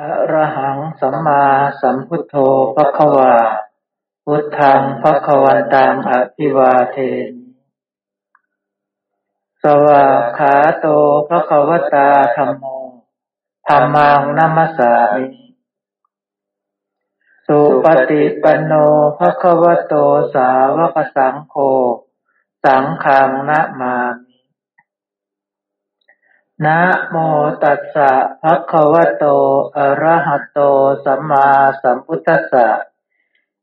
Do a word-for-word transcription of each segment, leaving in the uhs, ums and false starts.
อะระหังสัมมาสัมพุทโธภควาพุทธังภควันตังอภิวาเทมิสวากขาโตภควตาธัมโมธัมมังนัมมัสสามิสุปฏิปันโนภควโตสาวกสังโฆสังฆังนะมามินะโมตัสสะภควโตอะระหะโตสัมมาสัมพุทธัสสะ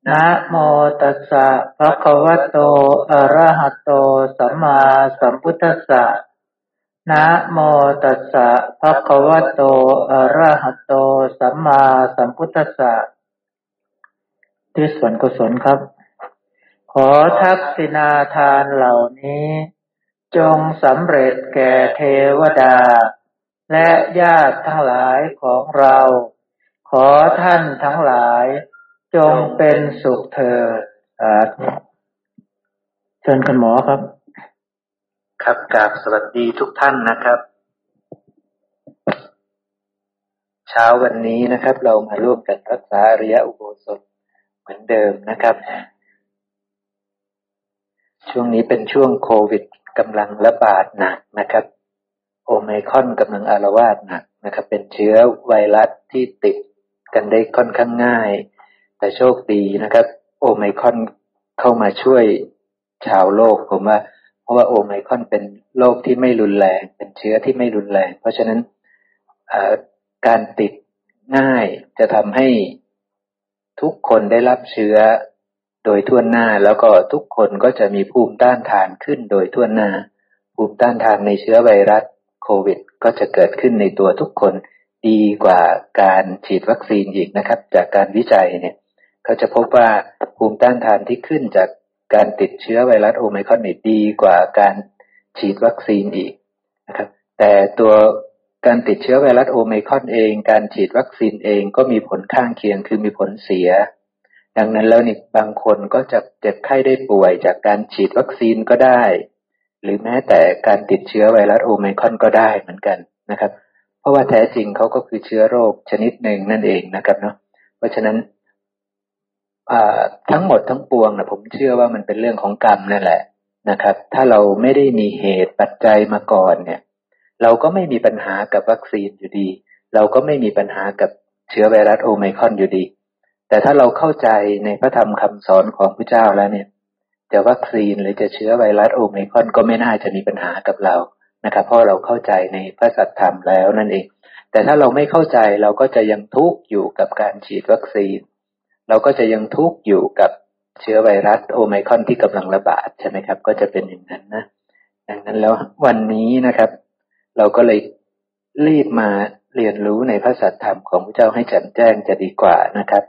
นะโมตัสสะภะคะวะโตอะระหะโตสัมมาสัมพุทธัสสะนะโมตัสสะภะคะวะโตอะระหะโตสัมมาสัมพุทธัสสะที่ส่วนกุศลครับขอทักษิณาทานเหล่านี้จงสำเร็จแก่เทวดาและญาติทั้งหลายของเราขอท่านทั้งหลายจงเป็นสุขเธออ่าเชิญคุณหมอครับครับกราบสวัสดีทุกท่านนะครับเช้าวันนี้นะครับเรามาร่วมกันรักษาอริยอุโบสถเหมือนเดิมนะครับช่วงนี้เป็นช่วงโควิดกำลังระบาดหนักนะครับโอไมครอนกำลังอาละวาดหนักนะครับเป็นเชื้อไวรัสที่ติดกันได้ค่อนข้างง่ายแต่โชคดีนะครับโอไมครอนเข้ามาช่วยชาวโลกผมว่าเพราะว่าโอไมครอนเป็นโรคที่ไม่รุนแรงเป็นเชื้อที่ไม่รุนแรงเพราะฉะนั้นการติดง่ายจะทำให้ทุกคนได้รับเชื้อโดยทั่วหน้าแล้วก็ทุกคนก็จะมีภูมิต้านทานขึ้นโดยทั่วหน้าภูมิต้านทานในเชื้อไวรัสโควิดก็จะเกิดขึ้นในตัวทุกคนดีกว่าการฉีดวัคซีนอีกนะครับจากการวิจัยเนี่ยเขาจะพบว่าภูมิต้านทานที่ขึ้นจากการติดเชื้อไวรัสโอไมครอนนี่ดีกว่าการฉีดวัคซีนอีกนะครับแต่ตัวการติดเชื้อไวรัสโอไมครอนเองการฉีดวัคซีนเองก็มีผลข้างเคียงคือมีผลเสียดังนั้นแล้วนี่บางคนก็จะเจ็บไข้ได้ป่วยจากการฉีดวัคซีนก็ได้หรือแม้แต่การติดเชื้อไวรัสโอไมครอนก็ได้เหมือนกันนะครับเพราะว่าแท้จริงเขาก็คือเชื้อโรคชนิดหนึ่งนั่นเองนะครับเนาะเพราะฉะนั้นทั้งหมดทั้งปวงนะผมเชื่อว่ามันเป็นเรื่องของกรรมนั่นแหละนะครับถ้าเราไม่ได้มีเหตุปัจจัยมาก่อนเนี่ยเราก็ไม่มีปัญหากับวัคซีนอยู่ดีเราก็ไม่มีปัญหากับเชื้อไวรัสโอไมครอนอยู่ดีแต่ถ้าเราเข้าใจในพระธรรมคำสอนของพระเจ้าแล้วเนี่ยจะวัคซีนหรือจะเชื้อไวรัสโอไมครอนก็ไม่น่าจะมีปัญหากับเรานะครับเพราะเราเข้าใจในพระสัจธรรมแล้วนั่นเองแต่ถ้าเราไม่เข้าใจเราก็จะยังทุกข์อยู่กับการฉีดวัคซีนเราก็จะยังทุกข์อยู่กับเชื้อไวรัสโอไมครอนที่กำลังระบาดใช่ไหมครับก็จะเป็นอย่างนั้นนะดังนั้นแล้ววันนี้นะครับเราก็เลยรีบมาเรียนรู้ในพระสัจธรรมของพระเจ้าให้แจ่มแจ้งจะดีกว่านะครับ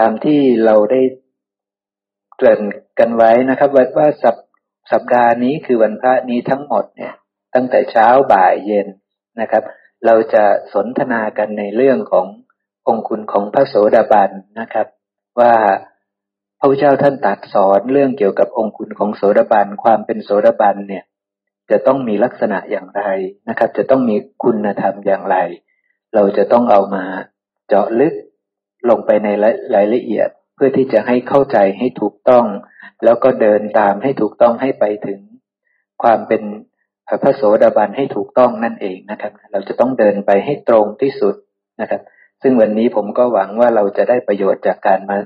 ตามที่เราได้เกริ่นกันไว้นะครับว่าสัปสัปดาห์นี้คือวันพระนี้ทั้งหมดเนี่ยตั้งแต่เช้าบ่ายเย็นนะครับเราจะสนทนากันในเรื่องขององค์คุณของพระโสดาบันนะครับว่าพระพุทธเจ้าท่านตรัสสอนเรื่องเกี่ยวกับองค์คุณของโสดาบันความเป็นโสดาบันเนี่ยจะต้องมีลักษณะอย่างไรนะครับจะต้องมีคุณธรรมอย่างไรเราจะต้องเอามาเจาะลึกลงไปในรายละเอียดเพื่อที่จะให้เข้าใจให้ถูกต้องแล้วก็เดินตามให้ถูกต้องให้ไปถึงความเป็นพระโสดาบันให้ถูกต้องนั่นเองนะครับเราจะต้องเดินไปให้ตรงที่สุดนะครับซึ่งวันนี้ผมก็หวังว่าเราจะได้ประโยชน์จากการมา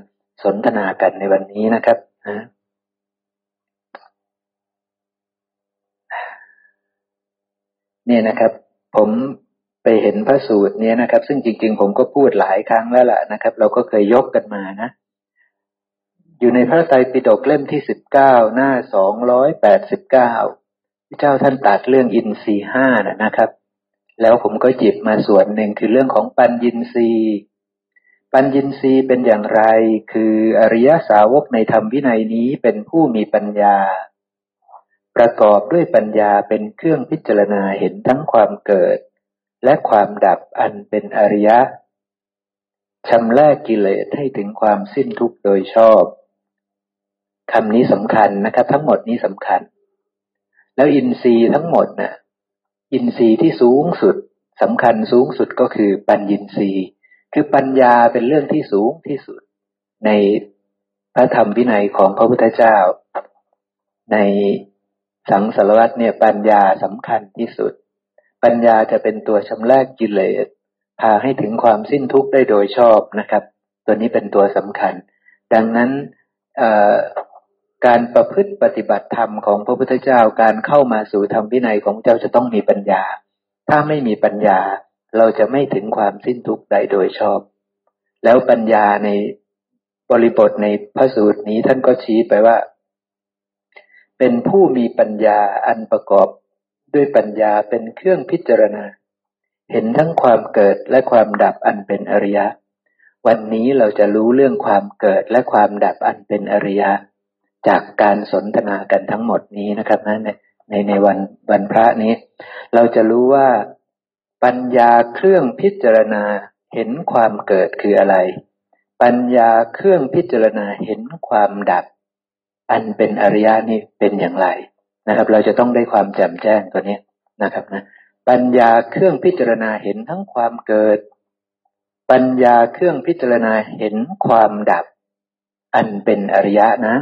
สนทนากันในวันนี้นะครับเนี่ยนะครับผมไปเห็นพระสูตรเนี่ยนะครับซึ่งจริงๆผมก็พูดหลายครั้งแล้วล่ะนะครับเราก็เคยยกกันมานะอยู่ในพระไตรปิฎกเล่มที่สิบเก้าหน้าสองร้อยแปดสิบเก้าพระเจ้าท่านตรัสเรื่องอินทรีย์ห้านะครับแล้วผมก็หยิบมาส่วนหนึ่งคือเรื่องของปัญญินทรีย์ปัญญินทรีย์เป็นอย่างไรคืออริยสาวกในธรรมวินัยนี้เป็นผู้มีปัญญาประกอบด้วยปัญญาเป็นเครื่องพิจารณาเห็นทั้งความเกิดและความดับอันเป็นอริยชำระกิเลสให้ถึงความสิ้นทุกข์โดยชอบคำนี้สำคัญนะครับทั้งหมดนี้สำคัญแล้วอินทรีย์ทั้งหมดนะอินทรีย์ที่สูงสุด สำคัญสูงสุดก็คือปัญญินทรีย์คือปัญญาเป็นเรื่องที่สูงที่สุดในพระธรรมวินัยของพระพุทธเจ้าในสังสารวัฏเนี่ยปัญญาสำคัญที่สุดปัญญาจะเป็นตัวชำระกิเลสพาให้ถึงความสิ้นทุกข์ได้โดยชอบนะครับตัวนี้เป็นตัวสำคัญดังนั้นการประพฤติปฏิบัติธรรมของพระพุทธเจ้าการเข้ามาสู่ธรรมวินัยของพระเจ้าจะต้องมีปัญญาถ้าไม่มีปัญญาเราจะไม่ถึงความสิ้นทุกข์ได้โดยชอบแล้วปัญญาในบริบทในพระสูตรนี้ท่านก็ชี้ไปว่าเป็นผู้มีปัญญาอันประกอบด้วยปัญญาเป็นเครื่องพิจารณาเห็นทั้งความเกิดและความดับอันเป็นอริยะวันนี้เราจะรู้เรื่องความเกิดและความดับอันเป็นอริยะจากการสนทนากันทั้งหมดนี้นะครับนะในในในวันวันพระนี้เราจะรู้ว่าปัญญาเครื่องพิจารณาเห็นความเกิดคืออะไรปัญญาเครื่องพิจารณาเห็นความดับอันเป็นอริยะนี่เป็นอย่างไรนะครับเราจะต้องได้ความแจ่มแจ้งตัวนี้นะครับนะปัญญาเครื่องพิจารณาเห็นทั้งความเกิดปัญญาเครื่องพิจารณาเห็นความดับอันเป็นอริยะนะ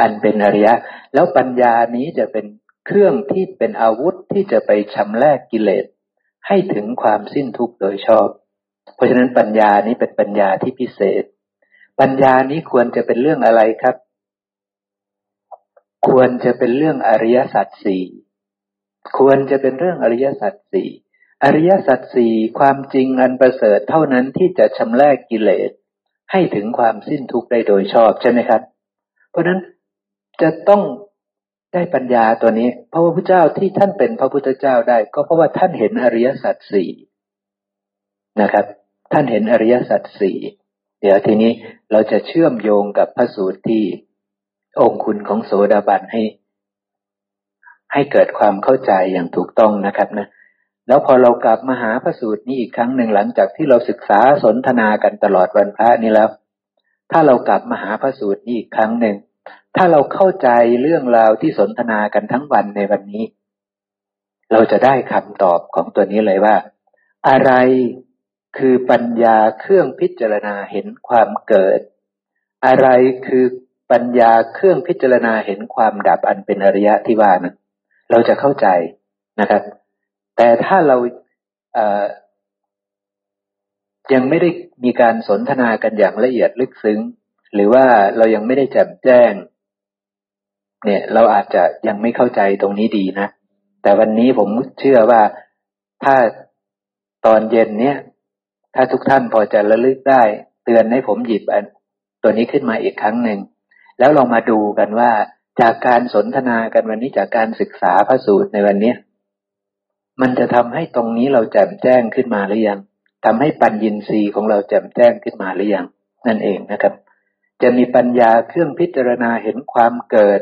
อันเป็นอริยะแล้วปัญญานี้จะเป็นเครื่องที่เป็นอาวุธที่จะไปชำระกิเลสให้ถึงความสิ้นทุกข์โดยชอบเพราะฉะนั้นปัญญานี้เป็นปัญญาที่พิเศษปัญญานี้ควรจะเป็นเรื่องอะไรครับควรจะเป็นเรื่องอริยสัจสี่ควรจะเป็นเรื่องอริยสัจสี่อริยสัจสี่ความจริงอันประเสริฐเท่านั้นที่จะชำระกิเลสให้ถึงความสิ้นทุกข์ได้โดยชอบใช่ไหมครับเพราะนั้นจะต้องได้ปัญญาตัวนี้เพราะว่าพระพุทธเจ้าที่ท่านเป็นพระพุทธเจ้าได้ก็เพราะว่าท่านเห็นอริยสัจสี่นะครับท่านเห็นอริยสัจสี่เดี๋ยวทีนี้เราจะเชื่อมโยงกับพระสูตรที่องค์คุณของโสดาบันให้ให้เกิดความเข้าใจอย่างถูกต้องนะครับนะแล้วพอเรากลับมาหาพระสูตรนี้อีกครั้งหนึ่งหลังจากที่เราศึกษาสนทนากันตลอดวันพระนี้แล้วถ้าเรากลับมาหาพระสูตรนี้อีกครั้งหนึ่งถ้าเราเข้าใจเรื่องราวที่สนทนากันทั้งวันในวันนี้เราจะได้คำตอบของตัวนี้เลยว่าอะไรคือปัญญาเครื่องพิจารณาเห็นความเกิดอะไรคือปัญญาเครื่องพิจารณาเห็นความดับอันเป็นอริยะที่ว่านะเราจะเข้าใจนะครับแต่ถ้าเราเอ่อยังไม่ได้มีการสนทนากันอย่างละเอียดลึกซึ้งหรือว่าเรายังไม่ได้แจ่มแจ้งเนี่ยเราอาจจะยังไม่เข้าใจตรงนี้ดีนะแต่วันนี้ผมเชื่อว่าถ้าตอนเย็นเนี่ยถ้าทุกท่านพอจะระลึกได้เตือนให้ผมหยิบอันตัวนี้ขึ้นมาอีกครั้งหนึ่งแล้วลองมาดูกันว่าจากการสนทนากันวันนี้จากการศึกษาพระสูตรในวันนี้มันจะทำให้ตรงนี้เราแจ่มแจ้งขึ้นมาหรือยังทำให้ปัญญินทรีย์ของเราแจ่มแจ้งขึ้นมาหรือยังนั่นเองนะครับจะมีปัญญาเครื่องพิจารณาเห็นความเกิด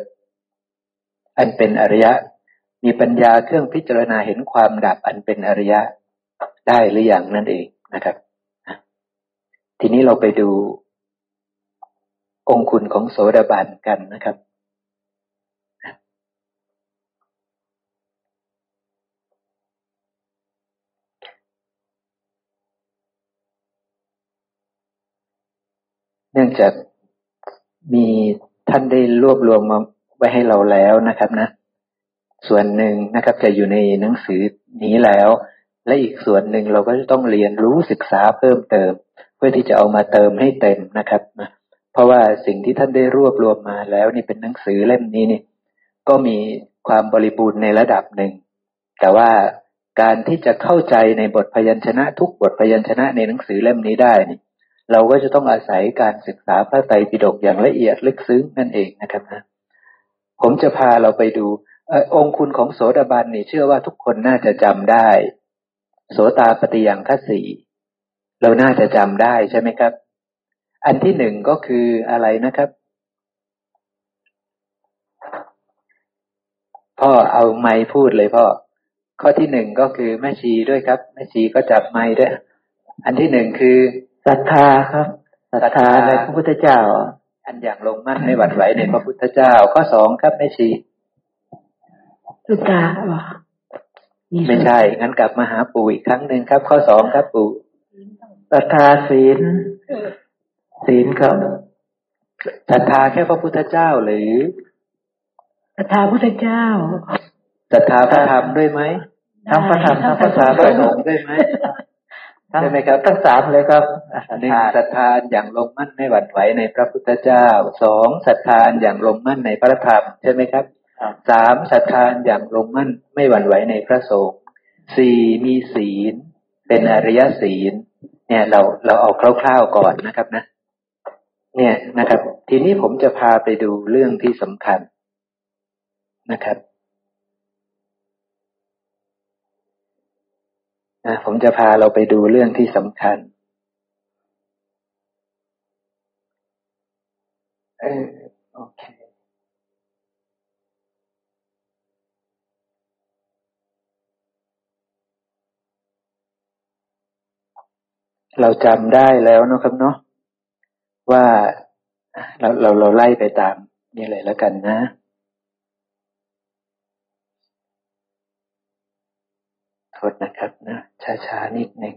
อันเป็นอริยะมีปัญญาเครื่องพิจารณาเห็นความดับอันเป็นอริยะได้หรือยังนั่นเองนะครับทีนี้เราไปดูองค์คุณของโสดาบันกันนะครับเนื่องจากมีท่านได้รวบรวมมาไว้ให้เราแล้วนะครับนะส่วนหนึ่งนะครับจะอยู่ในหนังสือนี้แล้วและอีกส่วนหนึ่งเราก็จะต้องเรียนรู้ศึกษาเพิ่มเติมเพื่อที่จะเอามาเติมให้เต็มนะครับนะเพราะว่าสิ่งที่ท่านได้รวบรวมมาแล้วนี่เป็นหนังสือเล่มนี้นี่ก็มีความบริบูรณ์ในระดับหนึ่งแต่ว่าการที่จะเข้าใจในบทพยัญชนะทุกบทพยัญชนะในหนังสือเล่มนี้ได้นี่เราก็จะต้องอาศัยการศึกษาพระไตรปิฎกอย่างละเอียดลึกซึ้งนั่นเองนะครับนะผมจะพาเราไปดูเอ่อองค์คุณของโสดาบันนี่เชื่อว่าทุกคนน่าจะจำได้โสตาปฏิยังคสีเราน่าจะจำได้ใช่ไหมครับอันที่หนึ่งก็คืออะไรนะครับพ่อเอาไมค์พูดเลยพ่อข้อที่หนึ่งก็คือแม่ชีด้วยครับแม่ชีก็จับไมค์ด้วยอันที่หนึ่งคือศรัทธาครับศรัทธาในพระพุทธเจ้าอันอย่างลงมั่นไม่หวั่นไหวในพระพุทธเจ้าข้อสองครับแม่ชีสุตตะ ไม่ใช่งั้นกลับมาหาปู่อีกครั้งหนึ่งครับข้อสองครับปู่ศรัทธาศีลศีลครับศรัทธาแค่พระพุทธเจ้าหรือศรัทธาพุทธเจ้าศรัทธาพระธรรมด้วยไหมทั้งพระธรรมทั้งพระสาวกสงฆ์ด้วยไหมทั้งไหมครับทั้งสามเลยครับหนึ่งศรัทธาอย่างลงมั่นไม่หวั่นไหวในพระพุทธเจ้าสองศรัทธาอย่างลงมั่นในพระธรรมใช่ไหมครับสามศรัทธาอย่างลงมั่นไม่หวั่นไหวในพระสงฆ์สี่มีศีลเป็นอริยศีลเนี่ยเราเราเอาคร่าวๆก่อนนะครับนะเนี่ยนะครับทีนี้ผมจะพาไปดูเรื่องที่สำคัญนะครับนะผมจะพาเราไปดูเรื่องที่สำคัญเออโอเคเราจำได้แล้วนะครับเนาะว่าเราเราเราไล่ไปตามนี่เลยแล้วกันนะโทษนะครับนะช้าๆนิดหนึ่ง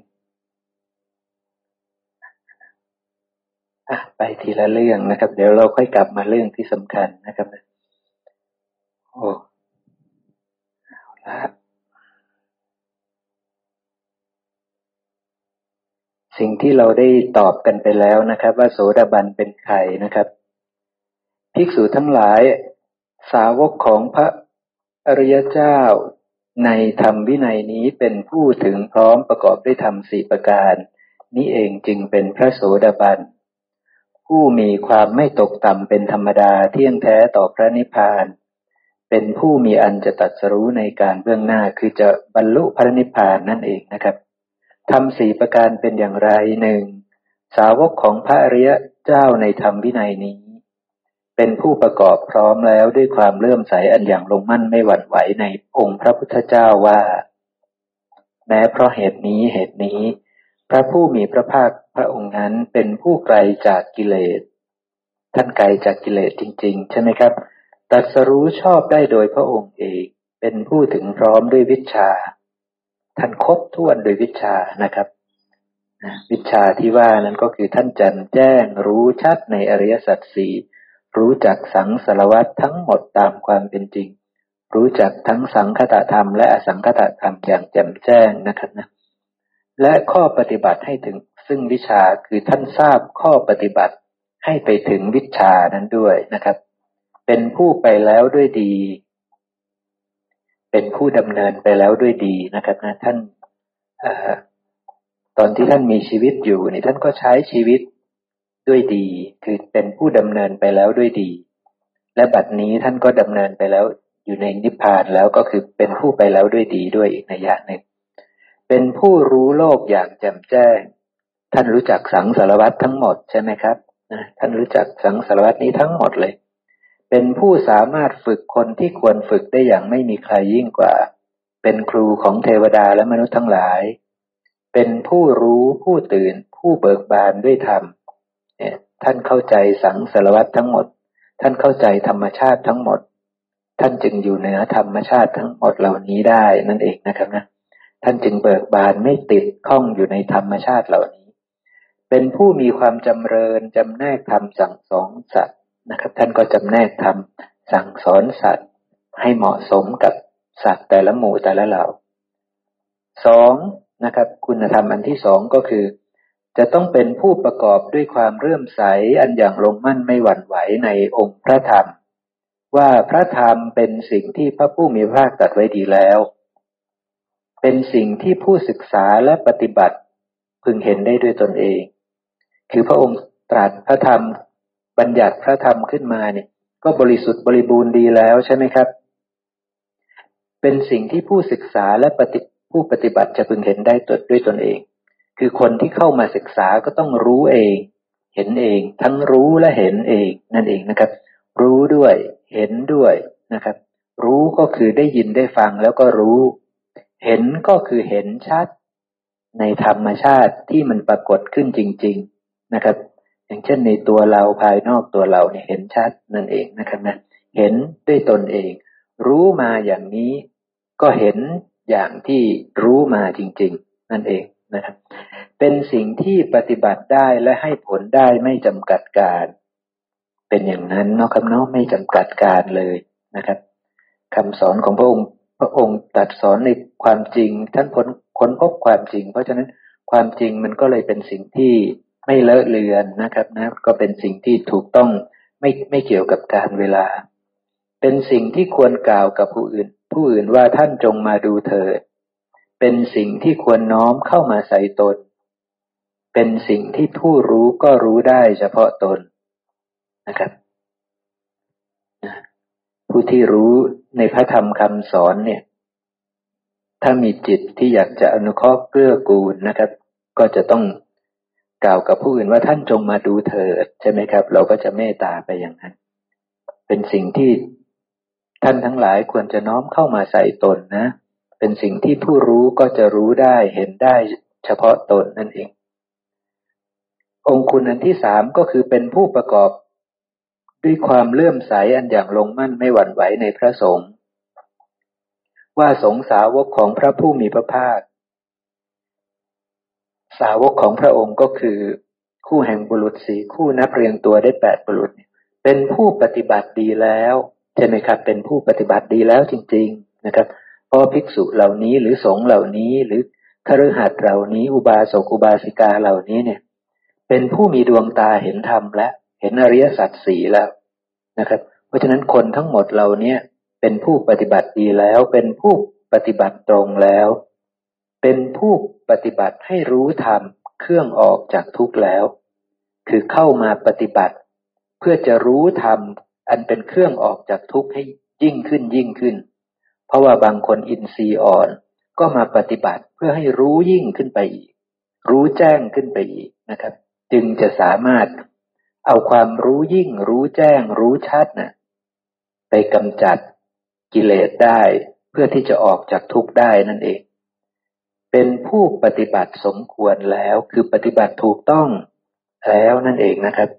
อ่ะไปทีละเรื่องนะครับเดี๋ยวเราค่อยกลับมาเรื่องที่สำคัญนะครับนะโอ้เอาละสิ่งที่เราได้ตอบกันไปแล้วนะครับว่าโสดาบันเป็นใครนะครับภิกษุทั้งหลายสาวกของพระอริยเจ้าในธรรมวินัยนี้เป็นผู้ถึงพร้อมประกอบด้วยธรรมสี่ประการนี้เองจึงเป็นพระโสดาบันผู้มีความไม่ตกต่ำเป็นธรรมดาเที่ยงแท้ต่อพระนิพพานเป็นผู้มีอันจะตรัสรู้ในการเบื้องหน้าคือจะบรรลุพระนิพพานนั่นเองนะครับธรรมสี่ประการเป็นอย่างไรหนึ่งสาวกของพระอริยเจ้าในธรรมวินัยนี้เป็นผู้ประกอบพร้อมแล้วด้วยความเลื่อมใสอันอย่างลงมั่นไม่หวั่นไหวในองค์พระพุทธเจ้าว่าแม้เพราะเหตุนี้เหตุนี้พระผู้มีพระภาคพระองค์นั้นเป็นผู้ไกลจากกิเลสท่านไกลจากกิเลสจริงๆใช่ไหมครับตรัสรู้ชอบได้โดยพระองค์เองเป็นผู้ถึงพร้อมด้วยวิชชาท่านครบถ้วนโดยวิชชานะครับวิชชาที่ว่านั้นก็คือท่านจั่นแจ้งรู้ชัดในอริยสัจสี่รู้จักสังสารวัฏทั้งหมดตามความเป็นจริงรู้จักทั้งสังคตธรรมและอสังคตธรรมอย่างแจ่มแจ้งนะครับนะและข้อปฏิบัติให้ถึงซึ่งวิชชาคือท่านทราบข้อปฏิบัติให้ไปถึงวิชชานั้นด้วยนะครับเป็นผู้ไปแล้วด้วยดีเป็นผู้ดำเนินไปแล้วด้วยดีนะครับนะท่านเอ่อตอนที่ท่านมีชีวิตอยู่นี่ท่านก็ใช้ชีวิตด้วยดีคือเป็นผู้ดำเนินไปแล้วด้วยดีและบัดนี้ท่านก็ดำเนินไปแล้วอยู่ในนิพพานแล้วก็คือเป็นผู้ไปแล้วด้วยดีด้วยอีกในยะหนึ่งเป็นผู้รู้โลกอย่างแจ่มแจ้งท่านรู้จักสังสารวัฏทั้งหมดใช่ไหมครับนะท่านรู้จักสังสารวัฏนี้ทั้งหมดเลยเป็นผู้สามารถฝึกคนที่ควรฝึกได้อย่างไม่มีใครยิ่งกว่าเป็นครูของเทวดาและมนุษย์ทั้งหลายเป็นผู้รู้ผู้ตื่นผู้เบิกบานด้วยธรรมเนี่ยท่านเข้าใจสังสารวัฏทั้งหมดท่านเข้าใจธรรมชาติทั้งหมดท่านจึงอยู่เหนือธรรมชาติทั้งหมดเหล่านี้ได้นั่นเองนะครับนะท่านจึงเบิกบานไม่ติดข้องอยู่ในธรรมชาติเหล่านี้เป็นผู้มีความจำเริญจำแนกธรรมสั่งสอนสัตว์นะครับท่านก็จำแนกธรรมสั่งสอนสัตว์ให้เหมาะสมกับสัตว์แต่ละหมู่แต่ละเหล่าสองนะครับคุณธรรมอันที่สองก็คือจะต้องเป็นผู้ประกอบด้วยความเลื่อมใสอันอย่างลงมั่นไม่หวั่นไหวในองค์พระธรรมว่าพระธรรมเป็นสิ่งที่พระผู้มีพระภาคตรัสไว้ดีแล้วเป็นสิ่งที่ผู้ศึกษาและปฏิบัติพึงเห็นได้ด้วยตนเองคือพระองค์ตรัสพระธรรมบัญญัติพระธรรมขึ้นมาเนี่ยก็บริสุทธิ์บริบูรณ์ดีแล้วใช่ไหมครับเป็นสิ่งที่ผู้ศึกษาและผู้ปฏิบัติจะพึงเห็นได้ด้วยตนเองคือคนที่เข้ามาศึกษาก็ต้องรู้เองเห็นเองทั้งรู้และเห็นเองนั่นเองนะครับรู้ด้วยเห็นด้วยนะครับรู้ก็คือได้ยินได้ฟังแล้วก็รู้เห็นก็คือเห็นชัดในธรรมชาติที่มันปรากฏขึ้นจริงๆนะครับอย่างเช่นในตัวเราภายนอกตัวเราเนี่ยเห็นชัดนั่นเองนะครับนะเห็นด้วยตนเองรู้มาอย่างนี้ก็เห็น อย่างที่รู้มาจริงๆนั่นเองนะครับเป็นสิ่งที่ปฏิบัติได้และให้ผลได้ไม่จำกัดการเป็นอย่างนั้นเนาะครับเนาะไม่จำกัดการเลยนะครับคำสอนของพระองค์พระองค์ตรัสสอนในความจริงท่านพ้นค้นพบความจริงเพราะฉะนั้นความจริงมันก็เลยเป็นสิ่งที่ไม่เลอะเลือนนะครับนะก็เป็นสิ่งที่ถูกต้องไม่ไม่เกี่ยวกับการเวลาเป็นสิ่งที่ควรกล่าวกับผู้อื่นผู้อื่นว่าท่านจงมาดูเถิดเป็นสิ่งที่ควรน้อมเข้ามาใส่ตนเป็นสิ่งที่ผู้รู้ก็รู้ได้เฉพาะตนนะครับผู้ที่รู้ในพระธรรมคำสอนเนี่ยถ้ามีจิตที่อยากจะอนุเคราะห์เกื้อกูลนะครับก็จะต้องกล่าวกับผู้อื่นว่าท่านจงมาดูเถิดใช่ไหมครับเราก็จะเมตตาไปอย่างนั้นเป็นสิ่งที่ท่านทั้งหลายควรจะน้อมเข้ามาใส่ตนนะเป็นสิ่งที่ผู้รู้ก็จะรู้ได้เห็นได้เฉพาะตนนั่นเององคุณอันที่สามก็คือเป็นผู้ประกอบด้วยความเลื่อมใสอันอย่างลงมั่นไม่หวั่นไหวในพระสงฆ์ว่าสงฆ์สาวกของพระผู้มีพระภาคสาวกของพระองค์ก็คือคู่แห่งบุรุษสี่คู่นับเรียงตัวได้แปดบุรุษเป็นผู้ปฏิบัติดีแล้วใช่ไหมครับเป็นผู้ปฏิบัติดีแล้วจริงๆนะครับเพราะภิกษุเหล่านี้หรือสงฆ์เหล่านี้หรือคฤหัสถ์เหล่านี้อุบาสกอุบาสิกาเหล่านี้เนี่ยเป็นผู้มีดวงตาเห็นธรรมและเห็นอริยสัจสี่แล้วนะครับเพราะฉะนั้นคนทั้งหมดเหล่านี้เป็นผู้ปฏิบัติดีแล้วเป็นผู้ปฏิบัติตรงแล้วเป็นผู้ปฏิบัติให้รู้ธรรมเครื่องออกจากทุกข์แล้วคือเข้ามาปฏิบัติเพื่อจะรู้ธรรมอันเป็นเครื่องออกจากทุกข์ให้ยิ่งขึ้นยิ่งขึ้นเพราะว่าบางคนอินทรีย์อ่อนก็มาปฏิบัติเพื่อให้รู้ยิ่งขึ้นไปอีกรู้แจ้งขึ้นไปอีกนะครับจึงจะสามารถเอาความรู้ยิ่งรู้แจ้งรู้ชัดน่ะไปกำจัดกิเลสได้เพื่อที่จะออกจากทุกข์ได้นั่นเองเป็นผู้ปฏิบัติสมควรแล้วคือปฏิบัติถูกต้องแล้วนั่นเองนะครับ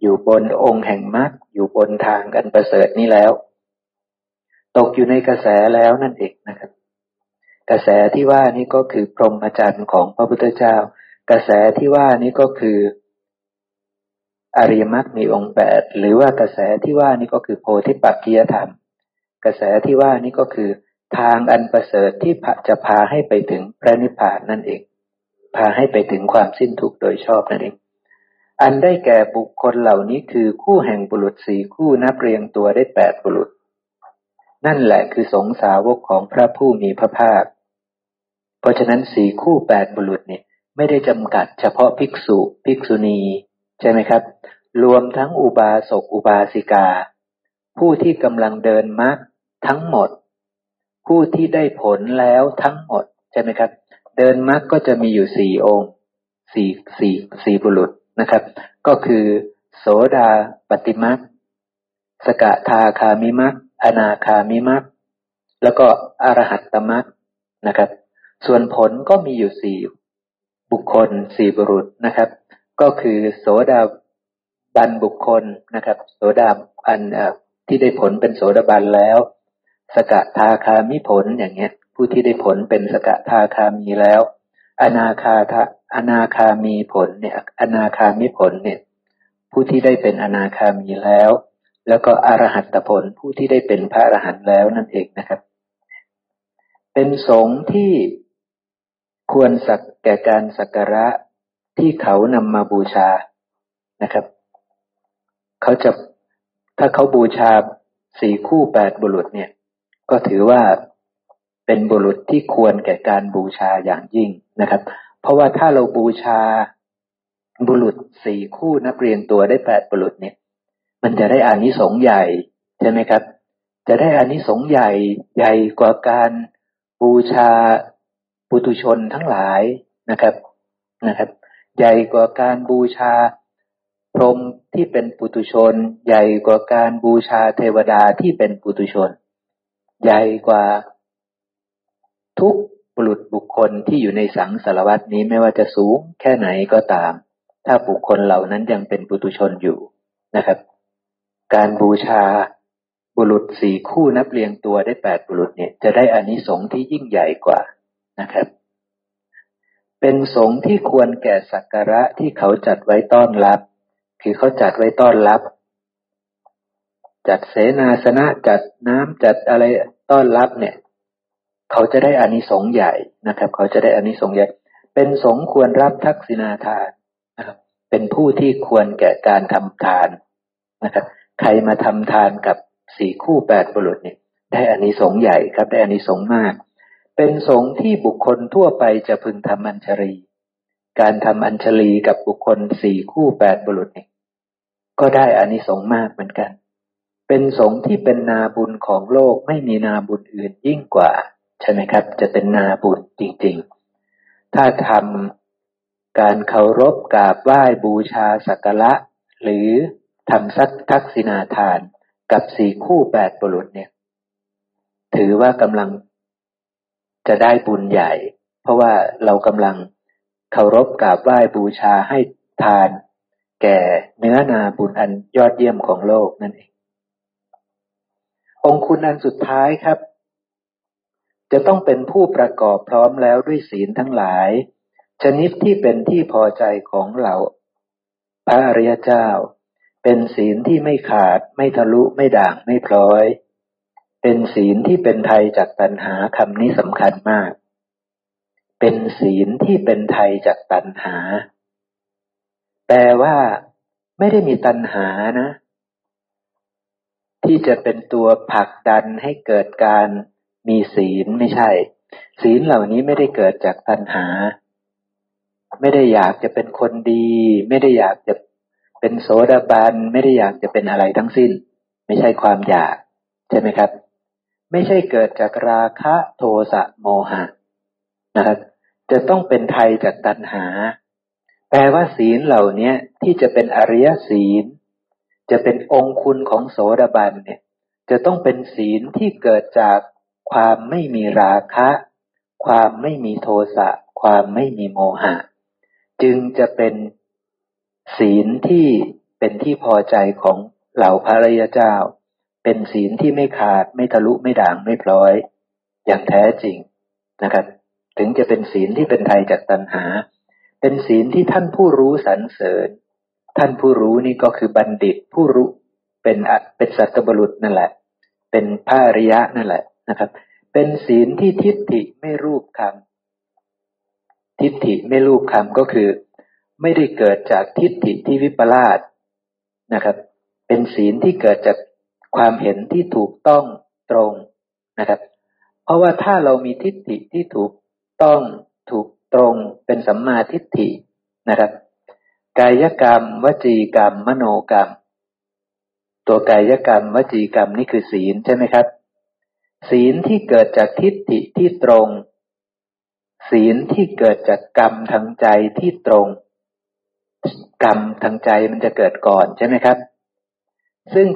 อยู่บนองค์แห่งมรรคอยู่บนทางอันประเสริฐนี้แล้วตกอยู่ในกระแสแล้วนั่นเองนะครับกระแสที่ว่านี้ก็คือพรหมจรรย์ของพระพุทธเจ้ากระแสที่ว่านี้ก็คืออริยมรรคมีองค์แปดหรือว่ากระแสที่ว่านี้ก็คือโพธิปักขิยธรรมกระแสที่ว่านี้ก็คือทางอันประเสริฐที่จะพาให้ไปถึงพระนิพพานนั่นเองพาให้ไปถึงความสิ้นทุกข์โดยชอบนั่นเองอันได้แก่บุคคลเหล่านี้คือคู่แห่งบุรุษสี่คู่นับเรียงตัวได้แปดบุรุษนั่นแหละคือสงฆ์สาวกของพระผู้มีพระภาคเพราะฉะนั้นสี่คู่แปดบุรุษเนี่ยไม่ได้จำกัดเฉพาะภิกษุภิกษุณีใช่ไหมครับรวมทั้งอุบาสกอุบาสิกาผู้ที่กำลังเดินมรรคทั้งหมดผู้ที่ได้ผลแล้วทั้งหมดใช่ไหมครับเดินมรรคก็จะมีอยู่สี่องค์สี่สี่สี่บุรุษนะครับก็คือโสดาปัตติมรรคสกทาคามิมรรคอนาคามิมรรคแล้วก็อรหัตตมรรคนะครับส่วนผลก็มีอยู่สี่บุคคลสี่บุรุษนะครับก็คือโสดาบันบุคคลนะครับโสดาอันที่ได้ผลเป็นโสดาบันแล้วสกทาคามิผลอย่างเงี้ยผู้ที่ได้ผลเป็นสกทาคามีแล้วอนาคาทะอนาคามีผลเนี่ยอนาคามิผลเนี่ยผู้ที่ได้เป็นอนาคามีแล้วแล้วก็อรหัตตผลผู้ที่ได้เป็นพระอรหันต์แล้วนั่นเองนะครับเป็นสงฆ์ที่ควรสักแก่การสักการะที่เขานำมาบูชานะครับเขาจะถ้าเขาบูชาสี่คู่แปดบุรุษเนี่ยก็ถือว่าเป็นบุรุษที่ควรแก่การบูชาอย่างยิ่งนะครับเพราะว่าถ้าเราบูชาบุรุษสี่คู่นับเรียงตัวได้แปดบุรุษเนี่ยมันจะได้อานิสงส์ใหญ่ใช่ไหมครับจะได้อานิสงส์ใหญ่ใหญ่กว่าการบูชาปุถุชนทั้งหลายนะครับนะครับใหญ่กว่าการบูชาพรหมที่เป็นปุถุชนใหญ่กว่าการบูชาเทวดาที่เป็นปุถุชนใหญ่กว่าทุกบุรุษบุคคลที่อยู่ในสังสารวัฏนี้ไม่ว่าจะสูงแค่ไหนก็ตามถ้าบุคคลเหล่านั้นยังเป็นปุถุชนอยู่นะครับการบูชา บุรุษสี่คู่นับเรียงตัวได้แปดบุรุษเนี่ยจะได้อานิสงส์ที่ยิ่งใหญ่กว่านะครับเป็นสงฆ์ที่ควรแก่สักการะที่เขาจัดไว้ต้อนรับคือเขาจัดไว้ต้อนรับจัดเสนาสนะจัดน้ำจัดอะไรต้อนรับเนี่ยเขาจะได้อานิสงส์ใหญ่นะครับเขาจะได้อานิสงส์ใหญ่เป็นสงฆ์ควรรับทักษิณาทานนะครับเป็นผู้ที่ควรแก่การทำทานนะครับใครมาทำทานกับสี่คู่แปดบุรุษเนี่ยได้อานิสงส์ใหญ่ครับได้อานิสงส์มากเป็นสงฆ์ที่บุคคลทั่วไปจะพึงทำอัญชลีการทำอัญชลีกับบุคคลสี่คู่แปดบุรุษเนี่ยก็ได้อานิสงส์มากเหมือนกันเป็นสงฆ์ที่เป็นนาบุญของโลกไม่มีนาบุญอื่นยิ่งกว่าใช่ไหมครับจะเป็นนาบุญจริงๆถ้าทำการเคารพกราบไหว้บูชาสักการะหรือทำสักทักษิณาทานกับสี่คู่แปดบุรุษเนี่ยถือว่ากำลังจะได้บุญใหญ่เพราะว่าเรากำลังเคารพกราบไหว้บูชาให้ทานแก่เนื้อนาบุญอันยอดเยี่ยมของโลกนั่นเององคุณอันสุดท้ายครับจะต้องเป็นผู้ประกอบพร้อมแล้วด้วยศีลทั้งหลายชนิดที่เป็นที่พอใจของเราพระอริยเจ้าเป็นศีลที่ไม่ขาดไม่ทะลุไม่ด่างไม่พร้อยเป็นศีลที่เป็นไทยจากตัณหาคำนี้สำคัญมากเป็นศีลที่เป็นไทยจากตัณหาแปลว่าไม่ได้มีตัณหานะที่จะเป็นตัวผลักดันให้เกิดการมีศีลไม่ใช่ศีลเหล่านี้ไม่ได้เกิดจากตัณหาไม่ได้อยากจะเป็นคนดีไม่ได้อยากจะเป็นโสดาบันไม่ได้อยากจะเป็นอะไรทั้งสิ้นไม่ใช่ความอยากใช่ไหมครับไม่ใช่เกิดจากราคะโทสะโมหะนะครับจะต้องเป็นไทยจากตัณหาแปลว่าศีลเหล่านี้ที่จะเป็นอริยศีลจะเป็นองคุณของโสดาบันเนี่ยจะต้องเป็นศีลที่เกิดจากความไม่มีราคะความไม่มีโทสะความไม่มีโมหะจึงจะเป็นศีลที่เป็นที่พอใจของเหล่าพระอริยเจ้าเป็นศีลที่ไม่ขาดไม่ทะลุไม่ด่างไม่พร้อยอย่างแท้จริงนะครับถึงจะเป็นศีลที่เป็นไทยจากตัณหาเป็นศีลที่ท่านผู้รู้สรรเสริญท่านผู้รู้นี่ก็คือบัณฑิตผู้รู้เป็นเป็นสัตบุรุษนั่นแหละเป็นพระอริยะนั่นแหละนะครับเป็นศีลที่ทิฏฐิไม่รูปคำทิฏฐิไม่รูปคำก็คือไม่ได้เกิดจากทิฏฐิที่วิปลาสนะครับเป็นศีลที่เกิดจากความเห็นที่ถูกต้องตรงนะครับเพราะว่าถ้าเรามีทิฏฐิที่ถูกต้องถูกตรงเป็นสัมมาทิฏฐินะครับกายกรรมวจีกรรมมโนกรรมตัวกายกรรมวจีกรรมนี่คือศีลใช่ไหมครับศีลที่เกิดจากทิฏฐิที่ตรงศีลที่เกิดจากกรรมทางใจที่ตรงกรรมทางใจมันจะเกิดก่อนใช่ไหมครับซึ่ง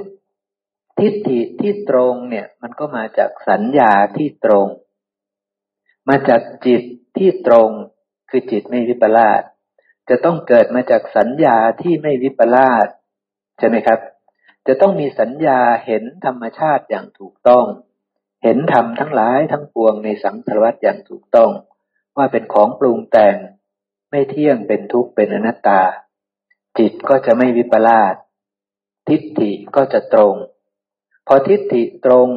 ทิฏฐิที่ตรงเนี่ยมันก็มาจากสัญญาที่ตรงมาจากจิตที่ตรงคือจิตไม่วิปลาสจะต้องเกิดมาจากสัญญาที่ไม่วิปลาสใช่ไหมครับจะต้องมีสัญญาเห็นธรรมชาติอย่างถูกต้องเห็นธรรมทั้งหลายทั้งปวงในสังสารวัฏอย่างถูกต้องว่าเป็นของปรุงแต่งไม่เที่ยงเป็นทุกข์เป็นอนัตตาจิตก็จะไม่วิปลาสทิฏฐิก็จะตรงพอทิฏฐิตรง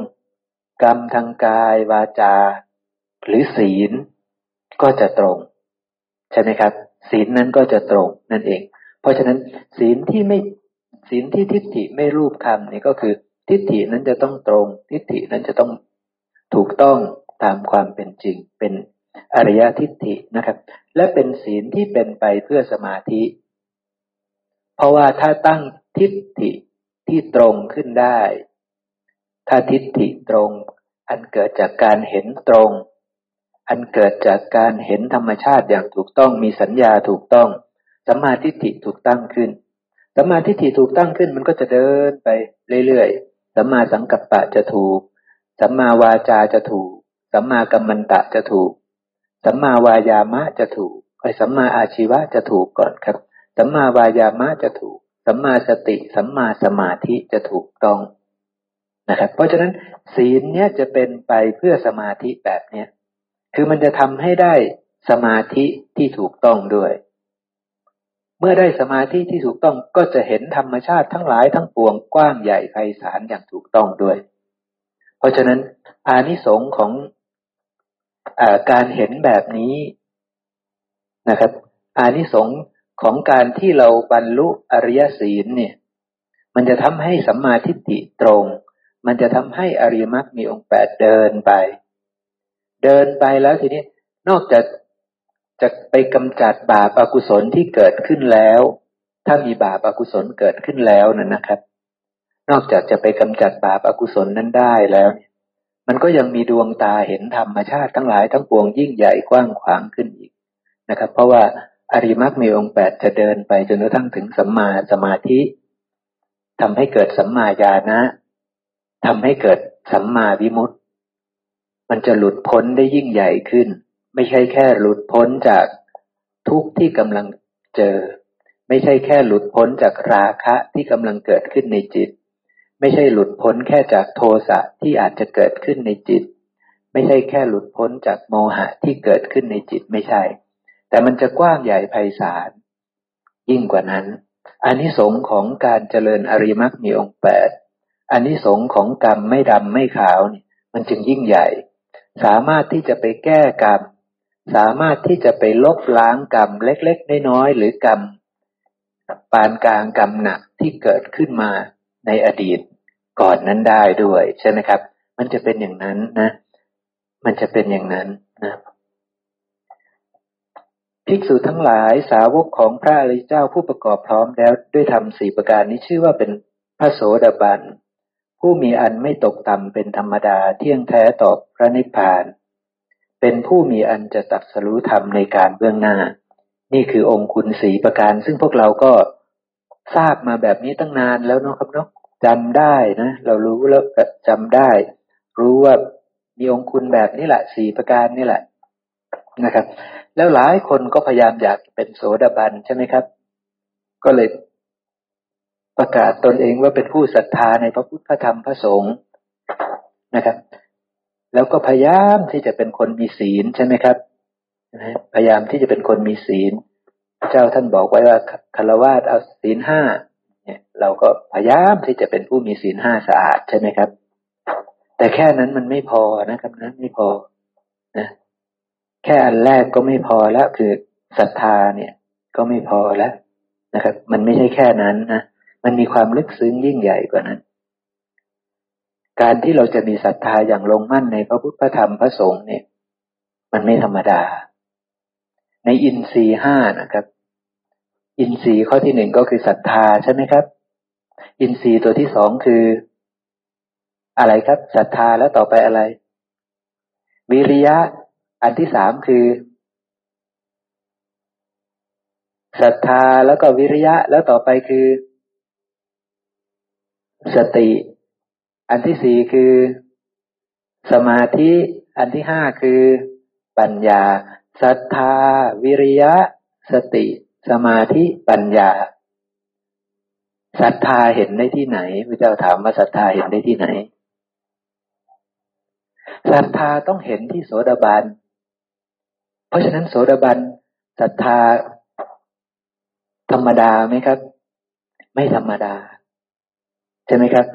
กรรมทางกายวาจาหรือศีลก็จะตรงใช่ไหมครับศีลนั้นก็จะตรงนั่นเองเพราะฉะนั้นศีลที่ไม่ศีลที่ทิฏฐิไม่รูปคำนี่ก็คือทิฏฐินั้นจะต้องตรงทิฏฐินั้นจะต้องถูกต้องตามความเป็นจริงเป็นอริยทิฏฐินะครับและเป็นศีลที่เป็นไปเพื่อสมาธิเพราะว่าถ้าตั้งทิฏฐิที่ตรงขึ้นได้ถ้าทิฏฐิตรงอันเกิดจากการเห็นตรงอันเกิดจากการเห็นธรรมชาติอย่างถูกต้องมีสัญญาถูกต้องสัมมาทิฏฐิถูกตั้งขึ้นสัมมาทิฏฐิถูกตั้งขึ้นมันก็จะเดินไปเรื่อยๆสัมมาสังกัปปะจะถูกสัมมาวาจาจะถูกสัมมากัมมันตะจะถูกสัมมาวายามะจะถูกไอ้สัมมาอาชีวะจะถูกก่อนครับสัมมาวายามะจะถูกสัมมาสติสัมมาสมาธิจะถูกต้อง นะครับเพราะฉะนั้นศีลเนี้ยจะเป็นไปเพื่อสมาธิแบบเนี้ยคือมันจะทำให้ได้สมาธิที่ถูกต้องด้วยเมื่อได้สมาธิที่ถูกต้องก็จะเห็นธรรมชาติทั้งหลายทั้งปวงกว้างใหญ่ไพศาลอย่างถูกต้องด้วยเพราะฉะนั้นอานิสงส์ของเอ่อการเห็นแบบนี้นะครับอานิสงส์ของการที่เราบรรลุอริยศีลเนี่ยมันจะทำให้สัมมาทิฏฐิตรงมันจะทำให้อริยมรรคมีองค์แปดเดินไปเดินไปแล้วทีนี้นอกจากจะไปกำจัดบาปอกุศลที่เกิดขึ้นแล้วถ้ามีบาปอกุศลเกิดขึ้นแล้วนั่นนะครับนอกจากจะไปกำจัดบาปอกุศลนั้นได้แล้วมันก็ยังมีดวงตาเห็นธรรมชาติทั้งหลายทั้งปวงยิ่งใหญ่กว้างขวางขึ้นอีกนะครับเพราะว่าอริยมรรคมีองค์แปดจะเดินไปจนกระทั่งถึงสัมมาสมาธิทำให้เกิดสัมมาญาณะทำให้เกิดสัมมาวิมุตติมันจะหลุดพ้นได้ยิ่งใหญ่ขึ้นไม่ใช่แค่หลุดพ้นจากทุกข์ที่กำลังเจอไม่ใช่แค่หลุดพ้นจากราคะที่กำลังเกิดขึ้นในจิตไม่ใช่หลุดพ้นแค่จากโทสะที่อาจจะเกิดขึ้นในจิตไม่ใช่แค่หลุดพ้นจากโมหะที่เกิดขึ้นในจิตไม่ใช่แต่มันจะกว้างใหญ่ไพศาลยิ่งกว่านั้นอานิสงส์ของการเจริญอริยมรรคมีองค์แปดอานิสงส์ของกรรมไม่ดำไม่ขาวนี่มันจึงยิ่งใหญ่สามารถที่จะไปแก้กรรมสามารถที่จะไปลบล้างกรรมเล็กๆน้อยๆหรือกรรมปานกลางกรรมหนักที่เกิดขึ้นมาในอดีตก่อนนั้นได้ด้วยใช่ไหมครับมันจะเป็นอย่างนั้นนะมันจะเป็นอย่างนั้นนะภิกษุทั้งหลายสาวกของพระอริยเจ้าผู้ประกอบพร้อมแล้วด้วยธรรมสี่ประการนี้ชื่อว่าเป็นพระโสดาบันผู้มีอันไม่ตกต่ำเป็นธรรมดาเที่ยงแท้ต่อพระนิพพานเป็นผู้มีอันจะตรัสรู้ธรรมในการเบื้องหน้านี่คือองค์คุณสี่ประการซึ่งพวกเราก็ทราบมาแบบนี้ตั้งนานแล้วเนาะครับเนาะจำได้นะเรารู้แล้วจำได้รู้ว่ามีองค์คุณแบบนี้แหละสี่ประการนี่แหละนะครับแล้วหลายคนก็พยายามอยากเป็นโสดาบันใช่ไหมครับก็เลยประกาศตนเองว่าเป็นผู้ศรัทธาในพระพุทธธรรมพระสงฆ์นะครับแล้วก็พยายามที่จะเป็นคนมีศีลใช่ไหมครับพยายามที่จะเป็นคนมีศีลพระเจ้าท่านบอกไว้ว่าฆราวาสเอาศีลห้าเนี่ยเราก็พยายามที่จะเป็นผู้มีศีลห้าสะอาดใช่ไหมครับแต่แค่นั้นมันไม่พอนะครับนะไม่พอนะแค่อันแรกก็ไม่พอแล้วคือศรัทธาเนี่ยก็ไม่พอแล้วนะครับมันไม่ใช่แค่นั้นนะมันมีความลึกซึ้งยิ่งใหญ่กว่านั้นการที่เราจะมีศรัทธาอย่างลงมั่นในพระพุทธพระธรรมพระสงฆ์เนี่ยมันไม่ธรรมดาในอินทรีย์ห้านะครับอินทรีย์ข้อที่หนึ่งก็คือศรัทธาใช่ไหมครับอินทรีย์ตัวที่สองคืออะไรครับศรัทธาแล้วต่อไปอะไรวิริยะอันที่สามคือศรัทธาแล้วก็วิริยะแล้วต่อไปคือสติอันที่สี่คือสมาธิอันที่ห้าคือปัญญาศรัทธาวิริยะสติสมาธิปัญญาศรัทธาเห็นได้ที่ไหนพระเจ้าถามว่าศรัทธาเห็นได้ที่ไหนศรัทธาต้องเห็นที่โสดาบันเพราะฉะนั้นโสดาบันศรัทธาธรรมดาไหมครับไม่ธรรมดาใช่ไหมครับ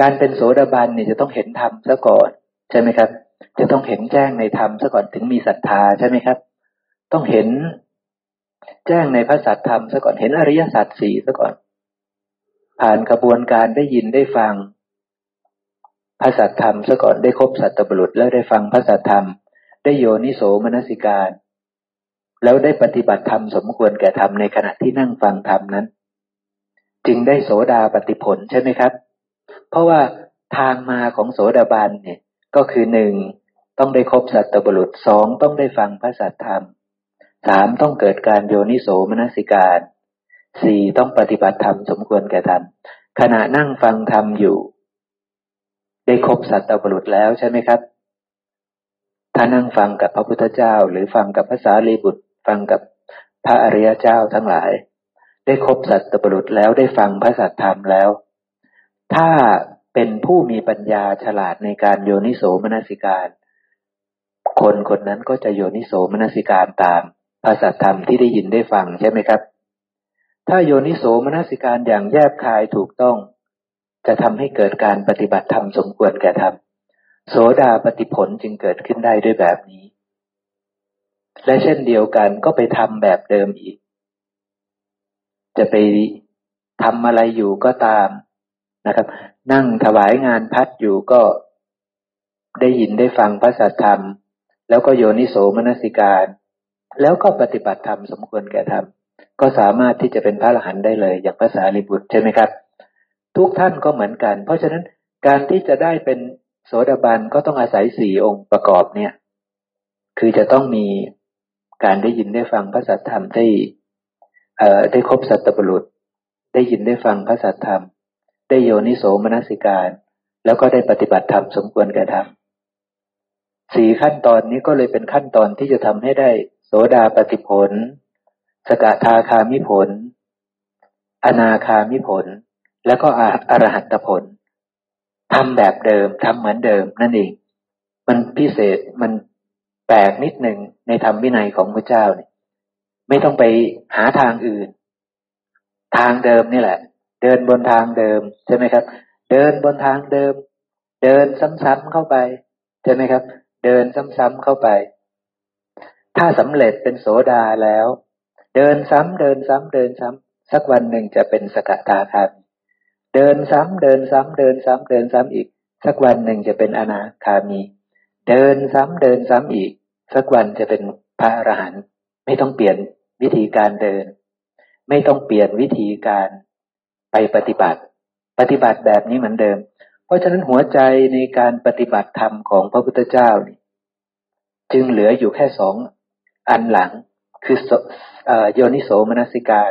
การเป็นโสดาบันเนี่ยจะต้องเห็นธรรมซะก่อนใช่ไหมครับจะต้องเห็นแจ้งในธรรมซะก่อนถึงมีศรัทธาใช่ไหมครับต้องเห็นแจ้งในพระสัจธรรมซะก่อนเห็นอริยสัจสี่ซะก่อนผ่านกระบวนการได้ยินได้ฟังพระสัจธรรมซะก่อนได้คบสัตบุรุษแล้วได้ฟังพระสัจธรรมได้โยนิโสมนสิการแล้วได้ปฏิบัติธรรมสมควรแก่ธรรมในขณะที่นั่งฟังธรรมนั้นจึงได้โสดาปัตติผลใช่ไหมครับเพราะว่าทางมาของโสดาบันเนี่ยก็คือหนึ่งต้องได้คบสัตบุรุษสองต้องได้ฟังพระสัจธรรมสามต้องเกิดการโยนิโสมนสิการสี่ต้องปฏิบัติธรรมสมควรแก่ธรรมขณะนั่งฟังธรรมอยู่ได้คบสัตบุรุษแล้วใช่ไหมครับถ้านั่งฟังกับพระพุทธเจ้าหรือฟังกับพระสารีบุตรฟังกับพระอริยเจ้าทั้งหลายได้คบสัตบุรุษแล้วได้ฟังพระสัจธรรมแล้วถ้า เป็นผู้มีปัญญาฉลาดในการโยนิโสมนสิการคนคนนั้นก็จะโยนิโสมนสิการตามภาษาธรรมที่ได้ยินได้ฟังใช่ไหมครับถ้าโยนิโสมนสิการอย่างแยบคายถูกต้องจะทำให้เกิดการปฏิบัติธรรมสมควรแก่ธรรมโสดาปฏิผลจึงเกิดขึ้นได้ด้วยแบบนี้และเช่นเดียวกันก็ไปทำแบบเดิมอีกจะไปทำอะไรอยู่ก็ตามนะครับนั่งถวายงานพัดอยู่ก็ได้ยินได้ฟังพระสัทธรรมแล้วก็โยนิโสมนสิการแล้วก็ปฏิบัติธรรมสมควรแก่ธรรมก็สามารถที่จะเป็นพระอรหันต์ได้เลยอย่างพระสารีบุตรใช่ไหมครับทุกท่านก็เหมือนกันเพราะฉะนั้นการที่จะได้เป็นโสดาบันก็ต้องอาศัยสี่องค์ประกอบเนี่ยคือจะต้องมีการได้ยินได้ฟังพระสัทธรรมได้เอ่อได้ครบสัตตบุรุษได้ยินได้ฟังพระสัทธรรมได้โยนิโสมนสิการแล้วก็ได้ปฏิบัติธรรมสมควรแก่ธรรมสี่ขั้นตอนนี้ก็เลยเป็นขั้นตอนที่จะทำให้ได้โสดาปฏิผลสกทาคามิผลอนาคามิผลแล้วก็อรหัตตผลทำแบบเดิมทำเหมือนเดิมนั่นเองมันพิเศษมันแปลกนิดหนึ่งในธรรมวินัยของพระเจ้าเนี่ยไม่ต้องไปหาทางอื่นทางเดิมนี่แหละเดินบนทางเดิมใช่ไหมครับเดินบนทางเดิมเดินซ้ำๆเข้าไปใช่ไหมครับเดินซ้ำๆเข้าไปถ้าสำเร็จเป็นโสดาแล้วเดินซ้ำเดินซ้ำเดินซ้ำสักวันหนึ่งจะเป็นสกทาคามีเดินซ้ำเดินซ้ำเดินซ้ำเดินซ้ำอีกสักวันหนึ่งจะเป็นอนาคามีเดินซ้ำเดินซ้ำอีกสักวันจะเป็นพระอรหันต์ไม่ต้องเปลี่ยนวิธีการเดินไม่ต้องเปลี่ยนวิธีการไปปฏิบัติปฏิบัติแบบนี้เหมือนเดิมเพราะฉะนั้นหัวใจในการปฏิบัติธรรมของพระพุทธเจ้านี่จึงเหลืออยู่แค่สองอันหลังคือโยนิโสมนสิการ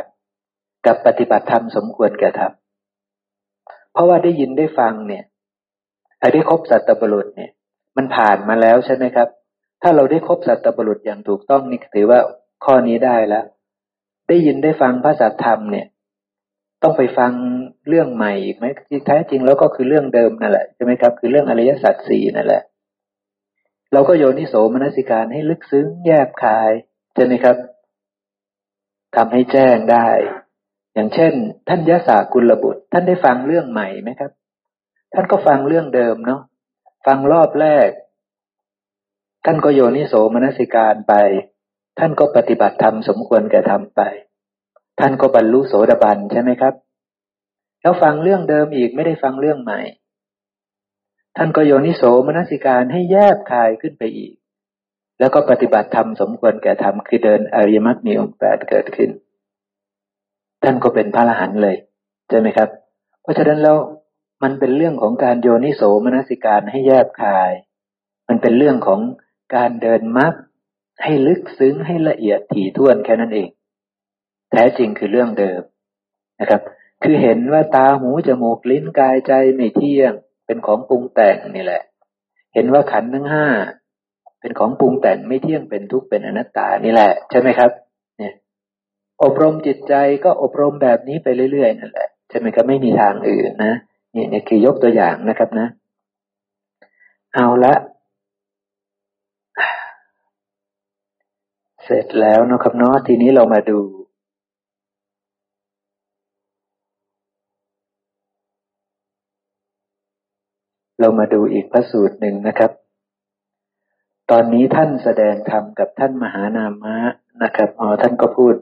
กับปฏิบัติธรรมสมควรแก่ธรรมเพราะว่าได้ยินได้ฟังเนี่ยได้ครบสัตตบุรุษเนี่ยมันผ่านมาแล้วใช่ไหมครับถ้าเราได้ครบสัตตบุรุษอย่างถูกต้องนี่ถือว่าข้อนี้ได้แล้วได้ยินได้ฟังพระสัทธรรมเนี่ยต้องไปฟังเรื่องใหม่อีกไหมที่แท้จริงแล้วก็คือเรื่องเดิมนั่นแหละใช่ไหมครับคือเรื่องอริยสัจสี่นั่นแหละเราก็โยนิโสมนสิการให้ลึกซึ้งแยบคายใช่ไหมครับทำให้แจ้งได้อย่างเช่นท่านยสากุลบุตรท่านได้ฟังเรื่องใหม่ไหมครับท่านก็ฟังเรื่องเดิมเนาะฟังรอบแรกท่านก็โยนิโสมนสิการไปท่านก็ปฏิบัติธรรมสมควรแก่ธรรมไปท่านก็บรรลุโสดาบันใช่ไหมครับแล้วฟังเรื่องเดิมอีกไม่ได้ฟังเรื่องใหม่ท่านก็โยนิโสมนสิการให้แยบคายขึ้นไปอีกแล้วก็ปฏิบัติธรรมสมควรแก่ธรรมคือเดินอริยมรรคมีองค์แปดเกิดขึ้นท่านก็เป็นพระอรหันต์เลยใช่ไหมครับเพราะฉะนั้นแล้วมันเป็นเรื่องของการโยนิโสมนสิการให้แยบคายมันเป็นเรื่องของการเดินมรรคให้ลึกซึ้งให้ละเอียดถี่ถ้วนแค่นั้นเองแท้จริงคือเรื่องเดิมนะครับคือเห็นว่าตาหูจมูกลิ้นกายใจไม่เที่ยงเป็นของปรุงแต่งนี่แหละเห็นว่าขันธ์ทั้งห้าเป็นของปรุงแต่งไม่เที่ยงเป็นทุกข์เป็นอนัตตานี่แหละใช่ไหมครับเนี่ยอบรมจิตใจก็อบรมแบบนี้ไปเรื่อยๆนั่นแหละใช่ไหมครับไม่มีทางอื่นนะนี่นี่คือยกตัวอย่างนะครับนะเอาละเสร็จแล้วนะครับเนาะทีนี้เรามาดูเรามาดูอีกพระสูตรหนึ่งนะครับตอนนี้ท่านแสดงธรรมกับท่านมหานามะนะครับอ๋อท่านก็พูด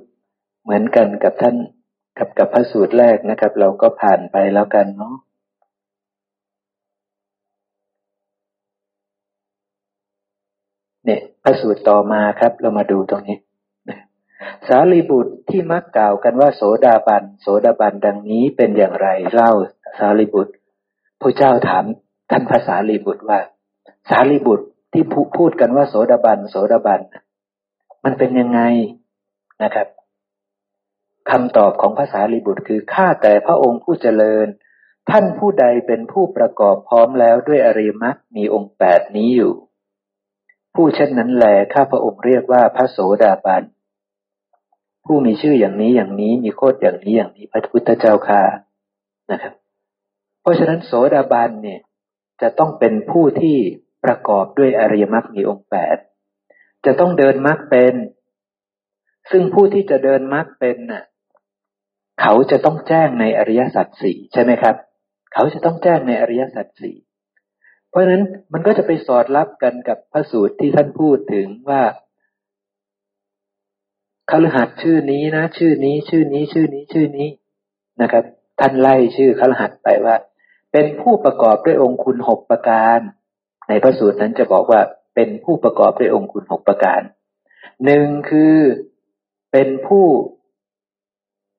เหมือนกันกับท่านกับกับพระสูตรแรกนะครับเราก็ผ่านไปแล้วกันเนาะเนี่ยพระสูตรต่อมาครับเรามาดูตรงนี้สารีบุตรที่มักกล่าวกันว่าโสดาบันโสดาบันดังนี้เป็นอย่างไรเล่าสารีบุตรพระเจ้าถามท่านพระสารีบุตรว่าสารีบุตรที่พูดกันว่าโสดาบันโสดาบันมันเป็นยังไงนะครับคำตอบของพระสารีบุตรคือข้าแต่พระองค์ผู้เจริญท่านผู้ใดเป็นผู้ประกอบพร้อมแล้วด้วยอริยมรรคมีองค์แปดนี้อยู่ผู้เช่นนั้นแลข้าพระองค์เรียกว่าพระโสดาบันผู้มีชื่ออย่างนี้อย่างนี้มีโคตอย่างนี้อย่างนี้พระพุทธเจ้าค่ะนะครับ เพราะฉะนั้นโสดาบันเนี่ยจะต้องเป็นผู้ที่ประกอบด้วยอริยมรรคมีองค์แปดจะต้องเดินมรรคเป็นซึ่งผู้ที่จะเดินมรรคเป็นน่ะเขาจะต้องแจ้งในอริยสัจสี่ใช่ไหมครับเขาจะต้องแจ้งในอริยสัจสี่เพราะฉะนั้นมันก็จะไปสอดรับกันกับพระสูตรที่ท่านพูดถึงว่าคฤหัสถ์ชื่อนี้นะชื่อนี้ชื่อนี้ชื่อนี้ชื่อนี้นะครับท่านไล่ชื่อคฤหัสถ์ไปว่าเป็นผู้ประกอบด้วยองคุณหกประการในพระสูตรนั้นจะบอกว่าเป็นผู้ประกอบด้วยองคุณหกประการหนึ่งคือเป็นผู้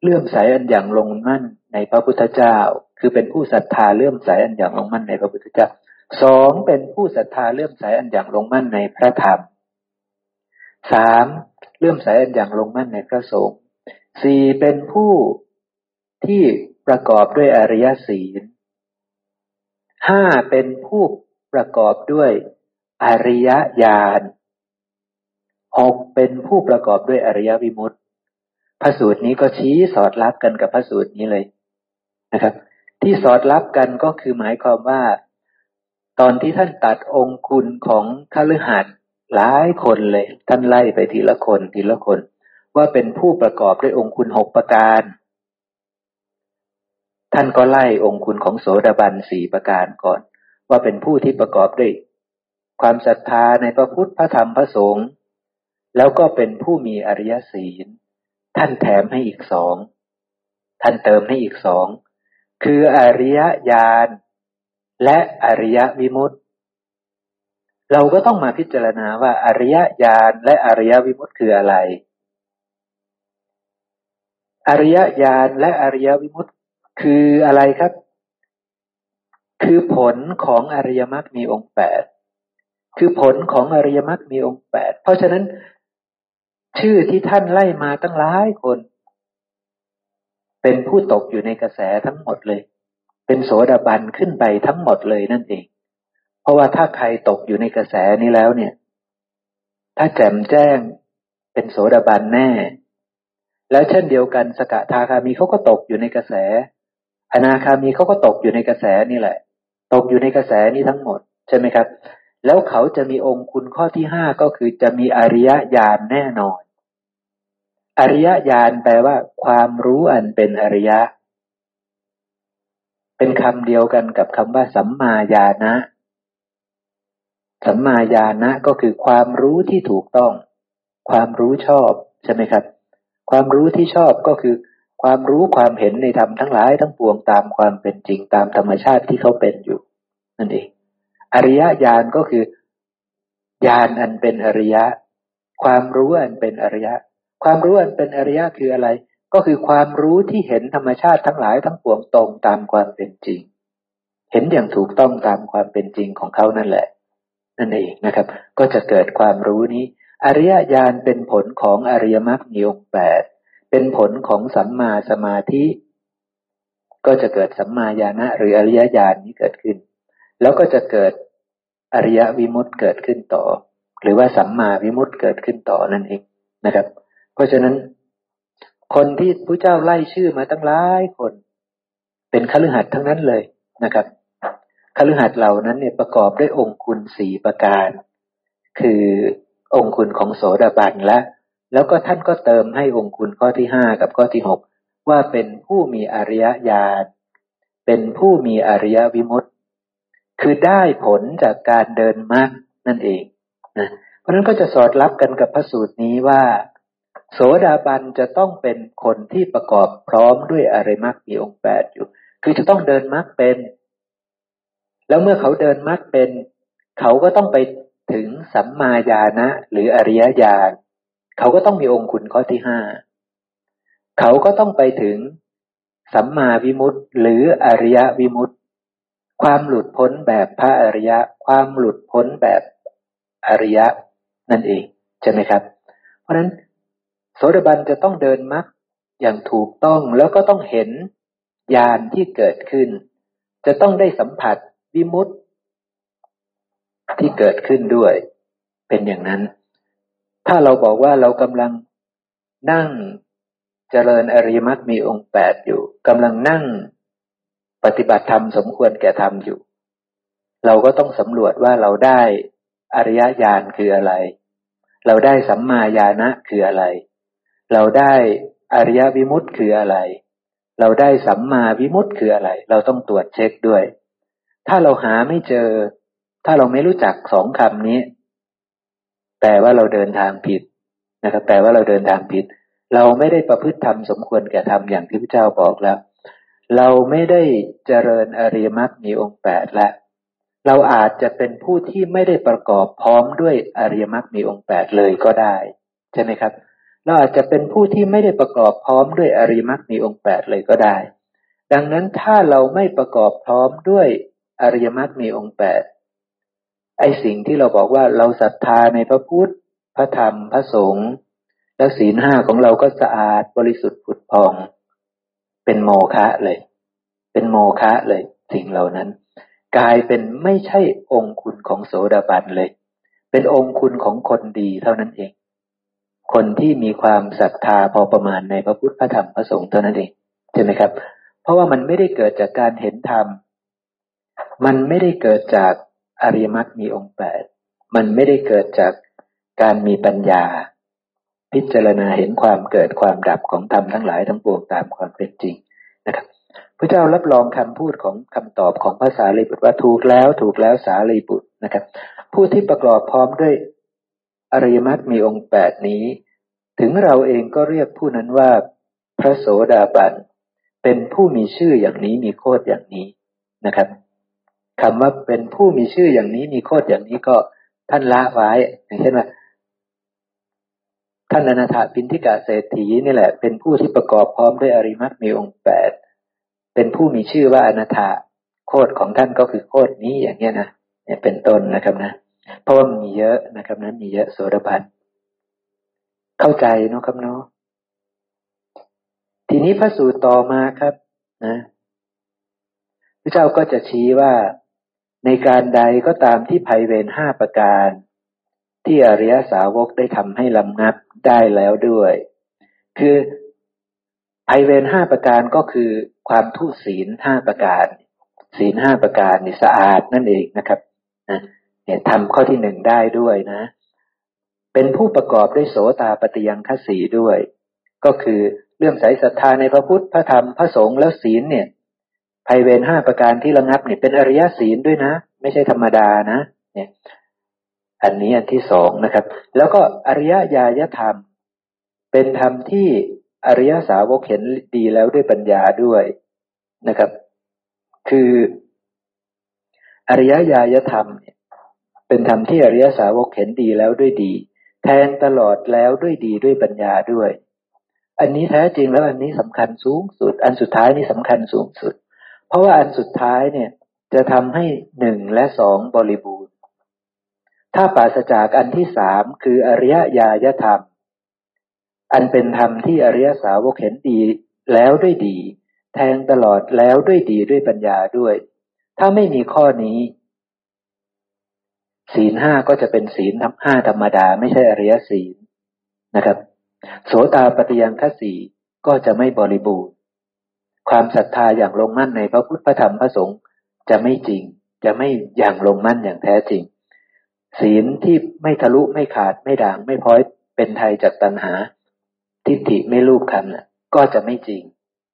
เลื่อมใสอันอย่างลงมั่นในพระพุทธเจ้าคือเป็นผู้ศรัทธาเลื่อมใสอันอย่างลงมั่นในพระพุทธเจ้าสองเป็นผู้ศรัทธาเลื่อมใสอันอย่างลงมั่นในพระธรรมสามเลื่อมใสอันอย่างลงมั่นในพระสงฆ์สี่เป็นผู้ที่ประกอบด้วยอริยศีลห้าเป็นผู้ประกอบด้วยอริยญาณหกเป็นผู้ประกอบด้วยอริยวิมุตติพระสูตรนี้ก็ชี้สอดรับกันกับพระสูตรนี้เลยนะครับที่สอดรับกันก็คือหมายความว่าตอนที่ท่านตัดองคุณของคฤหัสถ์หลายคนเลยท่านไล่ไปทีละคนทีละคนว่าเป็นผู้ประกอบด้วยองคุณหกประการท่านก็ไล่องคุณของโสดาบันสี่ประการก่อนว่าเป็นผู้ที่ประกอบด้วยความศรัทธาในพระพุทธพระธรรมพระสงฆ์แล้วก็เป็นผู้มีอริยศีลท่านแถมให้อีกสองท่านเติมให้อีกสองคืออริยญาณและอริยวิมุตติเราก็ต้องมาพิจารณาว่าอริยญาณและอริยวิมุตติคืออะไรอริยญาณและอริยวิมุตติคืออะไรครับคือผลของอริยมรรคมีองค์แปดคือผลของอริยมรรคมีองค์แปดเพราะฉะนั้นชื่อที่ท่านไล่มาตั้งหลายคนเป็นผู้ตกอยู่ในกระแสทั้งหมดเลยเป็นโสดาบันขึ้นไปทั้งหมดเลยนั่นเองเพราะว่าถ้าใครตกอยู่ในกระแสนี้แล้วเนี่ยถ้าแจ่มแจ้งเป็นโสดาบันแน่แล้วเช่นเดียวกันสกทาคามีเขาก็ตกอยู่ในกระแสอนาคามีเขาก็ตกอยู่ในกระแสนี่แหละตกอยู่ในกระแสนี้ทั้งหมดใช่ไหมครับแล้วเขาจะมีองค์คุณข้อที่ห้าก็คือจะมีอริยญาณแน่นอนอริยญาณแปลว่าความรู้อันเป็นอริยะเป็นคำเดียวกันกับคำว่าสัมมาญาณะสัมมาญาณะก็คือความรู้ที่ถูกต้องความรู้ชอบใช่ไหมครับความรู้ที่ชอบก็คือความรู้ความเห็นในธรรมทั้งหลายทั้งปวงตามความเป็นจริงตามธรรมชาติที่เขาเป็นอยู่นั่นเองอริยญาณก็คือญาณอันเป็นอริยะความรู้อันเป็นอริยะความรู้อันเป็นอริยะคืออะไรก็คือความรู้ที่เห็นธรรมชาติทั้งหลายทั้งปวงตรงตามความเป็นจริงเห็นอย่างถูกต้องตามความเป็นจริงของเขานั่นแหละนั่นเองนะครับก็จะเกิดความรู้นี้อริยญาณเป็นผลของอริยมรรคมีองค์แปดเป็นผลของสัมมาสมาธิก็จะเกิดสัมมาญาณะหรืออริยญาณนี้เกิดขึ้นแล้วก็จะเกิดอริยวิมุตติเกิดขึ้นต่อหรือว่าสัมมาวิมุตติเกิดขึ้นต่อนั่นเองนะครับเพราะฉะนั้นคนที่พระเจ้าไล่ชื่อมาตั้งหลายคนเป็นคฤหัสถ์ทั้งนั้นเลยนะครับคฤหัสถ์เหล่านั้นเนี่ยประกอบด้วยองคุณสี่ประการคือองคุณของโสดาบันและแล้วก็ท่านก็เติมให้องคุณข้อที่ห้ากับข้อที่หกว่าเป็นผู้มีอริยญาณเป็นผู้มีอริยวิมุตติคือได้ผลจากการเดินมรรคนั่นเองนะเพราะฉะนั้นก็จะสอดรับกันกับพระสูตรนี้ว่าโสดาบันจะต้องเป็นคนที่ประกอบพร้อมด้วยอริยมรรคมีองค์แปดอยู่คือจะต้องเดินมรรคเป็นแล้วเมื่อเขาเดินมรรคเป็นเขาก็ต้องไปถึงสัมมาญาณะหรืออริยญาณเขาก็ต้องมีองค์คุณข้อที่ห้าเขาก็ต้องไปถึงสัมมาวิมุตติหรืออริยวิมุตติความหลุดพ้นแบบพระอริยะความหลุดพ้นแบบอริยะนั่นเองใช่ไหมครับเพราะฉะนั้นโสดาบันจะต้องเดินมรรคอย่างถูกต้องแล้วก็ต้องเห็นญาณที่เกิดขึ้นจะต้องได้สัมผัสวิมุตติที่เกิดขึ้นด้วยเป็นอย่างนั้นถ้าเราบอกว่าเรากำลังนั่งเจริญอริยมรรคมีองค์แปดอยู่กำลังนั่ง ปฏิบัติธรรมสมควรแก่ธรรมอยู่เราก็ต้องสำรวจว่าเราได้อริยญาณคืออะไรเราได้สัมมาญาณะคืออะไรเราได้อริยวิมุตติคืออะไรเราได้สัมมาวิมุตติคืออะไรเราต้องตรวจเช็คด้วยถ้าเราหาไม่เจอถ้าเราไม่รู้จักสองคำนี้แปลว่าเราเดินทางผิดนะครับแปลว่าเราเดินทางผิดเราไม่ได้ประพฤติธรรมสมควรแก่ธรรมอย่างที่พระเจ้าบอกแล้วเราไม่ได้เจริญอริยมรรคมีองค์แปดและเราอาจจะเป็นผู้ที่ไม่ได้ประกอบพร้อมด้วยอริยมรรคมีองค์แปดเลยก็ได้ใช่ไหมครับเราอาจจะเป็นผู้ที่ไม่ได้ประกอบพร้อมด้วยอริยมรรคมีองค์แปดเลยก็ได้ดังนั้นถ้าเราไม่ประกอบพร้อมด้วยอริยมรรคมีองค์แปดไอสิ่งที่เราบอกว่าเราศรัทธาในพระพุทธพระธรรมพระสงฆ์แล้วศีลห้าของเราก็สะอาดบริสุทธิ์ผุดผ่องเป็นโมฆะเลยเป็นโมฆะเลยสิ่งเหล่านั้นกลายเป็นไม่ใช่องค์คุณของโสดาบันเลยเป็นองค์คุณของคนดีเท่านั้นเองคนที่มีความศรัทธาพอประมาณในพระพุทธพระธรรมพระสงฆ์เท่านั้นเองใช่ไหมครับเพราะว่ามันไม่ได้เกิดจากการเห็นธรรมมันไม่ได้เกิดจากอริยมรรคมีองค์แปดมันไม่ได้เกิดจากการมีปัญญาพิจารณาเห็นความเกิดความดับของธรรมทั้งหลายทั้งปวงตามความเป็นจริงนะครับพระเจ้ารับรองคำพูดของคำตอบของพระสารีบุตรว่าถูกแล้วถูกแล้วสารีบุตรนะครับผู้ที่ประกอบพร้อมด้วยอริยมรรคมีองค์แปดนี้ถึงเราเองก็เรียกผู้นั้นว่าพระโสดาบันเป็นผู้มีชื่ออย่างนี้มีโคตอย่างนี้นะครับคำว่าเป็นผู้มีชื่ออย่างนี้มีโคตอย่างนี้ก็ท่านละไว้อย่างเช่นว่าท่านอนาถปิณฑิกะเศรษฐีนี่แหละเป็นผู้ที่ประกอบพร้อมด้วยอริยมรรคมีองค์แปดเป็นผู้มีชื่อว่าอนาถโคตของท่านก็คือโคตนี้อย่างเงี้ยนะเนี่ยเป็นต้นนะครับนะเพราะว่ามีเยอะนะครับนะมีเยอะโสดาบันเข้าใจเนาะครับเนาะทีนี้พระสูตรต่อมาครับนะพระเจ้าก็จะชี้ว่าในการใดก็ตามที่ภัยเวรห้าประการที่อริยสาวกได้ทำให้ลำงับได้แล้วด้วยคือภัยเวรห้าประการก็คือความทุศีลห้าประการศีลห้าประการนี่สะอาดนั่นเองนะครับนะเนี่ยทำข้อที่หนึ่งได้ด้วยนะเป็นผู้ประกอบด้วยโสตาปฏิยังคสีด้วยก็คือเลื่อมใสศรัทธาในพระพุทธพระธรรมพระสงฆ์แล้วศีลเนี่ยภัยเวรห้าประการที่ระงับเนี่ยเป็นอริยศีลด้วยนะไม่ใช่ธรรมดานะเนี่ยอันนี้อันที่สองนะครับแล้วก็อริยญาณธรรมเป็นธรรมที่อริยสาวกเห็นดีแล้วด้วยปัญญาด้วยนะครับคืออริยญาณธรรมเป็นธรรมที่อริยสาวกเห็นดีแล้วด้วยดีแทงตลอดแล้วด้วยดีด้วยปัญญาด้วยอันนี้แท้จริงแล้วอันนี้สำคัญสูงสุดอันสุดท้ายนี่สำคัญสูงสุดเพราะว่าอันสุดท้ายเนี่ยจะทำให้หนึ่งและสองบริบูรณ์ถ้าปราศจากอันที่สามคืออริยญาณธรรมอันเป็นธรรมที่อริยสาวกเห็นดีแล้วด้วยดีแทงตลอดแล้วด้วยดีด้วยปัญญาด้วยถ้าไม่มีข้อนี้ศีลห้าก็จะเป็นศีลห้าธรรมดาไม่ใช่อริยศีลนะครับโสตาปฏิยังคสีก็จะไม่บริบูรณ์ความศรัทธาอย่างลงมั่นในพระพุทธพระธรรมพระสงฆ์จะไม่จริงจะไม่อย่างลงมั่นอย่างแท้จริงศีลที่ไม่ทะลุไม่ขาดไม่ด่างไม่พ้อยเป็นไทยจากตัณหาทิฏฐิไม่รูปคำน่ะก็จะไม่จริง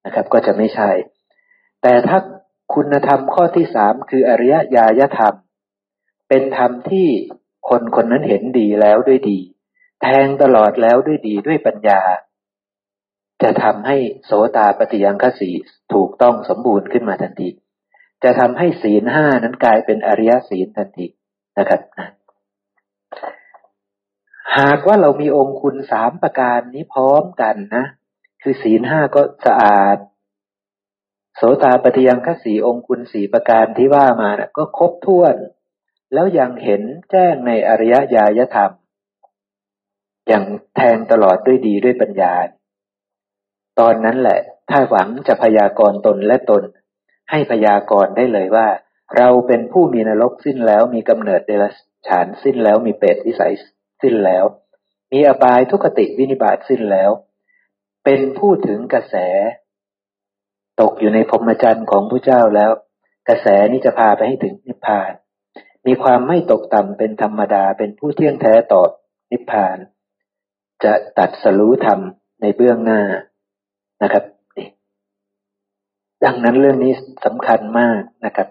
นะครับก็จะไม่ใช่แต่ถ้าคุณธรรมข้อที่สามคืออริยญาณธรรมเป็นธรรมที่คนคนนั้นเห็นดีแล้วด้วยดีแทงตลอดแล้วด้วยดีด้วยปัญญาจะทำให้โสตาปฏิยังคสีถูกต้องสมบูรณ์ขึ้นมาทันทีจะทำให้ศีลห้านั้นกลายเป็นอริยศีลทันทีนะครับหากว่าเรามีองค์คุณสามประการนี้พร้อมกันนะคือศีลห้าก็สะอาดโสตาปฏิยังคสีองค์คุณสี่ประการที่ว่ามานะก็ครบถ้วนแล้วยังเห็นแจ้งในอริยญาณธรรมอย่างแทงตลอดด้วยดีด้วยปัญญาตอนนั้นแหละถ้าหวังจะพยากรณ์ตนและตนให้พยากรณ์ได้เลยว่าเราเป็นผู้มีนรกสิ้นแล้วมีกำเนิดเดรัจฉานสิ้นแล้วมีเปรตวิสัยสิ้นแล้วมีอบายทุกขติวินิบาตสิ้นแล้วเป็นผู้ถึงกระแส ตกอยู่ในพรหมจรรย์ของพระเจ้าแล้วกระแสนี้จะพาไปให้ถึงนิพพานมีความไม่ตกต่ำเป็นธรรมดาเป็นผู้เที่ยงแท้ต่อนิพพานจะตัดสรู้ธรรมในเบื้องหน้านะครับดังนั้นเรื่องนี้สำคัญมากนะครับ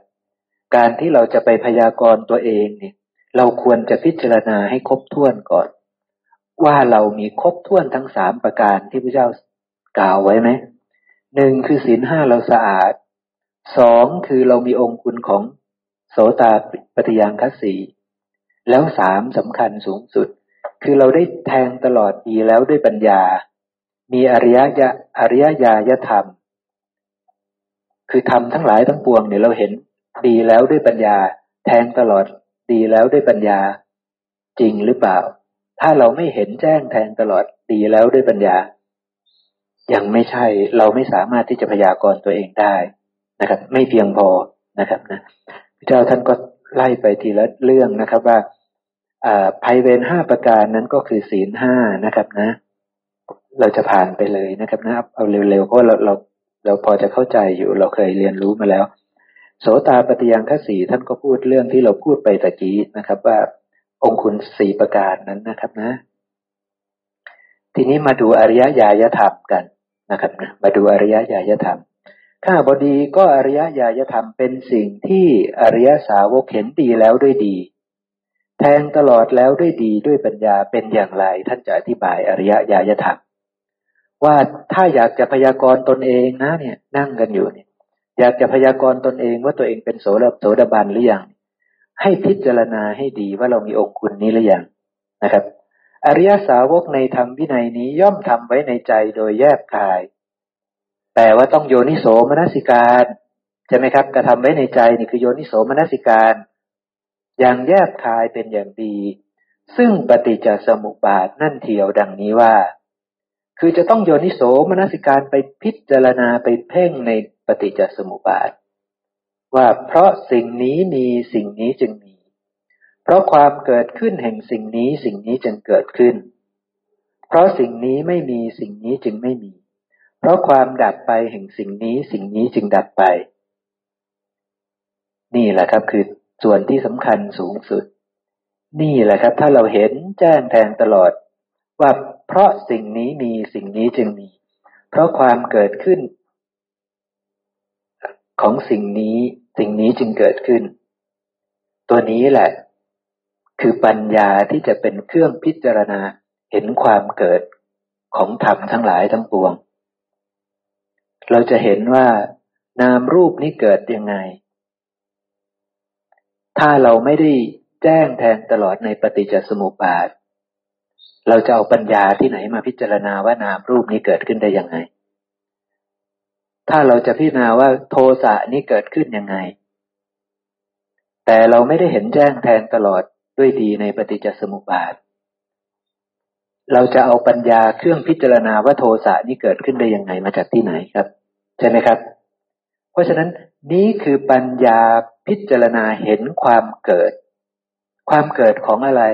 การที่เราจะไปพยากรณ์ตัวเองเนี่ยเราควรจะพิจารณาให้ครบถ้วนก่อนว่าเรามีครบถ้วนทั้งสามประการที่พระเจ้ากล่าวไว้ไหมหนึ่งคือศีลห้าเราสะอาดสองคือเรามีองค์คุณของโสตปฏิยังคสีแล้วสามสำคัญสูงสุดคือเราได้แทงตลอดปีแล้วด้วยปัญญามีอริยญาอริยญาญธรรมคือธรรมทั้งหลายทั้งปวงเนี่ยเราเห็นดีแล้วด้วยปัญญาแทงตลอดดีแล้วด้วยปัญญาจริงหรือเปล่าถ้าเราไม่เห็นแจ้งแทงตลอดดีแล้วด้วยปัญญายังไม่ใช่เราไม่สามารถที่จะพยากรณ์ตัวเองได้นะครับไม่เพียงพอนะครับนะพระเจ้าท่านก็ไล่ไปทีละเรื่องนะครับว่าอ่าภัยเวรห้าประการนั้นก็คือศีลห้านะครับนะเราจะผ่านไปเลยนะครับนะเอาเร็วๆเพราะเราเราเราพอจะเข้าใจอยู่เราเคยเรียนรู้มาแล้วโสตาปฏิยังคสีท่านก็พูดเรื่องที่เราพูดไปตะกี้นะครับว่าองค์คุณสี่ประการนั้นนะครับนะทีนี้มาดูอริยญาญธรรมกันนะครับนะมาดูอริยญาญธรรมข้าบดีก็อริยญาญธรรมเป็นสิ่งที่อริยสาวกเห็นดีแล้วด้วยดีแทงตลอดแล้วด้วยดีด้วยปัญญาเป็นอย่างไรท่านจะอธิบายอริยญาญธรรมว่าถ้าอยากจะพยากรณ์ตนเองนะเนี่ยนั่งกันอยู่เนี่ยอยากจะพยากรณ์ตนเองว่าตัวเองเป็นโสดาโสดาบันหรือยังให้พิจารณาให้ดีว่าเรามีองค์คุณนี้หรือยังนะครับอริยสาวกในธรรมวินัยนี้ย่อมทำไว้ในใจโดยแยบคายแต่ว่าต้องโยนิโสมนสิการใช่ไหมครับกระทำไว้ในใจนี่คือโยนิโสมนสิการอย่างแยบคายเป็นอย่างดีซึ่งปฏิจจสมุปบาทนั่นเทียวดังนี้ว่าคือจะต้องโยนิโสมนสิการไปพิจารณาไปเพ่งในปฏิจจสมุปบาทว่าเพราะสิ่งนี้มีสิ่งนี้จึงมีเพราะความเกิดขึ้นแห่งสิ่งนี้สิ่งนี้จึงเกิดขึ้นเพราะสิ่งนี้ไม่มีสิ่งนี้จึงไม่มีเพราะความดับไปแห่งสิ่งนี้สิ่งนี้จึงดับไปนี่แหละครับคือส่วนที่สำคัญสูงสุดนี่แหละครับถ้าเราเห็นแจ้งแทงตลอดว่าเพราะสิ่งนี้มีสิ่งนี้จึงมีเพราะความเกิดขึ้นของสิ่งนี้สิ่งนี้จึงเกิดขึ้นตัวนี้แหละคือปัญญาที่จะเป็นเครื่องพิจารณาเห็นความเกิดของธรรมทั้งหลายทั้งปวงเราจะเห็นว่านามรูปนี้เกิดยังไงถ้าเราไม่ได้แจ้งแทงตลอดในปฏิจจสมุปบาทเราจะเอาปัญญาที่ไหนมาพิจารณาว่านามรูปนี้เกิดขึ้นได้ยังไงถ้าเราจะพิจารณาว่าโทสะนี้เกิดขึ้นยังไงแต่เราไม่ได้เห็นแจ้งแทงตลอดด้วยดีในปฏิจจสมุปบาทเราจะเอาปัญญาเครื่องพิจารณาว่าโทสะนี้เกิดขึ้นได้ยังไงมาจากที่ไหนครับใช่ไหมครับเพราะฉะนั้นนี้คือปัญญาพิจารณาเห็นความเกิดความเกิดของอะไร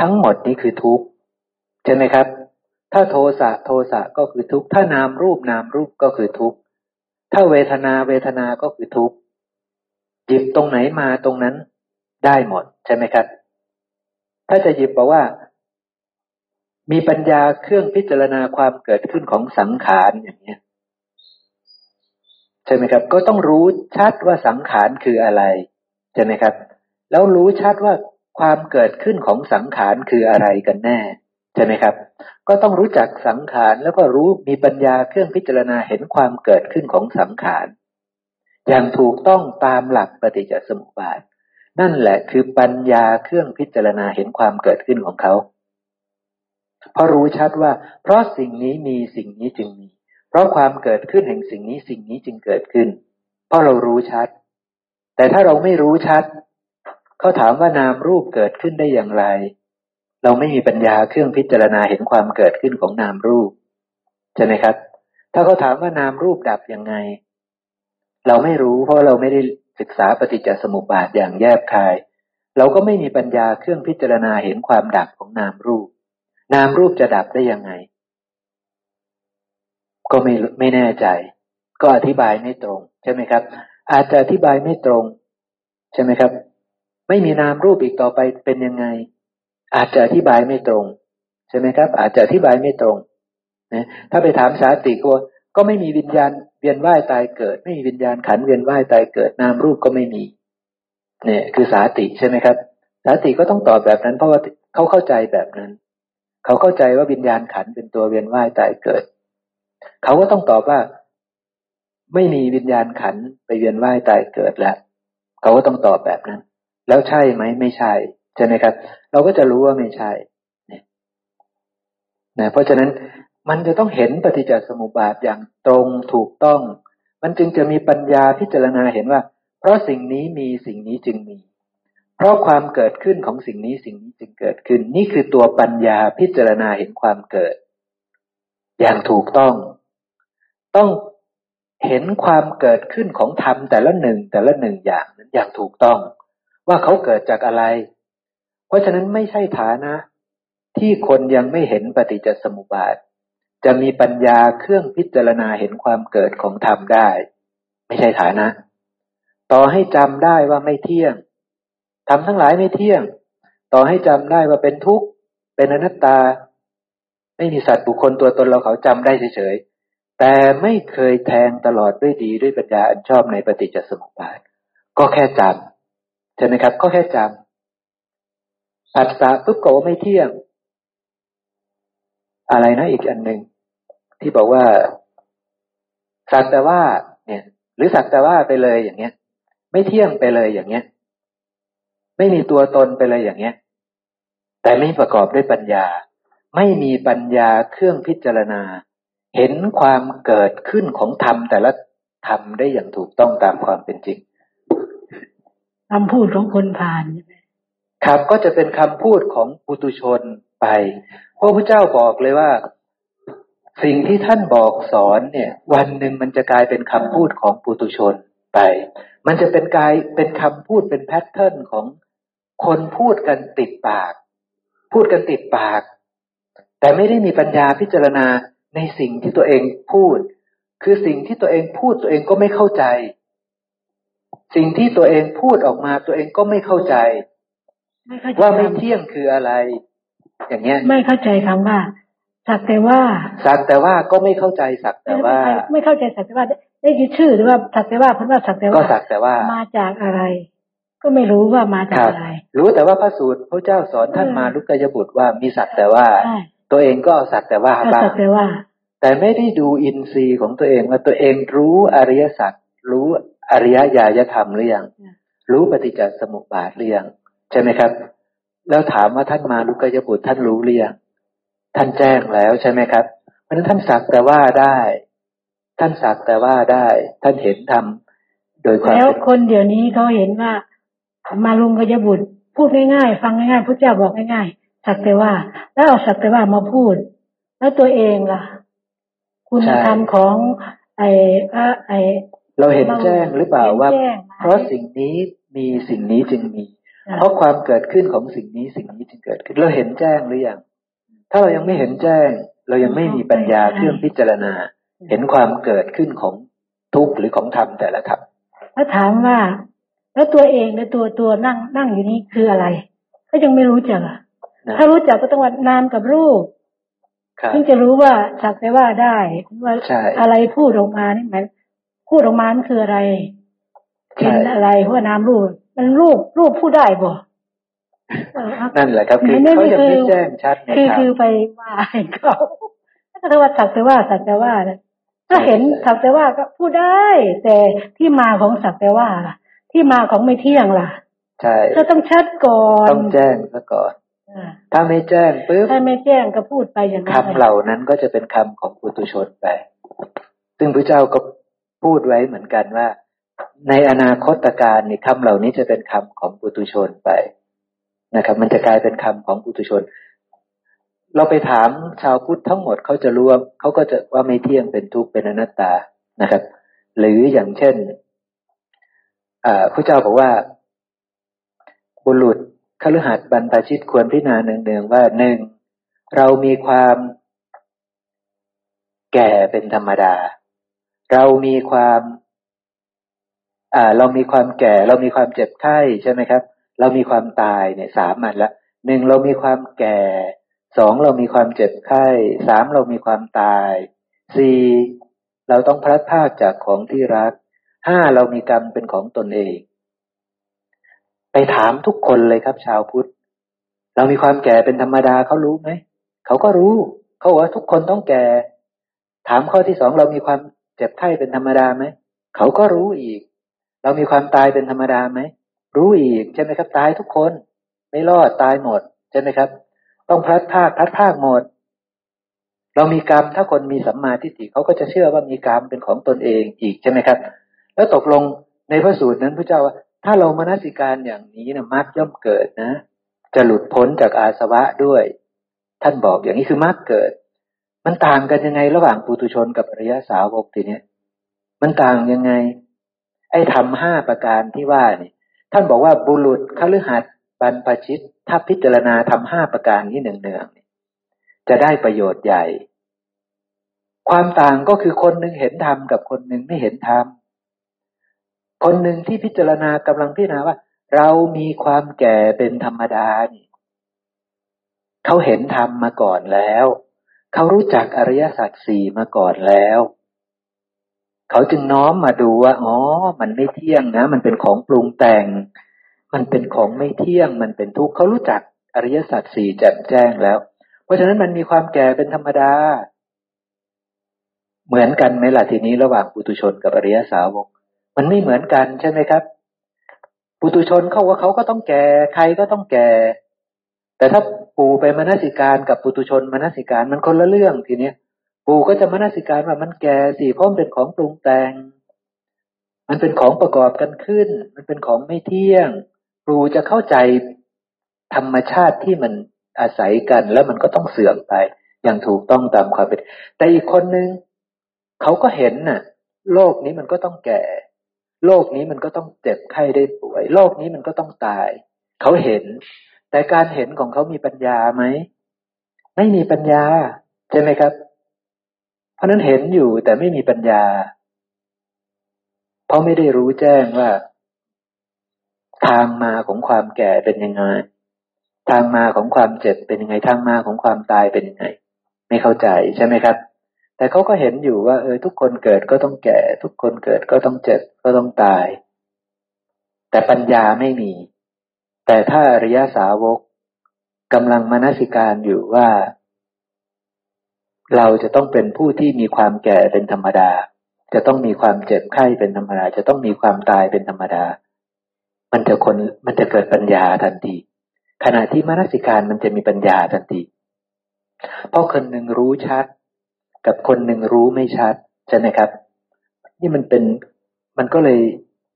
ทั้งหมดนี้คือทุกข์ใช่ไหมครับถ้าโทสะโทสะก็คือทุกข์ถ้านามรูปนามรูปก็คือทุกข์ถ้าเวทนาเวทนาก็คือทุกข์หยิบตรงไหนมาตรงนั้นได้หมดใช่ไหมครับถ้าจะหยิบบอกว่ามีปัญญาเครื่องพิจารณาความเกิดขึ้นของสังขารอย่างนี้ใช่ไหมครับก็ต้องรู้ชัดว่าสังขารคืออะไรใช่ไหมครับแล้วรู้ชัดว่าความเกิดขึ้นของสังขารคืออะไรกันแน่ใช่ไหมครับก็ต้องรู้จักสังขารแล้วก็รู้มีปัญญาเครื่องพิจารณาเห็นความเกิดขึ้นของสังขารอย่างถูกต้องตามหลักปฏิจจสมุปบาทนั่นแหละคือปัญญาเครื่องพิจารณาเห็นความเกิดขึ้นของเขาเพราะรู้ชัดว่าเพราะสิ่งนี้มีสิ่งนี้จึงมีเพราะความเกิดขึ้นแห่งสิ่งนี้สิ่งนี้จึงเกิดขึ้นเพราะเรารู้ชัดแต่ถ้าเราไม่รู้ชัดเขาถามว่านามรูปเกิดขึ้นได้อย่างไรเราไม่มีปัญญาเครื่องพิจารณาเห็นความเกิดขึ้นของนามรูปใช่ไหมครับถ้าเขาถามว่านามรูปดับยังไงเราไม่รู้เพราะเราไม่ได้ศึกษาปฏิจจสมุปบาทอย่างแยบคายเราก็ไม่มีปัญญาเครื่องพิจารณาเห็นความดับของนามรูปนามรูปจะดับได้ยังไง ก็ไม่ไม่แน่ใจก็อธิบายไม่ตรงใช่ไหมครับอาจจะอธิบายไม่ตรงใช่ไหมครับไม่มีนามรูปอีกต่อไปเป็นยังไงอาจจะอธิบายไม่ตรงใช่ไหมครับอาจจะอธิบายไม่ตรงนะถ้าไปถามสาติก็ก็ไม่มีวิญญาณเวียนว่ายตายเกิดไม่มีวิญญาณขันเวียนว่ายตายเกิดนามรูปก็ไม่มีเนี่ยคือสาติใช่ไหมครับสาติก็ต้องตอบแบบนั้นเพราะว่าเขาเข้าใจแบบนั้นเขาเข้าใจว่าวิญญาณขันเป็นตัวเวียนว่ายตายเกิดเขาก็ต้องตอบว่าไม่มีวิญญาณขันไปเวียนว่ายตายเกิดแล้วเขาก็ต้องตอบแบบนั้นแล้วใช่ไหมไม่ใช่ใช่ไหมครับเราก็จะรู้ว่าไม่ใช่เนี่ยนะเพราะฉะนั้นมันจะต้องเห็นปฏิจจสมุปบาทอย่างตรงถูกต้องมันจึงจะมีปัญญาพิจารณาเห็นว่าเพราะสิ่งนี้มีสิ่งนี้จึงมีเพราะความเกิดขึ้นของสิ่งนี้สิ่งนี้จึงเกิดขึ้นนี่คือตัวปัญญาพิจารณาเห็นความเกิดอย่างถูกต้องต้องเห็นความเกิดขึ้นของธรรมแต่ละหนึ่งแต่ละหนึ่งอย่างนั้นอย่างถูกต้องว่าเขาเกิดจากอะไรเพราะฉะนั้นไม่ใช่ฐานะที่คนยังไม่เห็นปฏิจจสมุปบาทจะมีปัญญาเครื่องพิจารณาเห็นความเกิดของธรรมได้ไม่ใช่ฐานะต่อให้จำได้ว่าไม่เที่ยงธรรมทั้งหลายไม่เที่ยงต่อให้จำได้ว่าเป็นทุกข์เป็นอนัตตาไม่มีสัตว์บุคคลตัวตนเราเขาจำได้เฉยๆแต่ไม่เคยแทงตลอดด้วยดีด้วยปัญญาอันชอบในปฏิจจสมุปบาทก็แค่จำใช่ไหมครับก็แค่จำอัตตาปุ๊บก็ไม่เที่ยงอะไรนะอีกอันหนึ่งที่บอกว่าสักแต่ว่าเนี่ยหรือสักแต่ว่าไปเลยอย่างเงี้ยไม่เที่ยงไปเลยอย่างเงี้ยไม่มีตัวตนไปเลยอย่างเงี้ยแต่ไม่ประกอบด้วยปัญญาไม่มีปัญญาเครื่องพิจารณาเห็นความเกิดขึ้นของธรรมแต่ละธรรมได้อย่างถูกต้องตามความเป็นจริงคำพูดของคนพาลใช่ไหมครับก็จะเป็นคำพูดของปุถุชนไปพระพุทธเจ้าบอกเลยว่าสิ่งที่ท่านบอกสอนเนี่ยวันหนึ่งมันจะกลายเป็นคำพูดของปุถุชนไปมันจะเป็นกลายเป็นคำพูดเป็นแพทเทิร์นของคนพูดกันติดปากพูดกันติดปากแต่ไม่ได้มีปัญญาพิจารณาในสิ่งที่ตัวเองพูดคือสิ่งที่ตัวเองพูดตัวเองก็ไม่เข้าใจสิ่งที่ตัวเองพูดออกมาตัวเองก็ไม่เข้าใจว่าไม่เที่ยงคืออะไรอย่างเงี้ยไม่เข้าใจคำว่าสักแต่ว่าสักแต่ว่าก็ไม่เข้าใจสักแต่ว่าไม่เข้าใจสักแต่ว่าได้ยินชื่อหรือว่าสักแต่ว่าเพราะว่าสักแต่ว่าก็สักแต่ว่ามาจากอะไรก็ไม่รู้ว่ามาจากอะไรรู้แต่ว่าพระสูตรพระเจ้าสอนท่านมาลุกยบุตรว่ามีสักแต่ว่าตัวเองก็สักแต่ว่าบ้างสักแต่ว่าแต่ไม่ได้ดูอินทรีย์ของตัวเองว่าตัวเองรู้อริยสัจรู้อริยญาณธรรมหรือยังรู้ปฏิจจสมุปบาทหรือยังใช่ไหมครับแล้วถามว่าท่านมาลุกยบุตรท่านรู้หรือยังท่านแจ้งแล้วใช่ไหมครับเพราะฉะนั้นท่านสักแต่ว่าได้ท่านสักแต่ว่าได้ท่านเห็นธรรมโดยความแล้วคนเดี๋ยวนี้เขาเห็นว่ามาลุกยบุตรพูดง่ายๆฟังง่ายๆพระเจ้าบอกง่ายๆสักแต่ว่าแล้วเอาสักแต่ว่ามาพูดแล้วตัวเองล่ะคุณธรรมของไอ้ไอ้เราเห็นแจ้งหรือเปล่าว่าเพราะสิ่งนี้มีสิ่งนี้จึงมีเพราะความเกิดขึ้นของสิ่งนี้สิ่งนี้จึงเกิดขึ้นเราเห็นแจ้งหรือยังถ้าเรายังไม่เห็นแจ้งเรายังไม่มีปัญญาเครื่องพิจารณาเห็นความเกิดขึ้นของทุกข์หรือของธรรมแต่ละธรรมแล้วถามว่าแล้วตัวเองและตัวตัวนั่งนั่งอยู่นี้คืออะไรก็ยังไม่รู้จักอ่ะถ้ารู้จักก็ต้องวัดนามกับรูปถึงจะรู้ว่าสักแต่ว่าได้ว่าอะไรพูดออกมานี่หมายพูดออกมามันคืออะไรเป็นอะไรเพราะนามรูปมันรูปรูปพูดได้บ่นั่นแหละครับคือเขายังไม่แจ้งชัดนะครับคือคือไปว่าให้เขาถ้าเธอว่าสักแต่ว่าสักแต่ว่าถ้าเห็นสักแต่ว่าก็พูดได้แต่ที่มาของสักแต่ว่าล่ะที่มาของไม่เที่ยงล่ะใช่ก็ต้องชัดก่อนต้องแจ้งซะก่อนถ้าไม่แจ้งปุ๊บถ้าไม่แจ้งก็พูดไปอย่างนั้นคำเหล่านั้นก็จะเป็นคำของปุถุชนไปซึ่งพระเจ้าก็พูดไว้เหมือนกันว่าในอนาคตการนี่คำเหล่านี้จะเป็นคำของปุถุชนไปนะครับมันจะกลายเป็นคำของปุถุชนเราไปถามชาวพุทธทั้งหมดเขาจะรู้ว่าเขาก็จะว่าไม่เที่ยงเป็นทุกข์เป็นอนัตตานะครับหรืออย่างเช่นพระเจ้าบอกว่าบุรุษคฤหัสถ์บรรพชิตควรพิจารณาเนืองๆว่าหนึ่งเรามีความ แก่เป็นธรรมดาเรามีความอ่าเรามีความแก่เรามีความเจ็บไข้ใช่ไหมครับเรามีความตายเนี่ยสามมันละหนึ่งเรามีความแก่สองเรามีความเจ็บไข้สามเรามีความตายสี่เราต้องพลัดพรากจากของที่รักห้าเรามีกรรมเป็นของตนเองไปถามทุกคนเลยครับชาวพุทธเรามีความแก่เป็นธรรมดาเขารู้ไหมเขาก็รู้เขาบอกว่าทุกคนต้องแก่ถามข้อที่สองเรามีความเจ็บไข้เป็นธรรมดาไหมเขาก็รู้อีกเรามีความตายเป็นธรรมดาไหมรู้อีกใช่ไหมครับตายทุกคนไม่รอดตายหมดใช่ไหมครับต้องพลัดพรากพลัดพรากหมดเรามีกรรมถ้าคนมีสัมมาทิฏฐิเขาก็จะเชื่อว่ามีกรรมเป็นของตนเองอีกใช่ไหมครับแล้วตกลงในพระสูตรนั้นพระเจ้าว่าถ้าเรามนสิการอย่างนี้นะมรรคย่อมเกิดนะจะหลุดพ้นจากอาสวะด้วยท่านบอกอย่างนี้คือมรรคเกิดมันต่างกันยังไงระหว่างปุถุชนกับอริยสาวกทีเนี้ยมันต่างยังไงไอ้ธรรมห้าประการที่ว่านี่ท่านบอกว่าบุรุษคฤหัสถ์บรรพชิตถ้าพิจารณาธรรมห้าประการนี้เนืองๆจะได้ประโยชน์ใหญ่ความต่างก็คือคนนึงเห็นธรรมกับคนนึงไม่เห็นธรรมคนหนึ่งที่พิจารณากำลังพิจารณาว่าเรามีความแก่เป็นธรรมดานี่เขาเห็นธรรมมาก่อนแล้วเขารู้จักอริยสัจสี่มาก่อนแล้วเขาจึงน้อมมาดูว่าอ๋อมันไม่เที่ยงนะมันเป็นของปรุงแต่งมันเป็นของไม่เที่ยงมันเป็นทุกข์เขารู้จักอริยสัจสี่แจ่มแจ้งแล้วเพราะฉะนั้นมันมีความแก่เป็นธรรมดาเหมือนกันไหมล่ะทีนี้ระหว่างปุถุชนกับอริยสาวกมันไม่เหมือนกันใช่ไหมครับปุถุชนเขาว่าเขาก็ต้องแก่ใครก็ต้องแก่แต่ถ้าปู่ไปมนสิการกับปุถุชนมนสิการมันคนละเรื่องทีเนี้ยปู่ก็จะมนสิการว่ามันแก่สิเพราะมันเป็นของปรุงแต่งมันเป็นของประกอบกันขึ้นมันเป็นของไม่เที่ยงปู่จะเข้าใจธรรมชาติที่มันอาศัยกันแล้วมันก็ต้องเสื่อมไปอย่างถูกต้องตามความเป็นแต่อีกคนนึงเขาก็เห็นน่ะโลกนี้มันก็ต้องแก่โลกนี้มันก็ต้องเจ็บไข้ได้ป่วยโลกนี้มันก็ต้องตายเขาเห็นแต่การเห็นของเขามีปัญญาไหมไม่มีปัญญาใช่ไหมครับเพราะนั้นเห็นอยู่แต่ไม่มีปัญญาเพราะไม่ได้รู้แจ้งว่าทางมาของความแก่เป็นยังไงทางมาของความเจ็บเป็นยังไงทางมาของความตายเป็นยังไงไม่เข้าใจใช่ไหมครับแต่เขาก็เห็นอยู่ว่าเออทุกคนเกิดก็ต้องแก่ทุกคนเกิดก็ต้องเจ็บก็ต้องตายแต่ปัญญาไม่มีแต่ถ้าอริยสาวกกำลังมนสิการอยู่ว่าเราจะต้องเป็นผู้ที่มีความแก่เป็นธรรมดาจะต้องมีความเจ็บไข้เป็นธรรมดาจะต้องมีความตายเป็นธรรมดามันจะคนมันจะเกิดปัญญาทันทีขณะที่มนสิการมันจะมีปัญญาทันทีเพราะคนหนึ่งรู้ชัดกับคนหนึ่งรู้ไม่ชัดใช่ไหมครับนี่มันเป็นมันก็เลย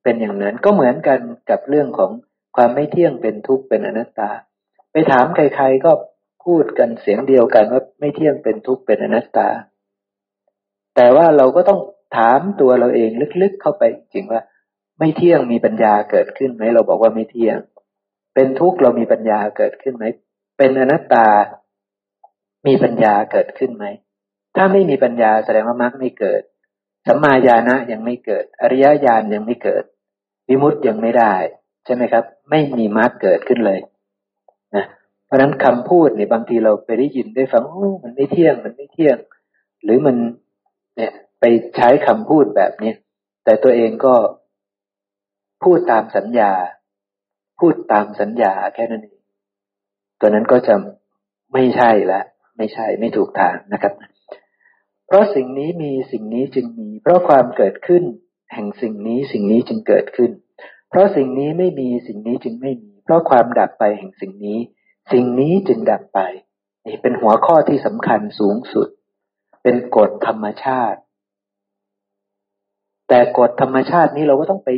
เป็นอย่างนั้นก็เหมือนกันกับเรื่องของความไม่เที่ยงเป็นทุกข์เป็นอนัตตาไปถามใครๆก็พูดกันเสียงเดียวกันว่าไม่เที่ยงเป็นทุกข์เป็นอนัตตาแต่ว่าเราก็ต้องถามตัวเราเองลึกๆเข้าไปจริงว่าไม่เที่ยงมีปัญญาเกิดขึ้นไหมเราบอกว่าไม่เที่ยงเป็นทุกข์เรามีปัญญาเกิดขึ้นไหมเป็นอนัตตามีปัญญาเกิดขึ้นไหมถ้าไม่มีปัญญาแสดงว่ามรรคไม่เกิดสัมมาญาณะยังไม่เกิดอริยญาณยังไม่เกิดวิมุตติยังไม่ได้ใช่ไหมครับไม่มีมรรคเกิดขึ้นเลยนะเพราะฉะนั้นคำพูดเนี่ยบางทีเราไปได้ยินได้ฟังโอ้มันไม่เที่ยงมันไม่เที่ยงหรือมันเนี่ยไปใช้คำพูดแบบนี้แต่ตัวเองก็พูดตามสัญญาพูดตามสัญญาแค่นั้นเองตัวนั้นก็จะไม่ใช่ละไม่ใช่ไม่ถูกทางนะครับเพราะสิ่งนี้มีสิ่งนี้จึงมีเพราะความเกิดขึ้นแห่งสิ่งนี้สิ่งนี้จึงเกิดขึ้นเพราะสิ่งนี้ไม่มีสิ่งนี้จึงไม่มีเพราะความดับไปแห่งสิ่งนี้สิ่งนี้จึงดับไปนี่เป็นหัวข้อที่สำคัญสูงสุดเป็นกฎธรรมชาติแต่กฎธรรมชาตินี้เราก็ต้องไป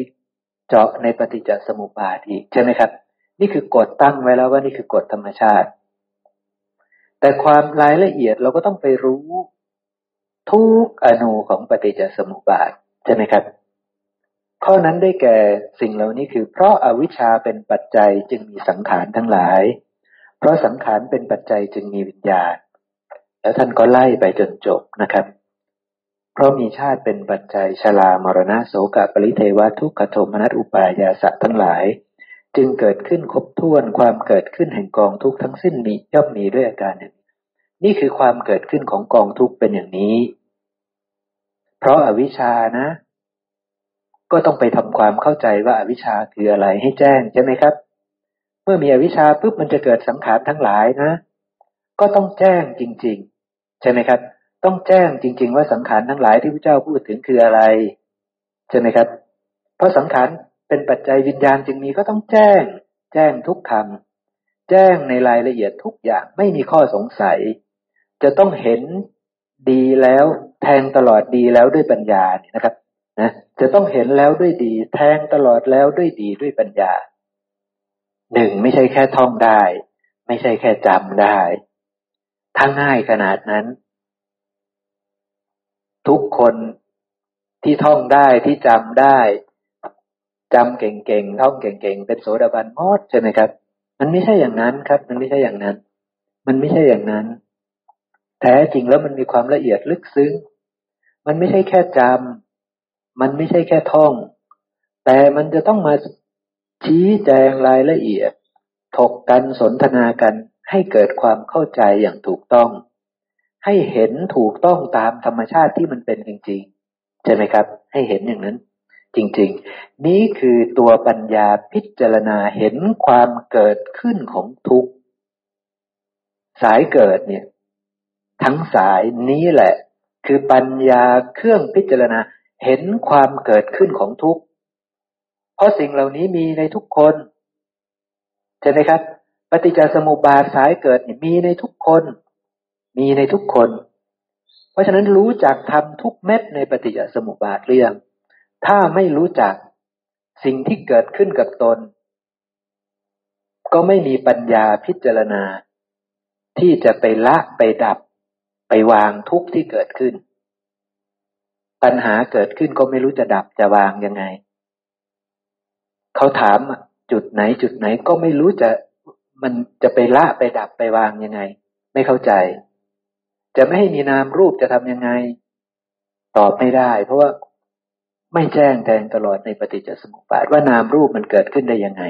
เจาะในปฏิจจสมุปบาทอีกใช่ไหมครับนี่คือกฎตั้งไว้แล้วว่านี่คือกฎธรรมชาติแต่ความรายละเอียดเราก็ต้องไปรู้ทุกอนูของปฏิจจสมุปบาทใช่ไหมครับข้อนั้นได้แก่สิ่งเหล่านี้คือเพราะอวิชชาเป็นปัจจัยจึงมีสังขารทั้งหลายเพราะสังขารเป็นปัจจัยจึงมีวิญญาณแล้วท่านก็ไล่ไปจนจบนะครับ เพราะมีชาติเป็นปัจจัยชรามรณะโศกปริเทวทุกขโทมนัสอุปายาสะทั้งหลายจึงเกิดขึ้นครบถ้วนความเกิดขึ้นแห่งกองทุกข์ทั้งสิ้นมีย่อมมีด้วยอาการนี้นี่คือความเกิดขึ้นของกองทุกข์เป็นอย่างนี้เพราะอวิชชานะก็ต้องไปทำความเข้าใจว่าอวิชชาคืออะไรให้แจ้งใช่ไหมครับเมื่อมีอวิชชาปุ๊บมันจะเกิดสังขารทั้งหลายนะก็ต้องแจ้งจริงๆใช่ไหมครับต้องแจ้งจริงๆว่าสังขารทั้งหลายที่พระเจ้าพูดถึงคืออะไรใช่ไหมครับเพราะสังขารเป็นปัจจัยวิญญาณจึงมีก็ต้องแจ้งแจ้งทุกคำแจ้งในรายละเอียดทุกอย่างไม่มีข้อสงสัยจะต้องเห็นดีแล้วแทงตลอดดีแล้วด้วยปัญญาเนี่ยนะครับนะจะต้องเห็นแล้วด้วยดีแทงตลอดแล้วด้วยดีด้วยปัญญาหนึ่งไม่ใช่แค่ท่องได้ไม่ใช่แค่จำได้ถ้าง่ายขนาดนั้นทุกคนที่ท่องได้ที่จำได้จำเก่งๆท่องเก่งๆเป็นโสดาบันหมดใช่ไหมครับมันไม่ใช่อย่างนั้นครับมันไม่ใช่อย่างนั้นมันไม่ใช่อย่างนั้นแท้จริงแล้วมันมีความละเอียดลึกซึ้งมันไม่ใช่แค่จำมันไม่ใช่แค่ท่องแต่มันจะต้องมาชี้แจงรายละเอียดถกกันสนทนากันให้เกิดความเข้าใจอย่างถูกต้องให้เห็นถูกต้องตามธรรมชาติที่มันเป็นจริงๆใช่ไหมครับให้เห็นอย่างนั้นจริงๆนี่คือตัวปัญญาพิจารณาเห็นความเกิดขึ้นของทุกข์สายเกิดเนี่ยทั้งสายนี้แหละคือปัญญาเครื่องพิจารณาเห็นความเกิดขึ้นของทุกข์เพราะสิ่งเหล่านี้มีในทุกคนใช่ไหมครับปฏิจจสมุปบาทสายเกิดมีในทุกคนมีในทุกคนเพราะฉะนั้นรู้จักธรรมทุกเม็ดในปฏิจจสมุปบาทหรือยังถ้าไม่รู้จักสิ่งที่เกิดขึ้นกับตนก็ไม่มีปัญญาพิจารณาที่จะไปละไปดับไปวางทุกข์ที่เกิดขึ้นปัญหาเกิดขึ้นก็ไม่รู้จะดับจะวางยังไงเขาถามจุดไหนจุดไหนก็ไม่รู้จะมันจะไปละไปดับไปวางยังไงไม่เข้าใจจะไม่ให้มีนามรูปจะทำยังไงตอบไม่ได้เพราะว่าไม่แจ้งแทงตลอดในปฏิจจสมุปบาทว่านามรูปมันเกิดขึ้นได้ยังไง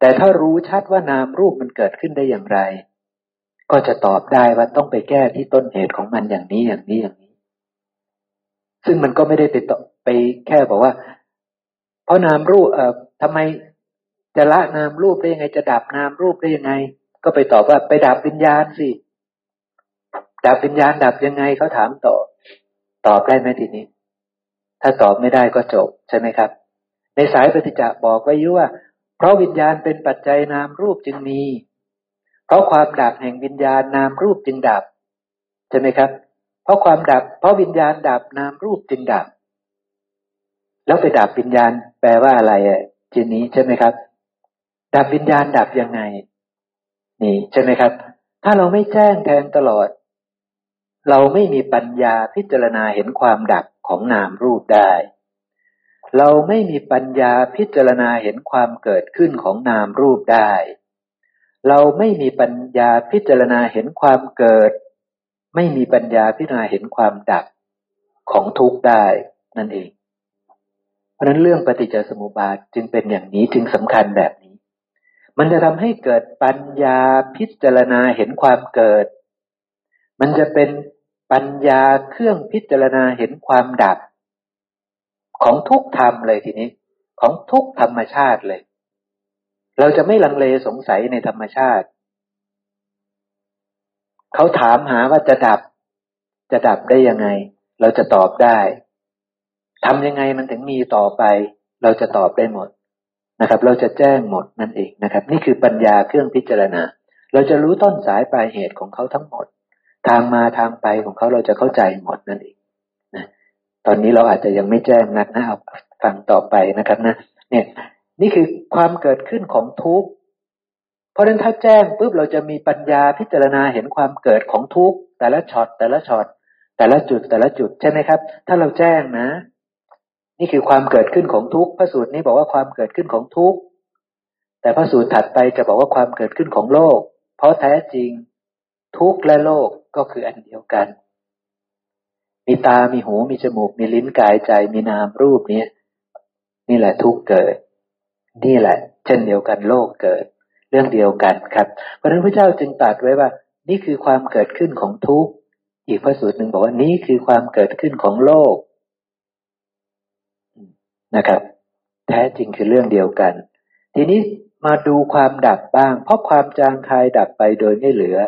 แต่ถ้ารู้ชัดว่านามรูปมันเกิดขึ้นได้อย่างไรก็จะตอบได้ว่าต้องไปแก้ที่ต้นเหตุของมันอย่างนี้อย่างนี้อย่างนี้ซึ่งมันก็ไม่ได้ไปไปแค่บอกว่าเพราะนามรูปเอ่อทำไมจะละนามรูปได้ยังไงจะดับนามรูปได้ยังไงก็ไปตอบว่าไปดับวิญญาณสิดับวิญญาณดับยังไงเขาถามต่อตอบได้ไหมทีนี้ถ้าตอบไม่ได้ก็จบใช่ไหมครับในสายปฏิจจ์บอกไว้อยู่ว่าเพราะวิญญาณเป็นปัจจัยนามรูปจึงมีเพราะความดับแห่งวิญญาณนามรูปจึงดับใช่ไหมครับเพราะความดับเพราะวิญญาณดับนามรูปจึงดับแล้วไปดับวิญญาณแปลว่าอะไรอ่ะทีนี้ใช่ไหมครับดับวิญญาณดับยังไงนี่ใช่ไหมครับถ้าเราไม่แจ้งแทงตลอดเราไม่มีปัญญาพิจารณาเห็นความดับของนามรูปได้เราไม่มีปัญญาพิจารณาเห็นความเกิดขึ้นของนามรูปได้เราไม่มีปัญญาพิจารณาเห็นความเกิดไม่มีปัญญาพิจารณาเห็นความดับของทุกข์ได้นั่นเองเพราะนั้นเรื่องปฏิจจสมุปบาทจึงเป็นอย่างนี้จึงสำคัญแบบนี้มันจะทำให้เกิดปัญญาพิจารณาเห็นความเกิดมันจะเป็นปัญญาเครื่องพิจารณาเห็นความดับของทุกธรรมเลยทีนี้ของทุกธรรมชาติเลยเราจะไม่ลังเลสงสัยในธรรมชาติเขาถามหาว่าจะดับจะดับได้ยังไงเราจะตอบได้ทำยังไงมันถึงมีต่อไปเราจะตอบได้หมดนะครับเราจะแจ้งหมดนั่นเองนะครับนี่คือปัญญาเครื่องพิจารณาเราจะรู้ต้นสายปลายเหตุของเขาทั้งหมดทางมาทางไปของเขาเราจะเข้าใจหมดนั่นเองนะตอนนี้เราอาจจะยังไม่แจ้งนักนะเอาฟังต่อไปนะครับนะเนี่ยนี่คือความเกิดขึ้นของทุกข์เพราะฉะนั้นถ้าแจ้งปุ๊บเราจะมีปัญญาพิจารณาเห็นความเกิดของทุกข์แต่ละช็อตแต่ละช็อตแต่ละจุดแต่ละจุดใช่ไหมครับถ้าเราแจ้งนะนี่คือความเกิดขึ้นของทุกข์พระสูตรนี้บอกว่าความเกิดขึ้นของทุกข์แต่พระสูตรถัดไปจะบอกว่าความเกิดขึ้นของโลกเพราะแท้จริงทุกข์และโลกก็คืออันเดียวกัน มีตามีหูมีจมูกมีลิ้นกายใจมีนามรูปนี้นี่แหละทุกข์เกิดนี่แหละเช่นเดียวกันโลกเกิดเรื่องเดียวกันครับเพราะฉะนั้นพระเจ้าจึงตรัสไว้ว่านี่คือความเกิดขึ้นของทุกข์อีกพระสูตรหนึ่งบอกว่านี่คือความเกิดขึ้นของโลกนะครับแท้จริงคือเรื่องเดียวกันทีนี้มาดูความดับบ้างเพราะความจางคายดับไปโดยไม่เหลือ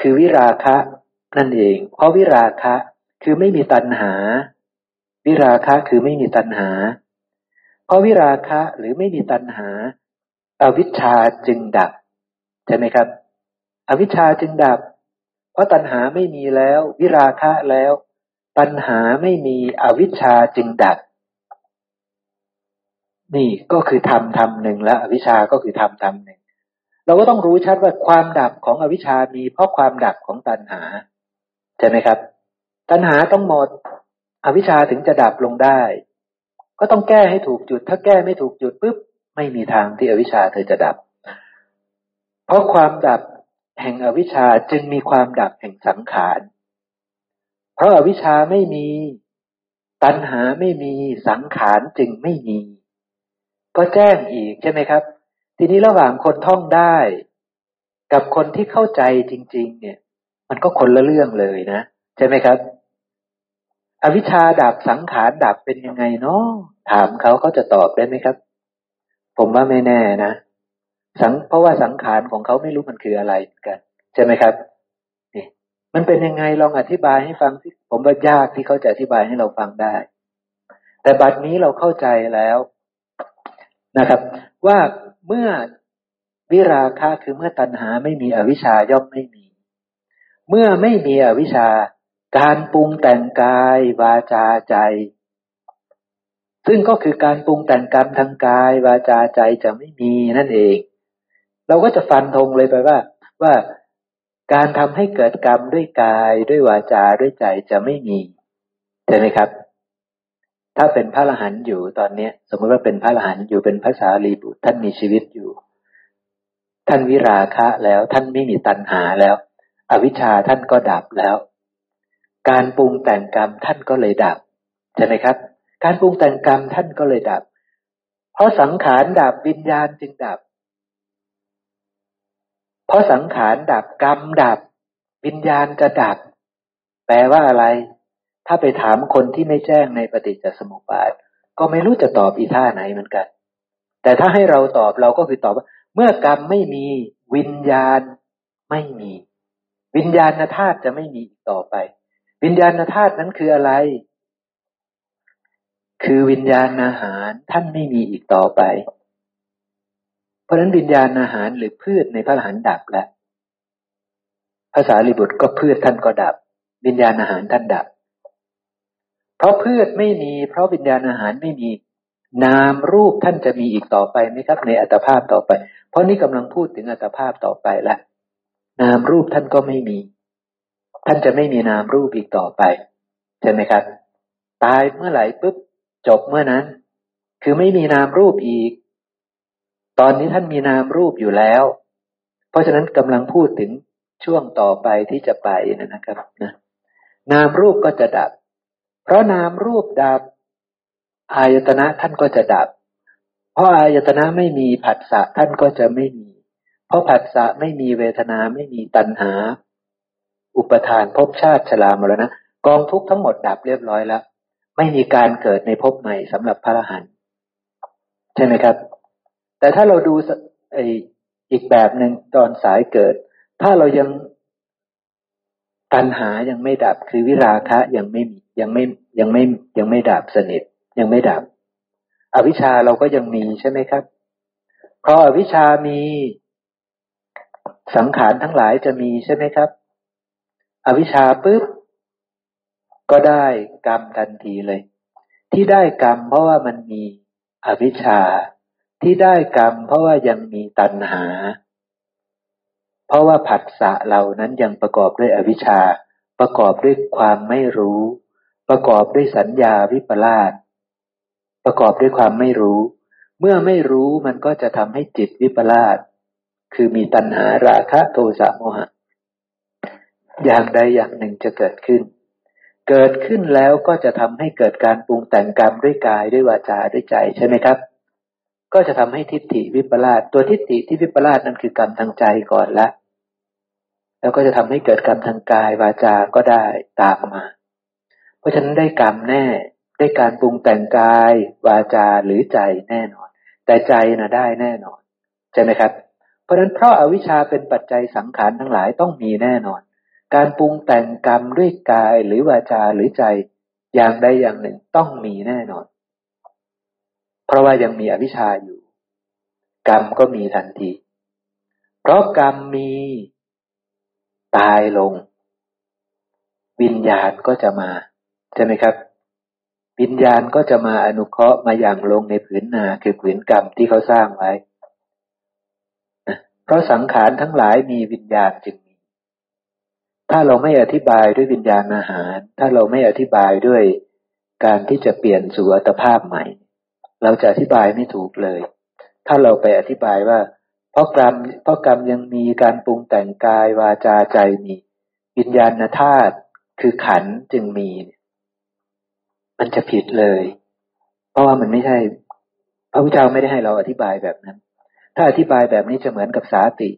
คือวิราคะนั่นเองเพราะวิราคะคือไม่มีตัณหาวิราคะคือไม่มีตัณหาเพราะวิราคะหรือไม่มีตัณหาอวิชชาจึงดับใช่ไหมครับอวิชชาจึงดับเพราะตัณหาไม่มีแล้ววิราคะแล้วตัณหาไม่มีอวิชชาจึงดับนี่ก็คือธรรมธรรมหนึ่งและอวิชชาก็คือธรรมธรรมหนึ่งเราก็ต้องรู้ชัดว่าความดับของอวิชชามีเพราะความดับของตัณหาใช่ไหมครับตัณหาต้องหมดอวิชชาถึงจะดับลงได้ก็ต้องแก้ให้ถูกจุดถ้าแก้ไม่ถูกจุดปุ๊บไม่มีทางที่อวิชชาเธอจะดับเพราะความดับแห่งอวิชชาจึงมีความดับแห่งสังขารเพราะอวิชชาไม่มีตัณหาไม่มีสังขารจึงไม่มีก็แจ้งอีกใช่ไหมครับทีนี้ระหว่างคนท่องได้กับคนที่เข้าใจจริงๆเนี่ยมันก็คนละเรื่องเลยนะใช่ไหมครับอวิชชาดับสังขารดับเป็นยังไงเนาะถามเขาเขาจะตอบได้ไหมครับผมว่าไม่แน่นะสังเพราะว่าสังขารของเขาไม่รู้มันคืออะไรกันใช่ไหมครับนี่มันเป็นยังไงลองอธิบายให้ฟังสิผมว่ายากที่เขาจะอธิบายให้เราฟังได้แต่บัดนี้เราเข้าใจแล้วนะครับว่าเมื่อวิราคะคือเมื่อตัณหาไม่มีอวิชชาย่อมไม่มีเมื่อไม่มีอวิชชาการปรุงแต่งกายวาจาใจซึ่งก็คือการปรุงแต่งกรรมทางกายวาจาใจจะไม่มีนั่นเองเราก็จะฟันธงเลยไปว่าว่าการทำให้เกิดกรรมด้วยกายด้วยวาจาด้วยใจจะไม่มีใช่ไหมครับถ้าเป็นพระอรหันต์อยู่ตอนนี้สมมติว่าเป็นพระอรหันต์อยู่เป็นพระสารีบุตรท่านมีชีวิตอยู่ท่านวิราคะแล้วท่านไม่มีตัณหาแล้วอวิชชาท่านก็ดับแล้วการปรุงแต่งกรรมท่านก็เลยดับใช่ไหมครับการปรุงแต่งกรรมท่านก็เลยดับเพราะสังขารดับวิญญาณจึงดับเพราะสังขารดับกรรมดับวิญญาณจะดับแปลว่าอะไรถ้าไปถามคนที่ไม่แจ้งในปฏิจจสมุปบาทก็ไม่รู้จะตอบอีท่าไหนเหมือนกันแต่ถ้าให้เราตอบเราก็คือตอบว่าเมื่อกรรมไม่มีวิญญาณไม่มีวิญญาณธาตุจะไม่มีอีกต่อไปวิญญาณธาตุนั้นคืออะไรคือวิญญาณอาหารท่านไม่มีอีกต่อไปเพราะฉะนั้นวิญญาณอาหารหรือพืชในพระอรหันต์ดับแล้วพระสารีบุตรก็พืชท่านก็ดับวิญญาณอาหารท่านดับเพราะพืชไม่มีเพราะวิญญาณอาหารไม่มีนามรูปท่านจะมีอีกต่อไปไหมครับในอัตภาพต่อไปเพราะนี่กำลังพูดถึงอัตภาพต่อไปแล้วนามรูปท่านก็ไม่มีท่านจะไม่มีนามรูปอีกต่อไปใช่ไหมครับตายเมื่อไหร่ปุ๊บจบเมื่อนั้นคือไม่มีนามรูปอีกตอนนี้ท่านมีนามรูปอยู่แล้วเพราะฉะนั้นกำลังพูดถึงช่วงต่อไปที่จะไปนะครับนะนามรูปก็จะดับเพราะนามรูปดับอายตนะท่านก็จะดับเพราะอายตนะไม่มีผัสสะท่านก็จะไม่มีเพราะผัสสะไม่มีเวทนาไม่มีตัณหาอุปทานภพชาติชรามรณะกองทุกข์ทั้งหมดดับเรียบร้อยแล้วไม่มีการเกิดในภพใหม่สำหรับพระอรหันต์ใช่ไหมครับแต่ถ้าเราดูอีกแบบหนึ่งตอนสายเกิดถ้าเรายังตัณหายังไม่ดับคือวิราคะยังไม่มียังไม่ยังไม่ยังไม่ดับสนิทยังไม่ดับอวิชชาเราก็ยังมีใช่ไหมครับเพราะอวิชชามีสังขารทั้งหลายจะมีใช่ไหมครับอวิชชาปุ๊บก็ได้กรรมทันทีเลยที่ได้กรรมเพราะว่ามันมีอวิชชาที่ได้กรรมเพราะว่ายังมีตัณหาเพราะว่าผัสสะเหล่านั้นยังประกอบด้วยอวิชชาประกอบด้วยความไม่รู้ประกอบด้วยสัญญาวิปลาสประกอบด้วยความไม่รู้เมื่อไม่รู้มันก็จะทำให้จิตวิปลาสคือมีตัณหาราคะโทสะโมหะอย่างใดอย่างหนึ่งจะเกิดขึ้น เกิดขึ้นแล้วก็จะทำให้เกิดการปรุงแต่งกรรมด้วยกายด้วยวาจาด้วยใจใช่ไหมครับก็จะทำให้ทิฏฐิวิปลาสตัวทิฏฐิที่วิปลาสนั้นคือกรรมทางใจก่อนละแล้วก็จะทำให้เกิดกรรมทางกายวาจาก็ได้ตามมาเพราะฉะนั้นได้กรรมแน่ได้การปรุงแต่งกายวาจาหรือใจแน่นอนแต่ใจน่ะได้แน่นอนใช่ไหมครับเพราะฉะนั้นเพราะอวิชชาเป็นปัจจัยสังขารทั้งหลายต้องมีแน่นอนการปรุงแต่งกรรมด้วยกายหรือวาจาหรือใจอย่างใดอย่างหนึ่งต้องมีแน่นอนเพราะว่ายังมีอวิชชาอยู่กรรมก็มีทันทีเพราะกรรมมีตายลงวิญญาณก็จะมาใช่ไหมครับวิญญาณก็จะมาอนุเคราะห์มาอย่างลงในผืนนาคือผืนกรรมที่เขาสร้างไว้เพราะสังขารทั้งหลายมีวิญญาณจึงมีถ้าเราไม่อธิบายด้วยวิญญาณอาหารถ้าเราไม่อธิบายด้วยการที่จะเปลี่ยนสู่อัตภาพใหม่เราจะอธิบายไม่ถูกเลยถ้าเราไปอธิบายว่าเพราะกรรมเพราะกรรมยังมีการปรุงแต่งกายวาจาใจมีวิญญาณธาตุคือขันธ์จึงมีมันจะผิดเลยเพราะว่ามันไม่ใช่พระพุทธเจ้าไม่ได้ให้เราอธิบายแบบนั้นถ้าอธิบายแบบนี้จะเหมือนกับสาติ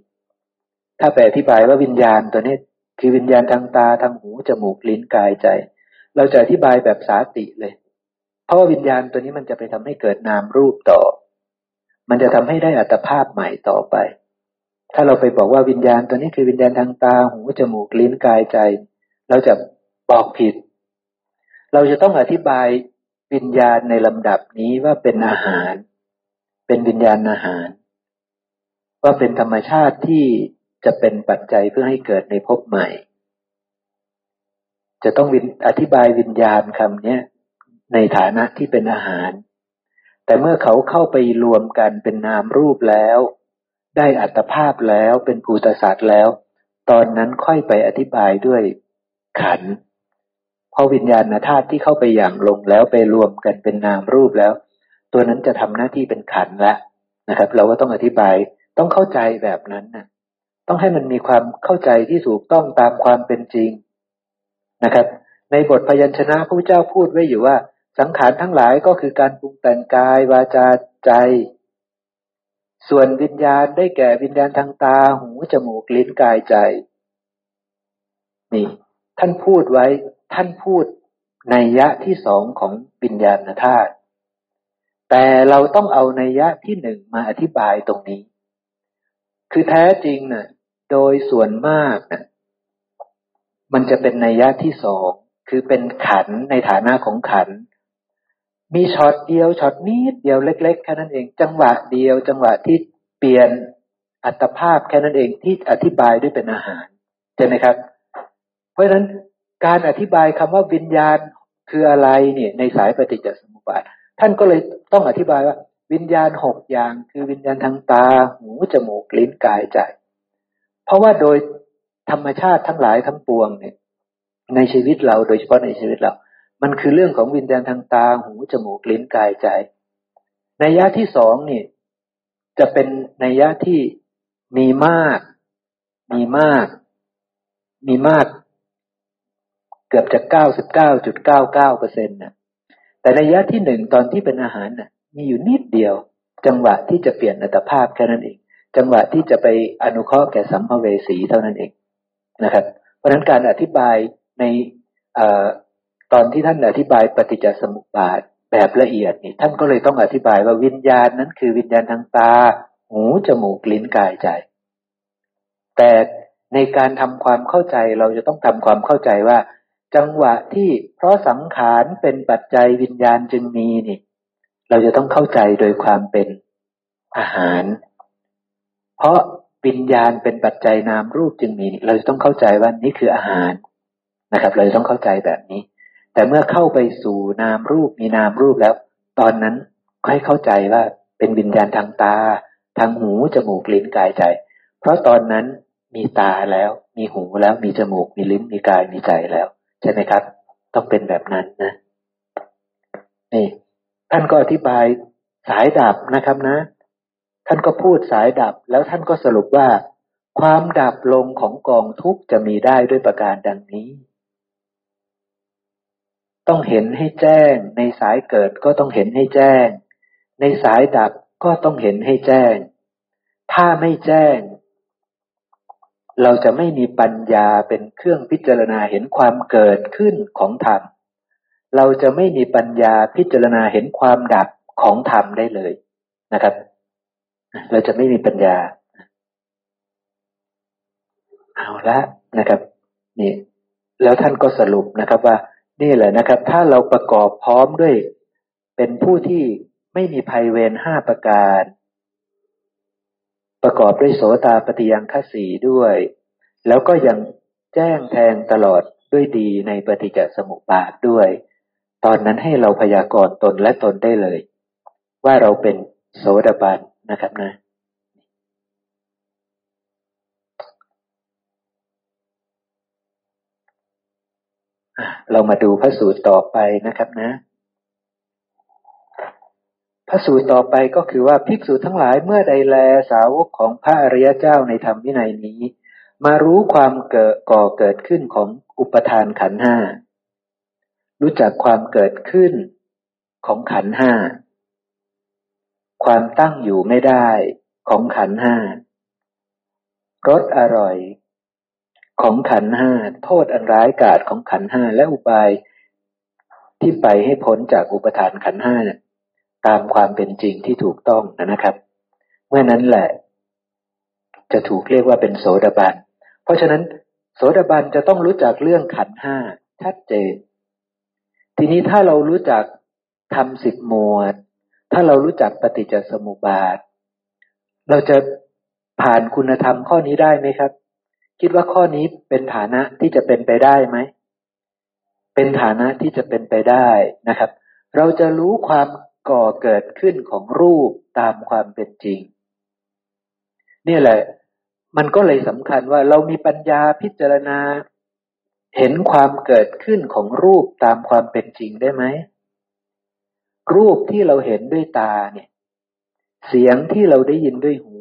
ถ้าไปอธิบายว่าวิญญาณตัวนี้คือวิญญาณทางตาทางหูจมูกลิ้นกายใจเราจะอธิบายแบบสาติเลยเพราะว่าวิญญาณตัวนี้มันจะไปทำให้เกิดนามรูปต่อมันจะทำให้ได้อัตภาพใหม่ต่อไปถ้าเราไปบอกว่าวิญญาณตัวนี้คือวิญญาณทางตาหูจมูกลิ้นกายใจเราจะบอกผิดเราจะต้องอธิบายวิญญาณในลำดับนี้ว่าเป็นอาหารเป็นวิญญาณอาหารว่าเป็นธรรมชาติที่จะเป็นปัจจัยเพื่อให้เกิดในภพใหม่จะต้องอธิบายวิญญาณคำนี้ในฐานะที่เป็นอาหารแต่เมื่อเขาเข้าไปรวมกันเป็นนามรูปแล้วได้อัตภาพแล้วเป็นภูตสัตว์แล้วตอนนั้นค่อยไปอธิบายด้วยขันธ์เพราะวิญญาณธาตุที่เข้าไปอย่างลงแล้วไปรวมกันเป็นนามรูปแล้วตัวนั้นจะทำหน้าที่เป็นขันธ์แล้วนะครับเราก็ต้องอธิบายต้องเข้าใจแบบนั้นนะต้องให้มันมีความเข้าใจที่ถูกต้องตามความเป็นจริงนะครับในบทพยัญชนะพระพุทธเจ้าพูดไว้อยู่ว่าสังขารทั้งหลายก็คือการปรุงแต่งกายวาจาใจส่วนวิญญาณได้แก่วิญญาณทางตาหูจมูกลิ้นกายใจนี่ท่านพูดไว้ท่านพูดนัยยะที่สองของวิญญาณธาตุแต่เราต้องเอานัยยะที่หนึ่งมาอธิบายตรงนี้คือแท้จริงน่ะโดยส่วนมากน่ะมันจะเป็นนัยยะที่สองคือเป็นขันธ์ในฐานะของขันธ์มีช็อตเดียวช็อตนิดเดียวเล็กๆแค่นั้นเองจังหวะเดียวจังหวะที่เปลี่ยนอัตภาพแค่นั้นเองที่อธิบายด้วยเป็นอาหารใช่ไหมครับเพราะฉะนั้นการอธิบายคำว่าวิญญาณคืออะไรเนี่ยในสายปฏิจจสมุปบาทท่านก็เลยต้องอธิบายว่าวิญญาณหกอย่างคือวิญญาณทางตาหูจมูกลิ้นกายใจเพราะว่าโดยธรรมชาติทั้งหลายทั้งปวงเนี่ยในชีวิตเราโดยเฉพาะในชีวิตเรามันคือเรื่องของวิญญาณทางตาหูจมูกลิ้นกายใจนัยยะที่สองนี่จะเป็นนัยยะที่มีมากมีมากมีมากเกือบจะ เก้าสิบเก้าจุดเก้าเก้าเปอร์เซ็นต์ น่ะแต่นัยยะที่หนึ่งตอนที่เป็นอาหารน่ะมีอยู่นิดเดียวจังหวะที่จะเปลี่ยนอัตภาพแค่นั้นเองจังหวะที่จะไปอนุเคราะห์แก่สัมภเวสีเท่านั้นเองนะครับเพราะฉะนั้นการอธิบายในเอ่อตอนที่ท่านอธิบายปฏิจจสมุปบาทแบบละเอียดนี่ท่านก็เลยต้องอธิบายว่าวิญญาณนั้นคือวิญญาณทางตาหูจมูกลิ้นกายใจแต่ในการทำความเข้าใจเราจะต้องทำความเข้าใจว่าจังหวะที่เพราะสังขารเป็นปัจจัยวิญญาณจึงมีนี่เราจะต้องเข้าใจโดยความเป็นอาหารเพราะวิญญาณเป็นปัจจัยนามรูปจึงมีเราจะต้องเข้าใจว่านี่คืออาหารนะครับเราจะต้องเข้าใจแบบนี้แต่เมื่อเข้าไปสู่นามรูปมีนามรูปแล้วตอนนั้นค่อยเข้าใจว่าเป็นวิญญาณทางตาทางหูจมูกลิ้นกายใจเพราะตอนนั้นมีตาแล้วมีหูแล้วมีจมูกมีลิ้นมีกายมีใจแล้วใช่ไหมครับต้องเป็นแบบนั้นนะนี่ท่านก็อธิบายสายดับนะครับนะท่านก็พูดสายดับแล้วท่านก็สรุปว่าความดับลงของกองทุกข์จะมีได้ด้วยประการดังนี้ ต้องเห็นให้แจ้งในสายเกิดก็ต้องเห็นให้แจ้งในสายดับก็ต้องเห็นให้แจ้งถ้าไม่แจ้งเราจะไม่มีปัญญาเป็นเครื่องพิจารณาเห็นความเกิดขึ้นของธรรมเราจะไม่มีปัญญาพิจารณาเห็นความดับของธรรมได้เลยนะครับเราจะไม่มีปัญญาเอาละนะครับนี่แล้วท่านก็สรุปนะครับว่านี่แหละนะครับถ้าเราประกอบพร้อมด้วยเป็นผู้ที่ไม่มีภัยเวรห้าประการประกอบด้วยโสตาปฏิยังคสีด้วยแล้วก็ยังแจ้งแทงตลอดด้วยดีในปฏิจจสมุปบาทด้วยตอนนั้นให้เราพยากรณ์ตนและตนได้เลยว่าเราเป็นโสดาบันนะครับนะเรามาดูพระสูตรต่อไปนะครับนะพระสูตรต่อไปก็คือว่าภิกษุทั้งหลายเมื่อใดแลสาวกของพระอริยเจ้าในธรรมวินัยนี้มารู้ความเกิดก่อเกิดขึ้นของอุปทานขันธ์ห้ารู้จักความเกิดขึ้นของขันธ์ห้าความตั้งอยู่ไม่ได้ของขันธ์ห้ารสอร่อยของขันธ์ห้าโทษอันร้ายกาจของขันธ์ห้าและอุบายที่ไปให้พ้นจากอุปทานขันธ์ห้าเนี่ยตามความเป็นจริงที่ถูกต้องนะครับเมื่อนั้นแหละจะถูกเรียกว่าเป็นโสดาบันเพราะฉะนั้นโสดาบันจะต้องรู้จักเรื่องขันธ์ห้าชัดเจนทีนี้ถ้าเรารู้จักธรรมสิบหมวดถ้าเรารู้จักปฏิจจสมุปบาทเราจะผ่านคุณธรรมข้อนี้ได้ไหมครับคิดว่าข้อนี้เป็นฐานะที่จะเป็นไปได้ไหมเป็นฐานะที่จะเป็นไปได้นะครับเราจะรู้ความก่อเกิดขึ้นของรูปตามความเป็นจริงนี่แหละมันก็เลยสำคัญว่าเรามีปัญญาพิจารณาเห็นความเกิดขึ้นของรูปตามความเป็นจริงได้ไหมรูปที่เราเห็นด้วยตาเนี่ยเสียงที่เราได้ยินด้วยหู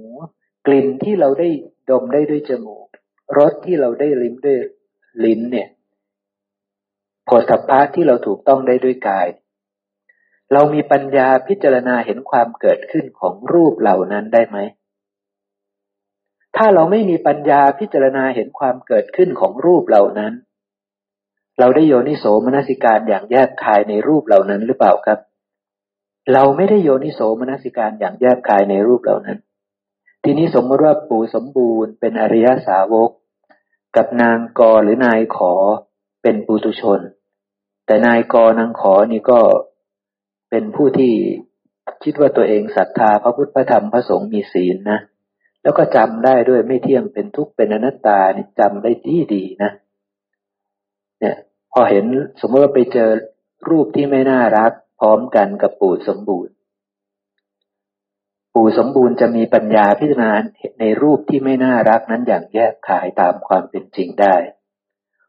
กลิ่นที่เราได้ดมได้ด้วยจมูกรสที่เราได้ลิ้มด้วยลิ้นเนี่ยโผฏฐัพพะที่เราถูกต้องได้ด้วยกายเรามีปัญญาพิจารณาเห็นความเกิดขึ้นของรูปเหล่านั้นได้ไหมถ้าเราไม่มีปัญญาพิจารณาเห็นความเกิดขึ้นของรูปเหล่านั้นเราได้โยนิโสมนสิการอย่างแยกคายในรูปเหล่านั้นหรือเปล่าครับเราไม่ได้โยนิโสมนสิการอย่างแยกคายในรูปเหล่านั้นทีนี้สมมติว่าปู่สมบูรณ์เป็นอริยสาวกกับนางกหรือนายขอเป็นปุถุชนแต่นายกนางขอนี่ก็เป็นผู้ที่คิดว่าตัวเองศรัทธาพระพุทธพระธรรมพระสงฆ์มีศีลนะแล้วก็จำได้ด้วยไม่เที่ยงเป็นทุกข์เป็นอนัตตานี่จำได้ดีดีนะเนี่ยพอเห็นสมมติว่าไปเจอรูปที่ไม่น่ารักพร้อมกันกับปู่สมบูรณ์ปู่สมบูรณ์จะมีปัญญาพิจารณาในรูปที่ไม่น่ารักนั้นอย่างแยกคายตามความเป็นจริงได้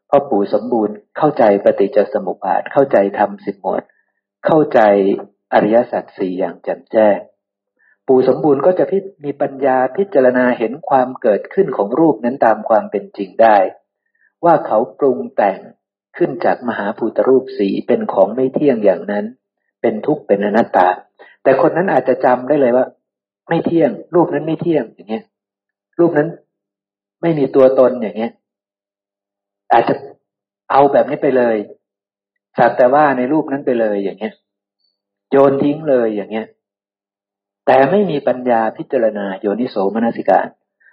เพราะปู่สมบูรณ์เข้าใจปฏิจจสมุปบาทเข้าใจธรรมสิบหมวดเข้าใจอริยสัจสี่อย่างแจ่มแจ้งปู่สมบูรณ์ก็จะมีปัญญาพิจารณาเห็นความเกิดขึ้นของรูปนั้นตามความเป็นจริงได้ว่าเขาปรุงแต่งขึ้นจากมหาภูตรูปสีเป็นของไม่เที่ยงอย่างนั้นเป็นทุกข์เป็นอนัตตาแต่คนนั้นอาจจะจำได้เลยว่าไม่เที่ยงรูปนั้นไม่เที่ยงอย่างเงี้ยรูปนั้นไม่มีตัวตนอย่างเงี้ยอาจจะเอาแบบนี้ไปเลยสักแต่ว่าในรูปนั้นไปเลยอย่างเงี้ยโยนทิ้งเลยอย่างเงี้ยแต่ไม่มีปัญญาพิจารณาโยนิโสมนสิการ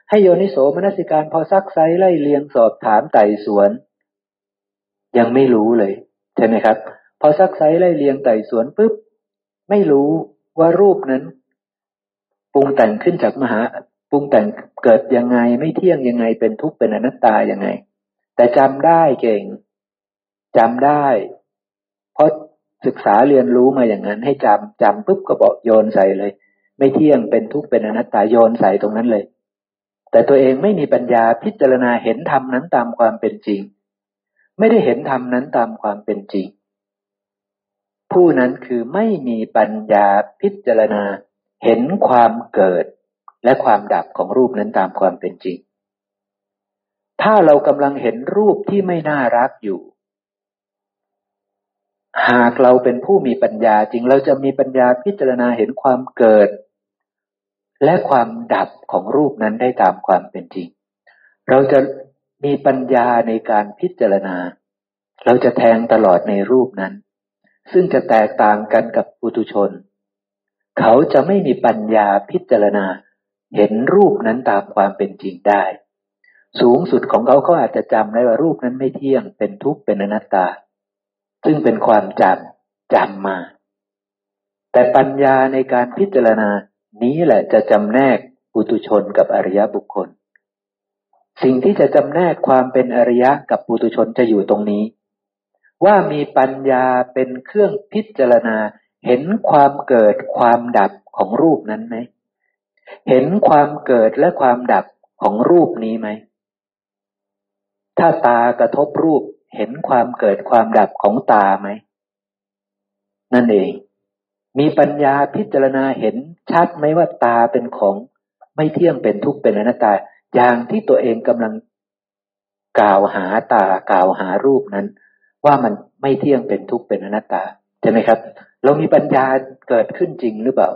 ให้โยนิโสมนสิการพอซักไซไล่เลียงสอบถามไต่สวนยังไม่รู้เลยใช่ไหมครับพอซักไซไล่เลียงไต่สวนปุ๊บไม่รู้ว่ารูปนั้นปรุงแต่งขึ้นจากมหาปรุงแต่งเกิดยังไงไม่เที่ยงยังไงเป็นทุกข์เป็นอนัตตายังไงแต่จำได้เก่งจำได้เพราะศึกษาเรียนรู้มาอย่างนั้นให้จำจำปุ๊บก็บอกโยนใส่เลยไม่เที่ยงเป็นทุกข์เป็นอนัตตาโยนใส่ตรงนั้นเลยแต่ตัวเองไม่มีปัญญาพิจารณาเห็นธรรมนั้นตามความเป็นจริงไม่ได้เห็นธรรมนั้นตามความเป็นจริงผู้นั้นคือไม่มีปัญญาพิจารณาเห็นความเกิดและความดับของรูปนั้นตามความเป็นจริงถ้าเรากำลังเห็นรูปที่ไม่น่ารักอยู่ หากเราเป็นผู้มีปัญญาจริงเราจะมีปัญญาพิจารณาเห็นความเกิดและความดับของรูปนั้นได้ตามความเป็นจริงเราจะมีปัญญาในการพิจารณาเราจะแทงตลอดในรูปนั้นซึ่งจะแตกต่างกันกับปุถุชนเขาจะไม่มีปัญญาพิจารณาเห็นรูปนั้นตามความเป็นจริงได้สูงสุดของเขาเขาอาจจะจำได้ว่ารูปนั้นไม่เที่ยงเป็นทุกข์เป็นอนัตตาซึ่งเป็นความจำจำมาแต่ปัญญาในการพิจารณานี้แหละจะจำแนกปุถุชนกับอริยบุคคลสิ่งที่จะจำแนกความเป็นอริยะกับปุถุชนจะอยู่ตรงนี้ว่ามีปัญญาเป็นเครื่องพิจารณาเห็นความเกิดความดับของรูปนั้นไหมเห็นความเกิดและความดับของรูปนี้ไหมถ้าตากระทบรูปเห็นความเกิดความดับของตาไหมนั่นเองมีปัญญาพิจารณาเห็นชัดไหมว่าตาเป็นของไม่เที่ยงเป็นทุกข์เป็นอนัตตาอย่างที่ตัวเองกำลังกล่าวหาตากล่าวหารูปนั้นว่ามันไม่เที่ยงเป็นทุกข์เป็นอนัตตาใช่ไหมครับเรามีปัญญาเกิดขึ้นจริงหรือเปล่า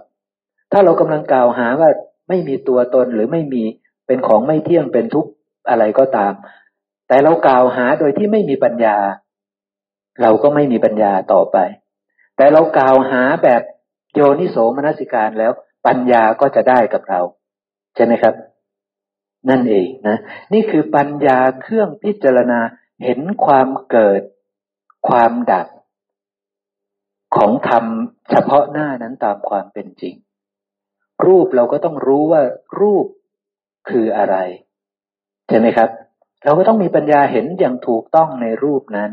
ถ้าเรากำลังกล่าวหาว่าไม่มีตัวตนหรือไม่มีเป็นของไม่เที่ยงเป็นทุกข์อะไรก็ตามแต่เรากล่าวหาโดยที่ไม่มีปัญญาเราก็ไม่มีปัญญาต่อไปแต่เรากล่าวหาแบบโยนิโสมนสิการแล้วปัญญาก็จะได้กับเราใช่ไหมครับนั่นเองนะนี่คือปัญญาเครื่องพิจารณาเห็นความเกิดความดับของธรรมเฉพาะหน้านั้นตามความเป็นจริงรูปเราก็ต้องรู้ว่ารูปคืออะไรใช่ไหมครับเราก็ต้องมีปัญญาเห็นอย่างถูกต้องในรูปนั้น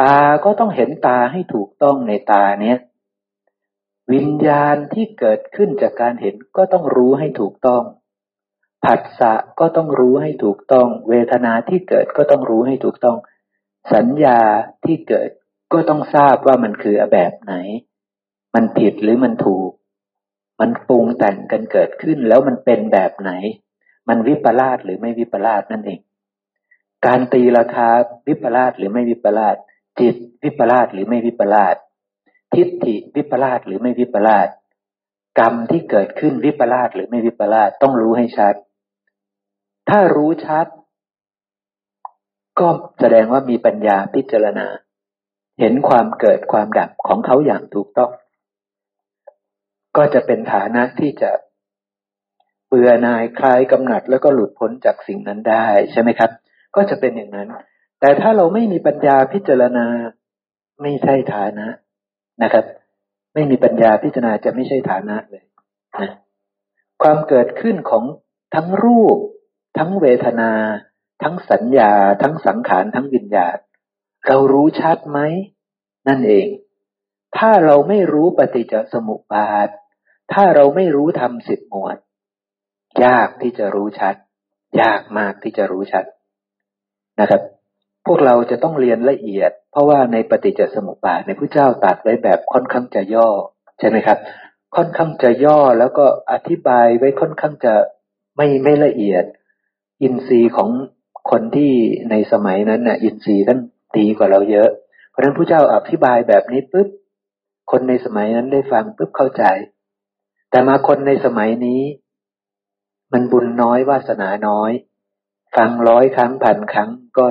ตาก็ต้องเห็นตาให้ถูกต้องในตาเนี้ยวิญญาณที่เกิดขึ้นจากการเห็นก็ต้องรู้ให้ถูกต้องผัสสะก็ต้องรู้ให้ถูกต้องเวทนาที่เกิดก็ต้องรู้ให้ถูกต้องสัญญาที่เกิดก็ต้องทราบว่ามันคือแบบไหนมันผิดหรือมันถูกมันปรุงแต่งกันเกิดขึ้นแล้วมันเป็นแบบไหนมันวิปลาสหรือไม่วิปลาสนั่นเองการตีราคาวิปลาสหรือไม่วิปลาสจิตวิปลาสหรือไม่วิปลาสทิฏฐิวิปลาสหรือไม่วิปลาสกรรมที่เกิดขึ้นวิปลาสหรือไม่วิปลาสต้องรู้ให้ชัดถ้ารู้ชัดก็แสดงว่ามีปัญญาพิจารณาเห็นความเกิดความดับของเขาอย่างถูกต้องก็จะเป็นฐานะที่จะเบื่อหน่ายคลายกำหนัดแล้วก็หลุดพ้นจากสิ่งนั้นได้ใช่ไหมครับก็จะเป็นอย่างนั้นแต่ถ้าเราไม่มีปัญญาพิจารณาไม่ใช่ฐานะนะครับไม่มีปัญญาพิจารณาจะไม่ใช่ฐานะเลยนะความเกิดขึ้นของทั้งรูปทั้งเวทนาทั้งสัญญาทั้งสังขารทั้งวิญญาณเรารู้ชัดไหมนั่นเองถ้าเราไม่รู้ปฏิจจสมุปบาทถ้าเราไม่รู้ธรรมสิบหมวดยากที่จะรู้ชัดยากมากที่จะรู้ชัดนะครับพวกเราจะต้องเรียนละเอียดเพราะว่าในปฏิจจสมุปบาทในพระพุทธเจ้าตรัสไว้แบบค่อนข้างจะย่อใช่ไหมครับค่อนข้างจะย่อแล้วก็อธิบายไว้ค่อนข้างจะไม่ไม่ละเอียดอินทรีย์ของคนที่ในสมัยนั้นน่ะอินทรีย์ท่านดีกว่าเราเยอะเพราะฉะนั้นพระเจ้าอธิบายแบบนี้ปุ๊บคนในสมัยนั้นได้ฟังปุ๊บเข้าใจแต่มาคนในสมัยนี้มันบุญน้อยวาสนาน้อยฟังร้อยครั้งพันครั้งก็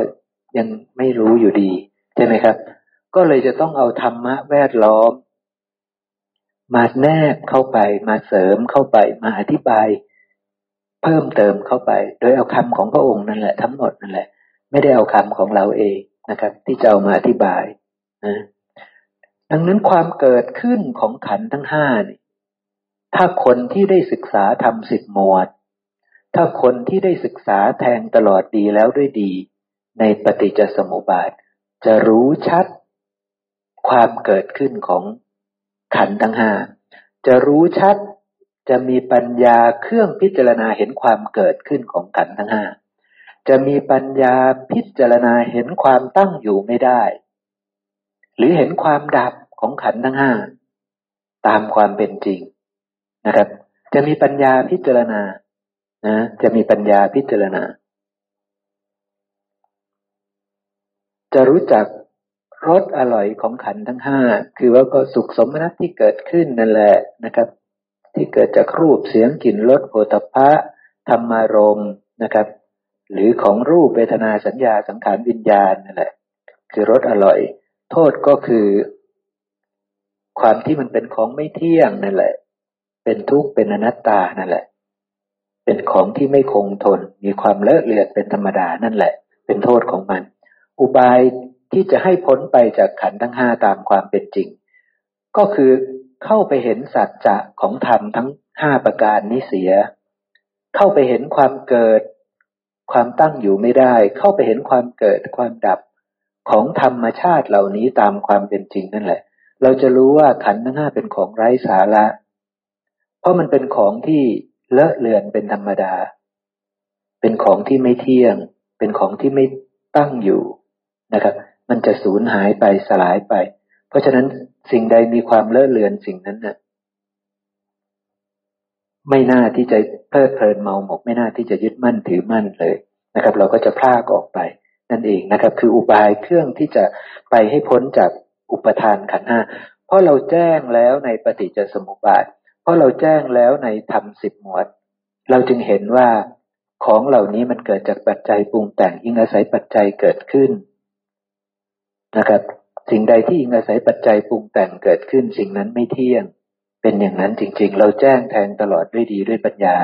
ยังไม่รู้อยู่ดีใช่ไหมครับก็เลยจะต้องเอาธรรมะแวดล้อมมาแนบเข้าไปมาเสริมเข้าไปมาอธิบายเพิ่มเติมเข้าไปโดยเอาคำของพระองค์นั่นแหละทั้งหมดนั่นแหละไม่ได้เอาคำของเราเองนะครับที่จะเอามาอธิบายนะดังนั้นความเกิดขึ้นของขันธ์ทั้งห้านี่ถ้าคนที่ได้ศึกษาธรรมสิบหมวดถ้าคนที่ได้ศึกษาแทงตลอดดีแล้วด้วยดีในปฏิจจสมุปบาทจะรู้ชัดความเกิดขึ้นของขันธ์ทั้งห้าจะรู้ชัดจะมีปัญญาเครื่องพิจารณาเห็นความเกิดขึ้นของขันธ์ทั้งห้าจะมีปัญญาพิจารณาเห็นความตั้งอยู่ไม่ได้หรือเห็นความดับของขันธ์ทั้งห้าตามความเป็นจริงนะครับจะมีปัญญาพิจารณานะจะมีปัญญาพิจารณาจะรู้จัก รสอร่อยของขันธ์ทั้งห้าคือว่าก็สุขสมนัสที่เกิดขึ้นนั่นแหละนะครับที่เกิดจากรูปเสียงกลิ่นรสโผฏฐัพพะธัมมารมณ์นะครับหรือของรูปเวทนาสัญญาสังขารวิญญาณนั่นแหละคือรสอร่อยโทษก็คือความที่มันเป็นของไม่เที่ยงนั่นแหละเป็นทุกข์เป็นอนัตตานั่นแหละเป็นของที่ไม่คงทนมีความเลอะเลือนเป็นธรรมดานั่นแหละเป็นโทษของมันอุบายที่จะให้พ้นไปจากขันธ์ทั้งห้าตามความเป็นจริงก็คือเข้าไปเห็นสัจจะของธรรมทั้งห้าประการนี้เสียเข้าไปเห็นความเกิดความตั้งอยู่ไม่ได้เข้าไปเห็นความเกิดความดับของธรรมชาติเหล่านี้ตามความเป็นจริงนั่นแหละเราจะรู้ว่าขันธ์ทั้งห้าเป็นของไร้สาระเพราะมันเป็นของที่เลอะเลือนเป็นธรรมดาเป็นของที่ไม่เที่ยงเป็นของที่ไม่ตั้งอยู่นะครับมันจะสูญหายไปสลายไปเพราะฉะนั้นสิ่งใดมีความเลอะเลือนสิ่งนั้นน่ะไม่น่าที่จะเพลิดเพลินเมาหมกไม่น่าที่จะยึดมั่นถือมั่นเลยนะครับเราก็จะพลากออกไปนั่นเองนะครับคืออุบายเครื่องที่จะไปให้พ้นจากอุปทานขันธ์ห้าเพราะเราแจ้งแล้วในปฏิจจสมุปบาทเพราะเราแจ้งแล้วในธรรมสิบหมวดเราจึงเห็นว่าของเหล่านี้มันเกิดจากปัจจัยปรุงแต่งอิงอาศัยปัจจัยเกิดขึ้นนะครับสิ่งใดที่อิงอาศัยปัจจัยปรุงแต่งเกิดขึ้นสิ่งนั้นไม่เที่ยงเป็นอย่างนั้นจริงๆเราแจ้งแทงตลอดด้วยดีด้วยปัญญา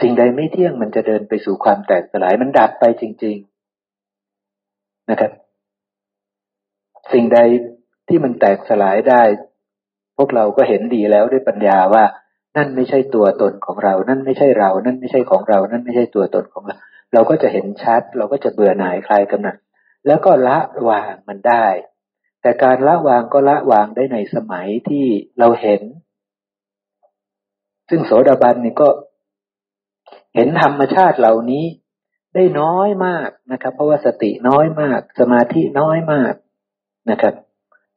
สิ่งใดไม่เที่ยงมันจะเดินไปสู่ความแตกสลายมันดับไปจริงๆนะครับสิ่งใดที่มันแตกสลายได้พวกเราก็เห็นดีแล้วด้วยปัญญาว่านั่นไม่ใช่ตัวตนของเรานั่นไม่ใช่เรานั่นไม่ใช่ของเรานั่นไม่ใช่ตัวตนของเราเราก็จะเห็นชัดเราก็จะเบื่อหน่ายคลายกำหนัดแล้วก็ละวางมันได้แต่การละวางก็ละวางได้ในสมัยที่เราเห็นซึ่งโสดาบันนี่ก็เห็นธรรมชาติเหล่านี้ได้น้อยมากนะครับเพราะว่าสติน้อยมากสมาธิน้อยมากนะครับ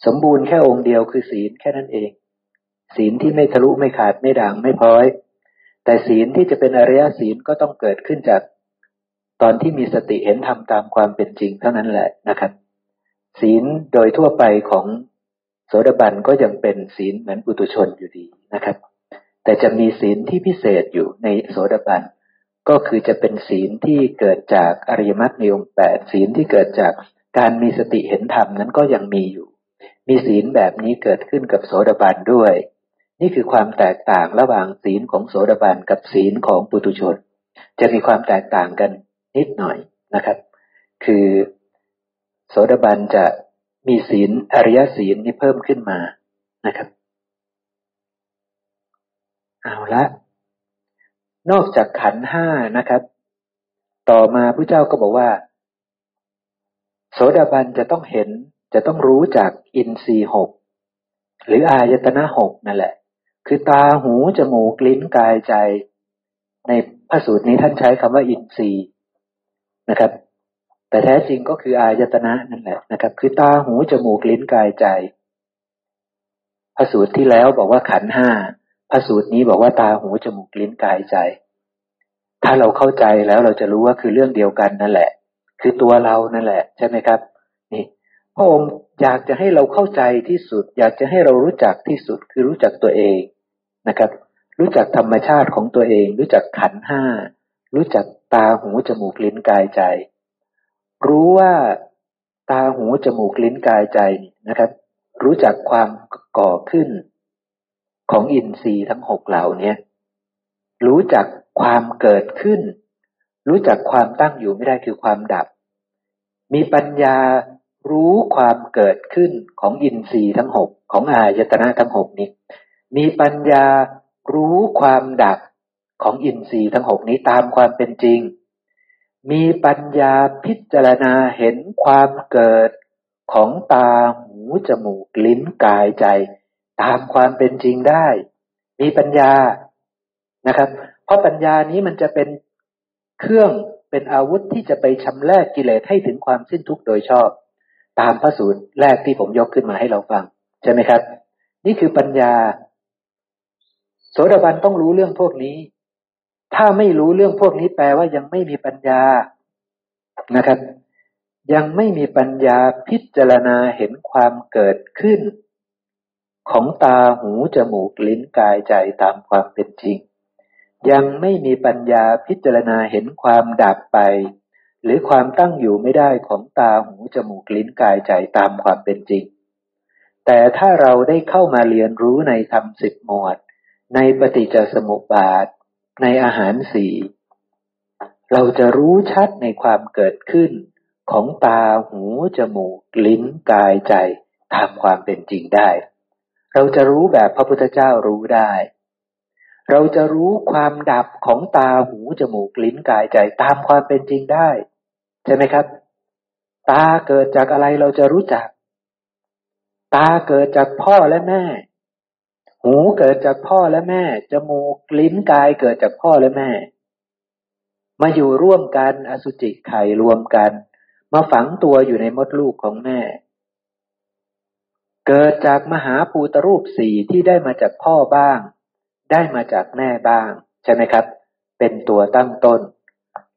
สมบูรณ์แค่องค์เดียวคือศีลแค่นั้นเองศีลที่ไม่ทะลุไม่ขาดไม่ด่างไม่พร้อยแต่ศีลที่จะเป็นอริยศีลก็ต้องเกิดขึ้นจากตอนที่มีสติเห็นธรรมตามความเป็นจริงเท่านั้นแหละนะครับศีลโดยทั่วไปของโสดาบันก็ยังเป็นศีลเหมือนปุถุชนอยู่ดีนะครับแต่จะมีศีลที่พิเศษอยู่ในโสดาบันก็คือจะเป็นศีลที่เกิดจากอริยมรรคในองค์แปดศีลที่เกิดจากการมีสติเห็นธรรมนั้นก็ยังมีอยู่มีศีลแบบนี้เกิดขึ้นกับโสดาบันด้วยนี่คือความแตกต่างระหว่างศีลของโสดาบันกับศีลของปุถุชนจะมีความแตกต่างกันนิดหน่อยนะครับคือโสดาบันจะมีศีลอริยศีลนี่เพิ่มขึ้นมานะครับเอาละนอกจากขันธ์ห้านะครับต่อมาพระเจ้าก็บอกว่าโสดาบันจะต้องเห็นจะต้องรู้จากอินทรีย์หกหรืออายตนะหกนั่นแหละคือตาหูจมูกลิ้นกายใจในพระสูตรนี้ท่านใช้คำว่าอินทรีย์นะครับแต่แท้จริงก็คืออายตนะนั่นแหละนะครับคือตาหูจมูกลิ้นกายใจพระสูตรที่แล้วบอกว่าขันธ์ห้าพระสูตรนี้บอกว่าตาหูจมูกลิ้นกายใจถ้าเราเข้าใจแล้วเราจะรู้ว่าคือเรื่องเดียวกันนั่นแหละคือตัวเรานั่นแหละใช่ไหมครับนี่พระองค์อยากจะให้เราเข้าใจที่สุดอยากจะให้เรารู้จักที่สุดคือรู้จักตัวเองนะครับรู้จักธรรมชาติของตัวเองรู้จักขันธ์ห้ารู้จักตาหูจมูกลิ้นกายใจรู้ว่าตาหูจมูกลิ้นกายใจนะครับรู้จักความก่อขึ้นของอินทรีย์ทั้งหกเหล่านี้รู้จักความเกิดขึ้นรู้จักความตั้งอยู่ไม่ได้คือความดับมีปัญญารู้ความเกิดขึ้นของอินทรีย์ทั้งหกของอายตนะทั้งหกนี้มีปัญญารู้ความดับของอินทรีย์ทั้งหกนี้ตามความเป็นจริงมีปัญญาพิจารณาเห็นความเกิดของตาหูจมูกลิ้นกายใจตามความเป็นจริงได้มีปัญญานะครับเพราะปัญญานี้มันจะเป็นเครื่องเป็นอาวุธที่จะไปชำระกิเลสให้ถึงความสิ้นทุกข์โดยชอบตามพระสูตรแรกที่ผมยกขึ้นมาให้เราฟังใช่ไหมครับนี่คือปัญญาโสดาบันต้องรู้เรื่องพวกนี้ถ้าไม่รู้เรื่องพวกนี้แปลว่ายังไม่มีปัญญานะครับ ยังไม่มีปัญญาพิจารณาเห็นความเกิดขึ้นของตาหูจมูกลิ้นกายใจตามความเป็นจริงยังไม่มีปัญญาพิจารณาเห็นความดับไปหรือความตั้งอยู่ไม่ได้ของตาหูจมูกลิ้นกายใจตามความเป็นจริงแต่ถ้าเราได้เข้ามาเรียนรู้ในธรรมสิบหมวดในปฏิจจสมุปบาทในอาหารสี่เราจะรู้ชัดในความเกิดขึ้นของตาหูจมูกลิ้นกายใจตามความเป็นจริงได้เราจะรู้แบบพระพุทธเจ้ารู้ได้เราจะรู้ความดับของตาหูจมูกลิ้นกายใจตามความเป็นจริงได้ใช่ไหมครับตาเกิดจากอะไรเราจะรู้จักตาเกิดจากพ่อและแม่หูเกิดจากพ่อและแม่จมูกลิ้นกายเกิดจากพ่อและแม่มาอยู่ร่วมกันอสุจิไข่รวมกันมาฝังตัวอยู่ในมดลูกของแม่เกิดจากมหาภูตรูปสี่ที่ได้มาจากพ่อบ้างได้มาจากแม่บ้างใช่ไหมครับเป็นตัวตั้งต้น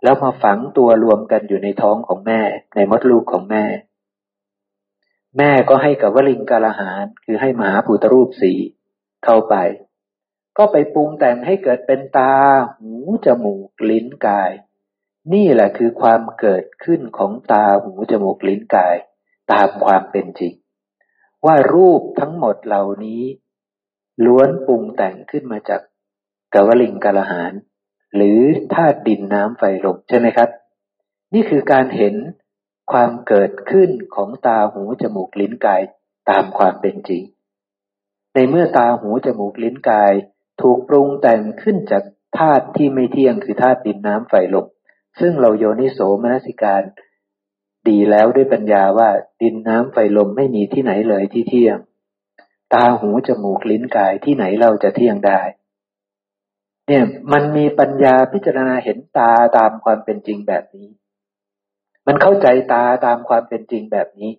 แล้วมาฝังตัวรวมกันอยู่ในท้องของแม่ในมดลูกของแม่แม่ก็ให้กับวลิงกาลาหารคือให้มหาภูตรูปสี่เข้าไปก็ไปปรุงแต่งให้เกิดเป็นตาหูจมูกลิ้นกายนี่แหละคือความเกิดขึ้นของตาหูจมูกลิ้นกายตามความเป็นจริงว่ารูปทั้งหมดเหล่านี้ล้วนปรุงแต่งขึ้นมาจากกวลิงกาลาหารหรือธาตุดินน้ำไฟลมใช่ไหมครับนี่คือการเห็นความเกิดขึ้นของตาหูจมูกลิ้นกายตามความเป็นจริงในเมื่อตาหูจมูกลิ้นกายถูกปรุงแต่งขึ้นจากธาตุที่ไม่เที่ยงคือธาตุดินน้ำไฟลมซึ่งเราโยนิโสมนสิการดีแล้วด้วยปัญญาว่าดินน้ำไฟลมไม่มีที่ไหนเลยที่เที่ยงตาหูจมูกลิ้นกายที่ไหนเราจะเที่ยงได้เนี่ยมันมีปัญญาพิจารณาเห็นตาตามความเป็นจริงแบบนี้มันเข้าใจตาตามความเป็นจริงแบบนี้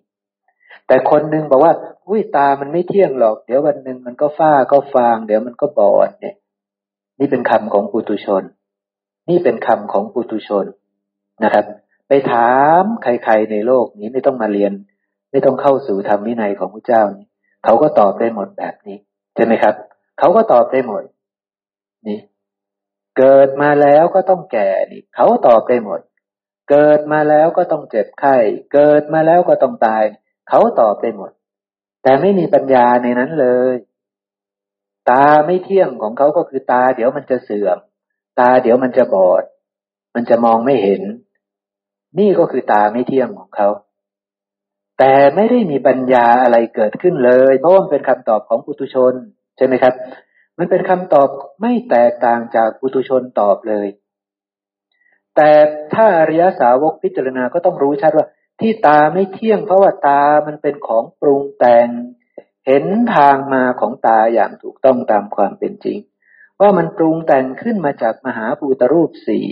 แต่คนนึงบอกว่าอุ้ยตามันไม่เที่ยงหรอกเดี๋ยววันนึงมันก็ฟ้าก็ฟางเดี๋ยวมันก็บอดเนี่ยนี่เป็นคำของปุถุชนนี่เป็นคำของปุถุชนนะครับไปถามใครๆในโลกนี้ไม่ต้องมาเรียนไม่ต้องเข้าสู่ธรรมวินัยของพระเจ้านี่เขาก็ตอบได้หมดแบบนี้ใช่ไหมครับเขาก็ตอบได้หมดนี่เกิดมาแล้วก็ต้องแก่นี่เขาตอบได้หมดเกิดมาแล้วก็ต้องเจ็บไข้เกิดมาแล้วก็ต้องตายเขาตอบได้หมดแต่ไม่มีปัญญาในนั้นเลยตาไม่เที่ยงของเขาก็คือตาเดี๋ยวมันจะเสื่อมตาเดี๋ยวมันจะบอดมันจะมองไม่เห็นนี่ก็คือตาไม่เที่ยงของเขาแต่ไม่ได้มีปัญญาอะไรเกิดขึ้นเลยเพราะมันเป็นคำตอบของปุถุชนใช่ไหมครับมันเป็นคำตอบไม่แตกต่างจากปุถุชนตอบเลยแต่ถ้าอริยสาวกพิจารณาก็ต้องรู้ชัดว่าที่ตาไม่เที่ยงเพราะว่าตามันเป็นของปรุงแต่งเห็นทางมาของตาอย่างถูกต้องตามความเป็นจริงว่ามันปรุงแต่งขึ้นมาจากมหาภูตรูปสี่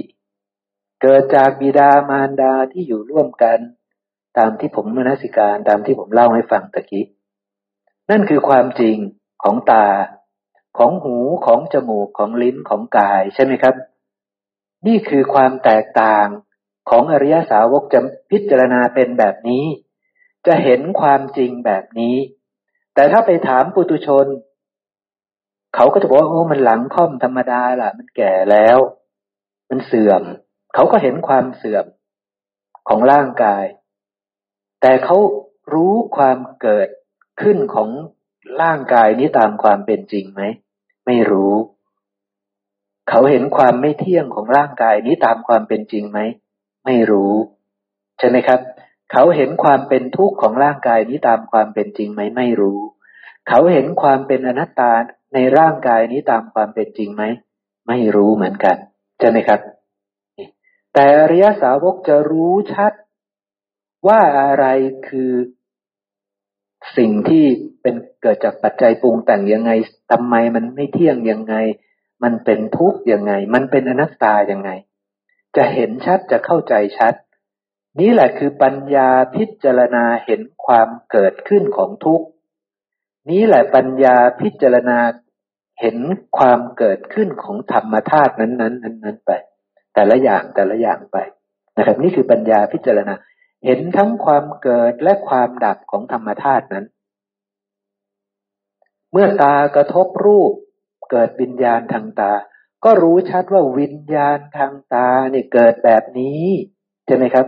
เกิดจากบิดามารดาที่อยู่ร่วมกันตามที่ผมมนสิการตามที่ผมเล่าให้ฟังตะกี้นั่นคือความจริงของตาของหูของจมูกของลิ้นของกายใช่ไหมครับนี่คือความแตกต่างของอริยสาวกจะพิจารณาเป็นแบบนี้จะเห็นความจริงแบบนี้แต่ถ้าไปถามปุถุชนเขาก็จะบอกว่าโอ้มันหลังค่อมธรรมดาล่ะมันแก่แล้วมันเสื่อมเขาก็เห็นความเสื่อมของร่างกายแต่เขารู้ความเกิดขึ้นของร่างกายนี้ตามความเป็นจริงไหมไม่รู้เขาเห็นความไม่เที่ยงของร่างกายนี้ตามความเป็นจริงไหมไม่รู้ใช่ไหมครับเขาเห็นความเป็นทุกข์ของร่างกายนี้ตามความเป็นจริงไหมไม่รู้เขาเห็นความเป็นอนัตตาในร่างกายนี้ตามความเป็นจริงไหมไม่รู้เหมือนกันใช่ไหมครับแต่อริยสาวกจะรู้ชัดว่าอะไรคือสิ่งที่เป็นเกิดจากปัจจัยปรุงแต่งยังไงทำไมมันไม่เที่ยงยังไงมันเป็นทุกข์ยังไงมันเป็นอนัตตายังไงจะเห็นชัดจะเข้าใจชัดนี่แหละคือปัญญาพิจารณาเห็นความเกิดขึ้นของทุกข์นี้แหละปัญญาพิจารณาเห็นความเกิดขึ้นของธรรมธาตุนั้นๆนั้นๆไปแต่ละอย่างแต่ละอย่างไปนะครับนี่คือปัญญาพิจารณา เห็นทั้งความเกิดและความดับของธรรมธาตุนั้นเมื่อตากระทบรูปเกิดวิญญาณทางตาก็รู้ชัดว่าวิญญาณทางตาเนี่ยเกิดแบบนี้ใช่ไหมครับ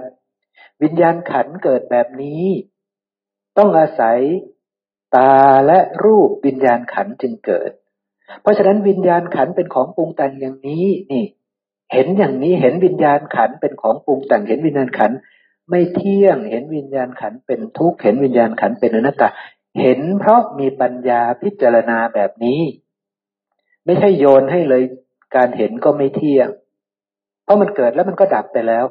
วิญญาณขันธ์เกิดแบบนี้ต้องอาศัยตาและรูปวิญญาณขันธ์จึงเกิดเพราะฉะนั้นวิญญาณขันธ์เป็นของปรุงแต่งอย่างนี้นี่เห็นอย่างนี้เห็นวิญญาณขันธ์เป็นของปรุงแต่งเห็นวิญญาณขันธ์ไม่เที่ยงเห็นวิญญาณขันธ์เป็นทุกข์เห็นวิญญาณขันธ์เป็นอนัตตาเห็นเพราะมีปัญญาพิจารณาแบบนี้ไม่ใช่โยนให้เลยการเห็นก็ไม่เที่ยงเพราะมันเกิดแล้วมันก็ดับไปแล้ว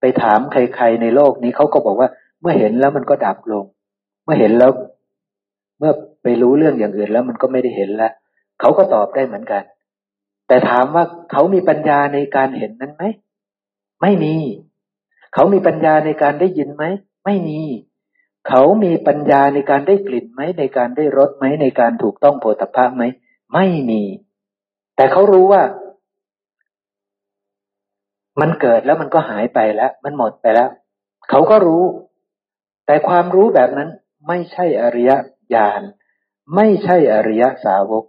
ไปถามใครๆในโลกนี้เขาก็บอกว่าเมื่อเห็นแล้วมันก็ดับลงเมื่อเห็นแล้วเมื่อไปรู้เรื่องอย่างอื่นแล้วมันก็ไม่ได้เห็นแล้วเขาก็ตอบได้เหมือนกันแต่ถามว่าเขามีปัญญาในการเห็นนั้นไหมไม่มีเขามีปัญญาในการได้ยินไหมไม่มีเขามีปัญญาในการได้กลิ่นไหมในการได้รสไหมในการถูกต้องโผฏฐัพพะไหมไม่มีแต่เขารู้ว่ามันเกิดแล้วมันก็หายไปแล้วมันหมดไปแล้วเขาก็รู้แต่ความรู้แบบนั้นไม่ใช่อริยญาณไม่ใช่อริยสาวก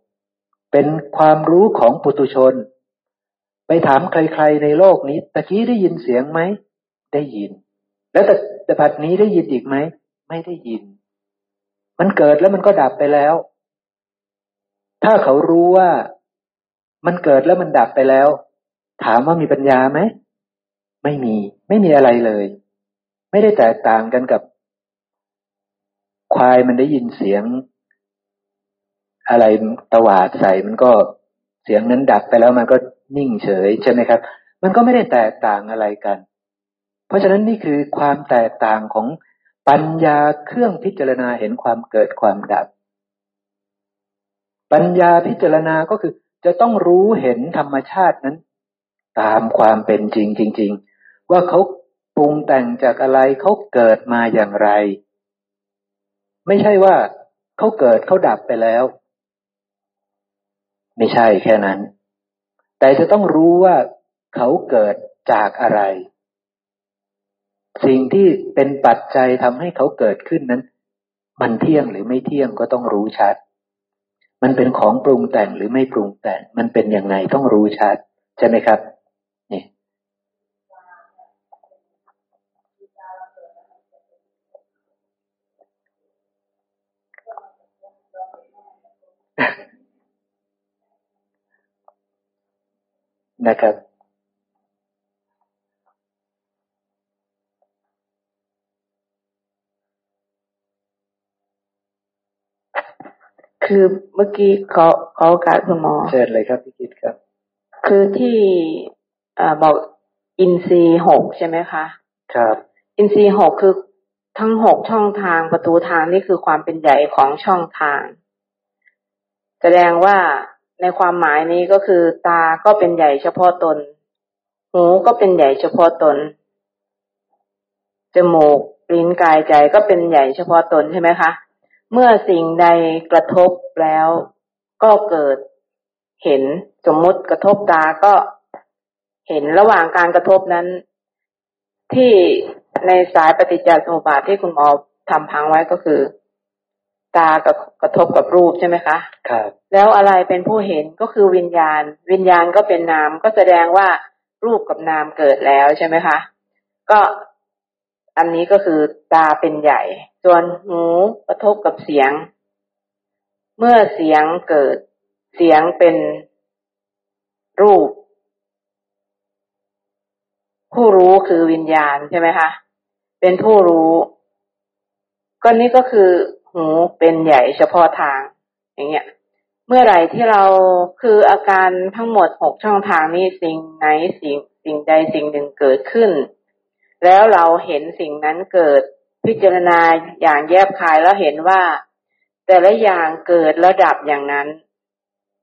เป็นความรู้ของปุถุชนไปถามใครๆในโลกนี้ตะกี้ได้ยินเสียงไหมได้ยินแล้วแต่แต่บัดนี้ได้ยินอีกไหมไม่ได้ยินมันเกิดแล้วมันก็ดับไปแล้วถ้าเขารู้ว่ามันเกิดแล้วมันดับไปแล้วถามว่ามีปัญญาไหมไม่มีไม่มีอะไรเลยไม่ได้แตกต่างกันกับควายมันได้ยินเสียงอะไรตวาดใส่มันก็เสียงนั้นดับไปแล้วมันก็นิ่งเฉยใช่ไหมครับมันก็ไม่ได้แตกต่างอะไรกันเพราะฉะนั้นนี่คือความแตกต่างของปัญญาเครื่องพิจารณาเห็นความเกิดความดับปัญญาพิจารณาก็คือจะต้องรู้เห็นธรรมชาตินั้นตามความเป็นจริงจริงๆว่าเขาปรุงแต่งจากอะไรเขาเกิดมาอย่างไรไม่ใช่ว่าเขาเกิดเขาดับไปแล้วไม่ใช่แค่นั้นแต่จะต้องรู้ว่าเขาเกิดจากอะไรสิ่งที่เป็นปัจจัยทำให้เขาเกิดขึ้นนั้นมันเที่ยงหรือไม่เที่ยงก็ต้องรู้ชัดมันเป็นของปรุงแต่งหรือไม่ปรุงแต่งมันเป็นอย่างไรต้องรู้ชัดใช่ไหมครับนี่นะครับคือเมื่อกี้ขอขอโอกาสคุณหมอเชิญเลยครับพี่กิตครับคือที่เอ่อบอกอินทรีย์หกใช่ไหมคะครับอินทรีย์หกคือทั้งหกช่องทางประตูทางนี่คือความเป็นใหญ่ของช่องทางแสดงว่าในความหมายนี้ก็คือตาก็เป็นใหญ่เฉพาะตนหูก็เป็นใหญ่เฉพาะตนจมูกลิ้นกายใจก็เป็นใหญ่เฉพาะตนใช่ไหมคะเมื่อสิ่งใดกระทบแล้วก็เกิดเห็นสมมุติกระทบตาก็เห็นระหว่างการกระทบนั้นที่ในสายปฏิจจสมุปบาทที่คุณหมอทำพังไว้ก็คือตากระกระทบกับรูปใช่ไหมคะครับแล้วอะไรเป็นผู้เห็นก็คือวิญญาณวิญญาณก็เป็นนามก็แสดงว่ารูปกับนามเกิดแล้วใช่ไหมคะก็อันนี้ก็คือตาเป็นใหญ่ส่วนหูกระทบกับเสียงเมื่อเสียงเกิดเสียงเป็นรูปผู้รู้คือวิญญาณใช่ไหมคะเป็นผู้รู้ก็นี่ก็คือหูเป็นใหญ่เฉพาะทางอย่างเงี้ยเมื่อไหร่ที่เราคืออาการทั้งหมดหกช่องทางนี้สิ่งไหนสิ่งสิ่งใดสิ่งหนึ่งเกิดขึ้นแล้วเราเห็นสิ่งนั้นเกิดพิจารณาอย่างแยบคายแล้วเห็นว่าแต่ละอย่างเกิดแล้วดับอย่างนั้น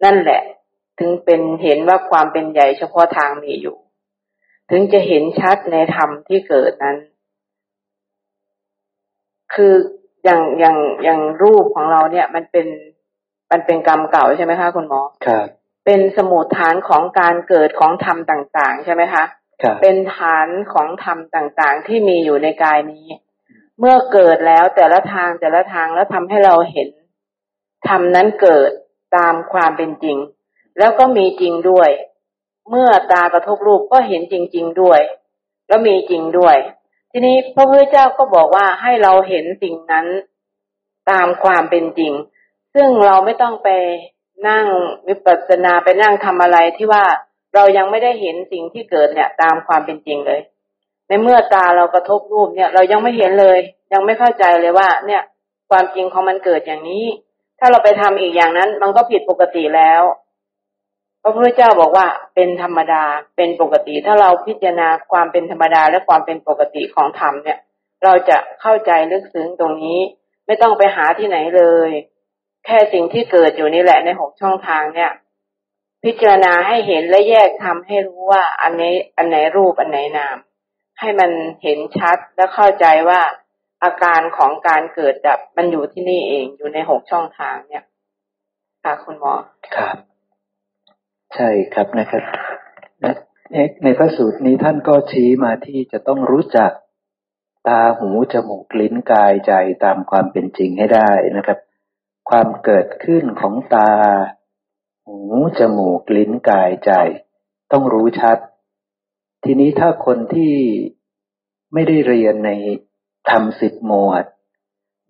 นั่นแหละถึงเป็นเห็นว่าความเป็นใหญ่เฉพาะทางมีอยู่ถึงจะเห็นชัดในธรรมที่เกิดนั้นคืออย่างอย่างอย่างรูปของเราเนี่ยมันเป็นมันเป็นกรรมเก่าใช่ไหมคะคุณหมอครับเป็นสมุฏฐานของการเกิดของธรรมต่างๆใช่ไหมคะ เป็นฐานของธรรมต่างๆที่มีอยู่ในกายนี้เมื่อเกิดแล้วแต่ละทางแต่ละทางแล้วทำให้เราเห็นธรรมนั้นเกิดตามความเป็นจริงแล้วก็มีจริงด้วยเมื่อตากระทบรูปก็เห็นจริงๆด้วยแล้วมีจริงด้วยทีนี้พระพุทธเจ้าก็บอกว่าให้เราเห็นสิ่งนั้นตามความเป็นจริงซึ่งเราไม่ต้องไปนั่งวิปัสสนาไปนั่งทำอะไรที่ว่าเรายังไม่ได้เห็นสิ่งที่เกิดเนี่ยตามความเป็นจริงเลยในเมื่อตาเรากระทบรูปเนี่ยเรายังไม่เห็นเลยยังไม่เข้าใจเลยว่าเนี่ยความจริงของมันเกิดอย่างนี้ถ้าเราไปทำอีกอย่างนั้นมันก็ผิดปกติแล้วพระพุทธเจ้าบอกว่าเป็นธรรมดาเป็นปกติถ้าเราพิจารณาความเป็นธรรมดาและความเป็นปกติของธรรมเนี่ยเราจะเข้าใจลึกซึ้งตรงนี้ไม่ต้องไปหาที่ไหนเลยแค่สิ่งที่เกิดอยู่นี่แหละในหกช่องทางเนี่ยพิจารณาให้เห็นและแยกธรรมให้รู้ว่าอันนี้อันไหนรูปอันไหนนามให้มันเห็นชัดและเข้าใจว่าอาการของการเกิดดับมันอยู่ที่นี่เองอยู่ในหกช่องทางเนี่ยค่ะคุณหมอครับใช่ครับนะครับในพระสูตรนี้ท่านก็ชี้มาที่จะต้องรู้จักตาหูจมูกลิ้นกายใจตามความเป็นจริงให้ได้นะครับความเกิดขึ้นของตาหูจมูกลิ้นกายใจต้องรู้ชัดทีนี้ถ้าคนที่ไม่ได้เรียนในธรรมสิบหมวด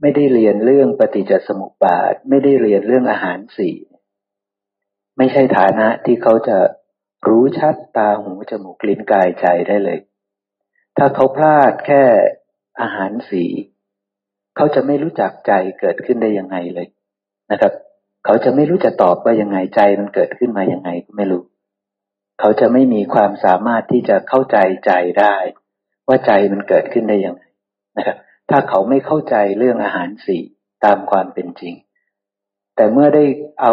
ไม่ได้เรียนเรื่องปฏิจจสมุปบาทไม่ได้เรียนเรื่องอาหารสี่ไม่ใช่ฐานะที่เขาจะรู้ชัดตาหูจมูกลิ้นกายใจได้เลยถ้าเขาพลาดแค่อาหารสี่เขาจะไม่รู้จักใจเกิดขึ้นได้ยังไงเลยนะครับเขาจะไม่รู้จะตอบว่ายังไงใจมันเกิดขึ้นมายังไงก็ไม่รู้เขาจะไม่มีความสามารถที่จะเข้าใจใจได้ว่าใจมันเกิดขึ้นได้ยังไงนะครับถ้าเขาไม่เข้าใจเรื่องอาหารสี่ตามความเป็นจริงแต่เมื่อได้เอา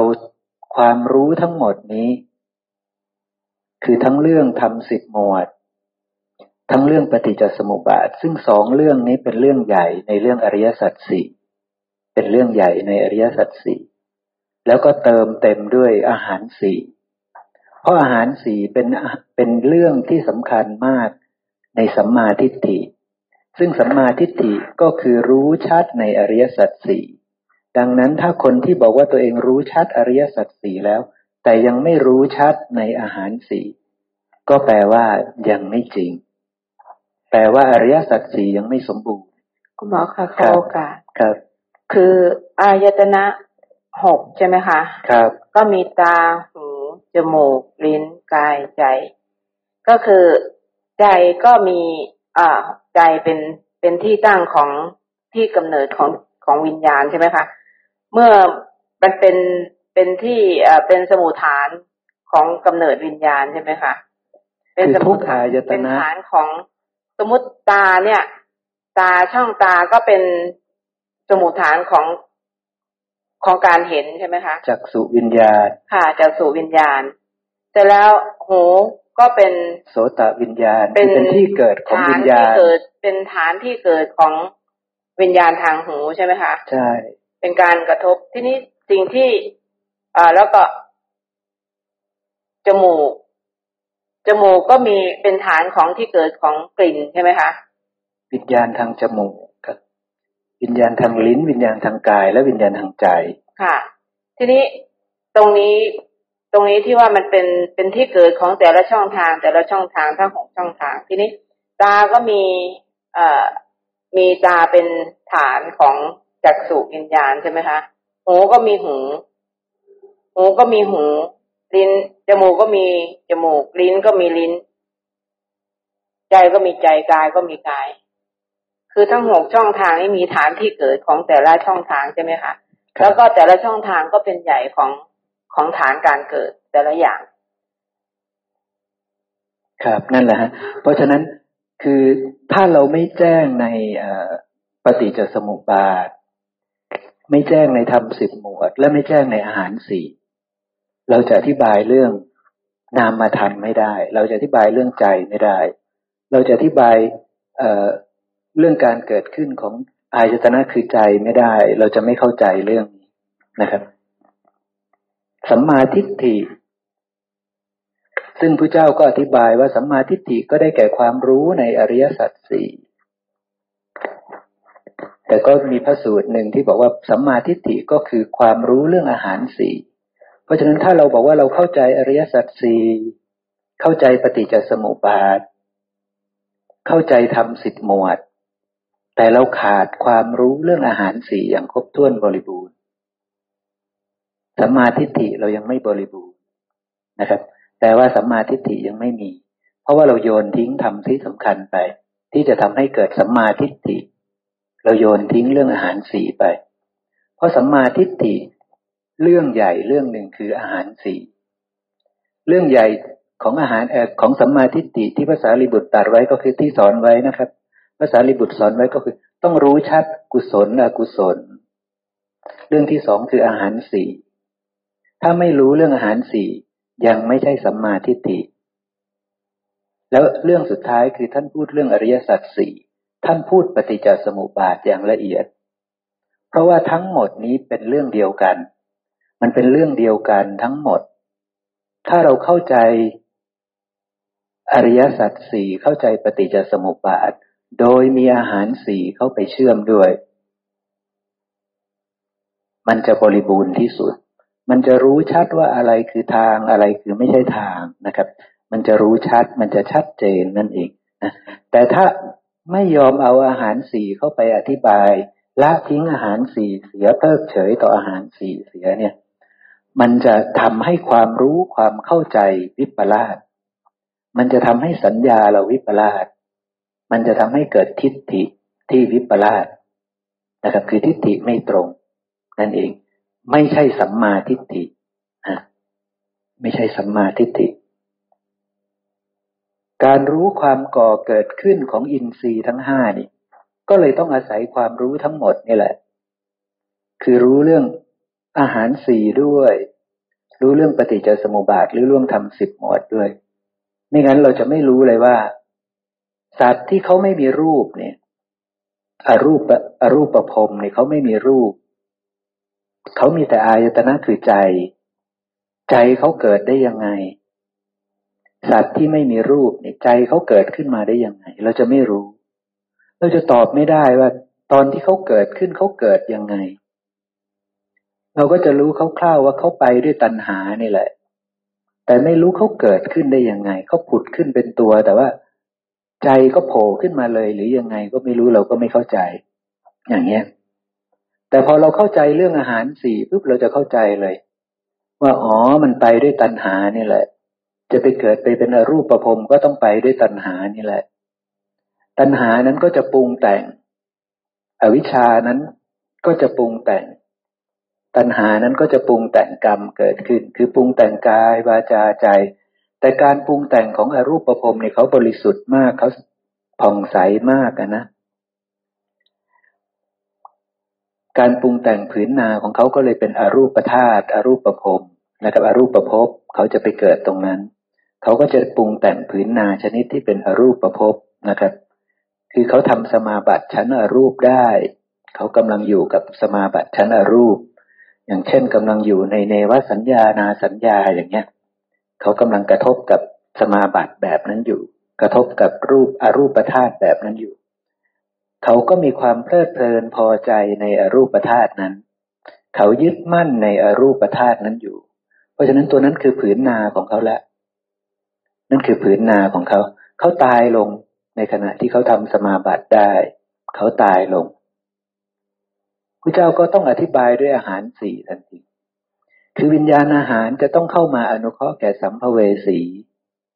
ความรู้ทั้งหมดนี้คือทั้งเรื่องธรรมสิบหมวดทั้งเรื่องปฏิจจสมุปบาทซึ่งสองเรื่องนี้เป็นเรื่องใหญ่ในเรื่องอริยสัจสี่เป็นเรื่องใหญ่ในอริยสัจสี่แล้วก็เติมเต็มด้วยอาหารสี่เพราะอาหารสี่เป็นเป็นเรื่องที่สำคัญมากในสัมมาทิฏฐิซึ่งสัมมาทิฏฐิก็คือรู้ชัดในอริยสัจสี่ดังนั้นถ้าคนที่บอกว่าตัวเองรู้ชัดอริยสัจสี่แล้วแต่ยังไม่รู้ชัดในอาหารสี่ก็แปลว่ายังไม่จริงแปลว่าอริยสัจสี่ยังไม่สมบูรณ์คุณหมอคะขอโอกาสครับคืออายตนะหกใช่ไหมคะครับก็มีตาหูจมูกลิ้นกายใจก็คือใจก็มีอ่าใจเป็นเป็นที่ตั้งของที่กำเนิดของของวิญญาณใช่ไหมคะเมื่อมันเป็นเป็นที่อ่าเป็นสมุฏฐานของกำเนิดวิญญาณใช่ไหมคะเป็นสมุฏฐานเป็นฐานของสมมุติตาเนี่ยตาช่องตาก็เป็นสมุฏฐานของของการเห็นใช่ไหมคะจักษุวิญญาณค่ะจักษุวิญญาณเสร็จแล้วหูก็เป็นโสตวิญญาณเป็นที่เกิดของวิญญาณที่เกิดเป็นฐานที่เกิดของวิญญาณทางหูใช่ไหมคะใช่เป็นการกระทบทีนี้สิ่งที่อ่าแล้วก็จมูกจมูกก็มีเป็นฐานของที่เกิดของกลิ่นใช่ไหมคะวิญญาณทางจมูกกับวิญญาณทางลิ้นวิญญาณทางกายและวิญญาณทางใจค่ะทีนี้ตรงนี้ตรงนี้ที่ว่ามันเป็นเป็นที่เกิดของแต่ละช่องทางแต่ละช่องทางทั้งหกช่องทางทีนี้ตาก็มีเอ่อมีตาเป็นฐานของจักษุวิญญาณใช่ไหมคะหูก็มีหูหูก็มีหูลิ้นจมูกก็มีจมูกลิ้นก็มีลิ้นใจก็มีใจกายก็มีกายคือทั้งหกช่องทางนี้มีฐานที่เกิดของแต่ละช่องทางใช่ไหมคะแล้วก็แต่ละช่องทางก็เป็นใหญ่ของของฐานการเกิดแต่ละอย่างครับนั่นแหละฮะเพราะฉะนั้นคือถ้าเราไม่แจ้งในปฏิจจสมุปบาทไม่แจ้งในธรรมสิบหมวดและไม่แจ้งในอาหารสี่เราจะอธิบายเรื่องนามธรรมไม่ได้เราจะอธิบายเรื่องใจไม่ได้เราจะอธิบายเอ่อเรื่องการเกิดขึ้นของอายตนะคือใจไม่ได้เราจะไม่เข้าใจเรื่องนี้นะครับสัมมาทิฏฐิ ซึ่งพระเจ้าก็อธิบายว่าสัมมาทิฏฐิก็ได้แก่ความรู้ในอริยสัจสี่แต่ก็มีพระสูตรหนึ่งที่บอกว่าสัมมาทิฏฐิก็คือความรู้เรื่องอาหารสี่เพราะฉะนั้นถ้าเราบอกว่าเราเข้าใจอริยสัจสี่เข้าใจปฏิจจสมุปบาทเข้าใจธรรมสิบหมวดแต่เราขาดความรู้เรื่องอาหารสี่อย่างครบถ้วนบริบูรณ์สัมมาทิฏฐิเรายังไม่บริบูรณ์นะครับแต่ว่าสัมมาทิฏฐิยังไม่มีเพราะว่าเราโยนทิ้งธรรมที่สำคัญไปที่จะทำให้เกิดสัมมาทิฏฐิเราโยนทิ้งเรื่องอาหารสี่ไปเพราะสัมมาทิฏฐิเรื่องใหญ่เรื่องหนึ่งคืออาหารสี่เรื่องใหญ่ของอาหารเอ่อของสัมมาทิฏฐิที่พระสารีบุตรตรัสไว้ก็คือที่สอนไว้นะครับพระสารีบุตรสอนไว้ก็คือต้องรู้ชัดกุศลอกุศลเรื่องที่สองคืออาหารสี่ถ้าไม่รู้เรื่องอาหารสี่ยังไม่ใช่สัมมาทิฏฐิแล้วเรื่องสุดท้ายคือท่านพูดเรื่องอริยสัจสี่ท่านพูดปฏิจจสมุปบาทอย่างละเอียดเพราะว่าทั้งหมดนี้เป็นเรื่องเดียวกันมันเป็นเรื่องเดียวกันทั้งหมดถ้าเราเข้าใจอริยสัจสี่เข้าใจปฏิจจสมุปบาทโดยมีอาหารสี่เข้าไปเชื่อมด้วยมันจะบริบูรณ์ที่สุดมันจะรู้ชัดว่าอะไรคือทางอะไรคือไม่ใช่ทางนะครับมันจะรู้ชัดมันจะชัดเจนนั่นเองนะแต่ถ้าไม่ยอมเอาอาหารสี่เข้าไปอธิบายละทิ้งอาหารสี่เสียเพิกเฉยต่ออาหารสี่เสียเนี่ยมันจะทำให้ความรู้ความเข้าใจวิปลาสมันจะทำให้สัญญาเราวิปลาสมันจะทำให้เกิดทิฏฐิที่วิปลาสนะครับคือทิฏฐิไม่ตรงนั่นเองไม่ใช่สัมมาทิฏฐินะไม่ใช่สัมมาทิฏฐิการรู้ความก่อเกิดขึ้นของอินทรีย์ทั้งห้านี่ก็เลยต้องอาศัยความรู้ทั้งหมดนี่แหละคือรู้เรื่องอาหารสี่ด้วยรู้เรื่องปฏิจจสมุปบาทหรือเรื่องธรรมสิบหมวดด้วยไม่งั้นเราจะไม่รู้เลยว่าสัตว์ที่เขาไม่มีรูปเนี่ยอรูปอรูปประพรมเนี่ยเขาไม่มีรูปเขามีแต่อายตนะคือใจใจเขาเกิดได้ยังไงสัตว์ที่ไม่มีรูปเนี่ยใจเขาเกิดขึ้นมาได้ยังไงเราจะไม่รู้เราจะตอบไม่ได้ว่าตอนที่เขาเกิดขึ้นเขาเกิดยังไงเราก็จะรู้คร่าวๆว่าเขาไปด้วยตัณหานี่แหละแต่ไม่รู้เขาเกิดขึ้นได้ยังไงเขาผุดขึ้นเป็นตัวแต่ว่าใจก็โผล่ขึ้นมาเลยหรือยังไงก็ไม่รู้เราก็ไม่เข้าใจอย่างเงี้ยแต่พอเราเข้าใจเรื่องอาหารสี่ปุ๊บเราจะเข้าใจเลยว่าอ๋อมันไปด้วยตัณหานี่แหละจะไปเกิดไปเป็นอรูปภพก็ต้องไปด้วยตัณหานี่แหละตัณหานั้นก็จะปรุงแต่งอวิชชานั้นก็จะปรุงแต่งตัณหานั้นก็จะปรุงแต่งกรรมเกิดขึ้นคือปรุงแต่งกายวาจาใจแต่การปรุงแต่งของอรูปภพเนี่ยเขาบริสุทธิ์มากเขาผ่องใสมากนะการปรุงแต่งผืนนาของเขาก็เลยเป็นอรูปธาตุอรูปภพนะครับอรูปภพเขาจะไปเกิดตรงนั้นเขาก็จะปรุงแต่งผืนนาชนิดที่เป็นอรูปภพนะครับคือเขาทำสมาบัติชั้นอรูปได้เขากำลังอยู่กับสมาบัติชั้นอรูปอย่างเช่นกำลังอยู่ในเนวสัญญานาสัญญาอย่างเงี้ยเขากำลังกระทบกับสมาบัติแบบนั้นอยู่กระทบกับรูปอรูปธาตุแบบนั้นอยู่เขาก็มีความเพลิดเพลินพอใจในอรูปธาตุนั้นเขายึดมั่นในอรูปธาตุนั้นอยู่เพราะฉะนั้นตัวนั้นคือผืนนาของเขาละนั่นคือผืนนาของเขาเขาตายลงในขณะที่เขาทำสมาบัติได้เขาตายลงพระเจ้าก็ต้องอธิบายด้วยอาหารสี่ทันทีคือวิญญาณอาหารจะต้องเข้ามาอนุเคราะห์แก่สัมภเวสี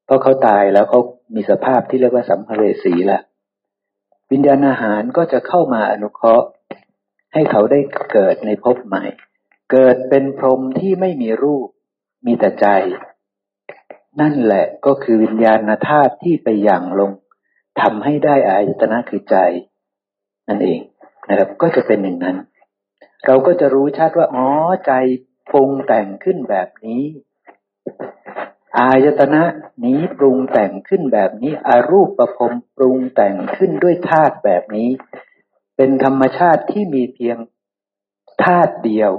เพราะเขาตายแล้วเขามีสภาพที่เรียกว่าสัมภเวสีละวิญญาณอาหารก็จะเข้ามาอนุเคราะห์ให้เขาได้เกิดในภพใหม่เกิดเป็นพรหมที่ไม่มีรูปมีแต่ใจนั่นแหละก็คือวิญญาณธาตุที่ไปหยั่งลงทำให้ได้อายตนะคือใจนั่นเองนะครับก็จะเป็นอย่างนั้นเราก็จะรู้ชัดว่าอ๋อใจปรุงแต่งขึ้นแบบนี้อายตนะนี้ปรุงแต่งขึ้นแบบนี้อรูปภพปรุงแต่งขึ้นด้วยธาตุแบบนี้เป็นธรรมชาติที่มีเพียงธาตุเดียว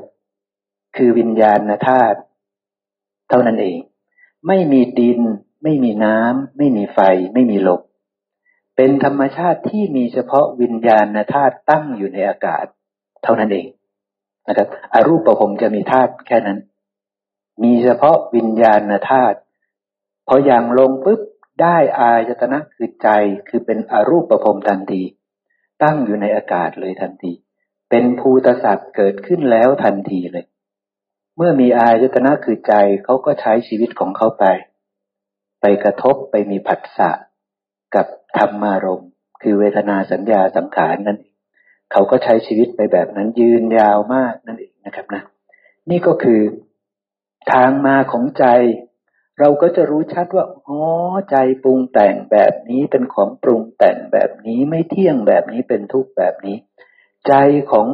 คือวิญญาณธาตุเท่านั้นเองไม่มีดิน ไม่มีน้ำไม่มีไฟไม่มีลมเป็นธรรมชาติที่มีเฉพาะวิญญาณธาตุตั้งอยู่ในอากาศเท่านั้นเองนะครับอรูปประพรมจะมีธาตุแค่นั้นมีเฉพาะวิญญาณธาตุพออย่างลงปุ๊บได้อายตนะคือใจคือเป็นอรูปประพรมทันทีตั้งอยู่ในอากาศเลยทันทีเป็นภูตสัตว์เกิดขึ้นแล้วทันทีเลยเมื่อมีอายตนะคือใจเขาก็ใช้ชีวิตของเขาไปไปกระทบไปมีผัสสะกับธรรมารมณ์คือเวทนาสัญญาสังขารนั่นเองเขาก็ใช้ชีวิตไปแบบนั้นยืนยาวมากนั่นเองนะครับนะนี่ก็คือทางมาของใจเราก็จะรู้ชัดว่าอ๋อใจปรุงแต่งแบบนี้เป็นของปรุงแต่งแบบนี้ไม่เที่ยงแบบนี้เป็นทุกข์แบบนี้ใจของ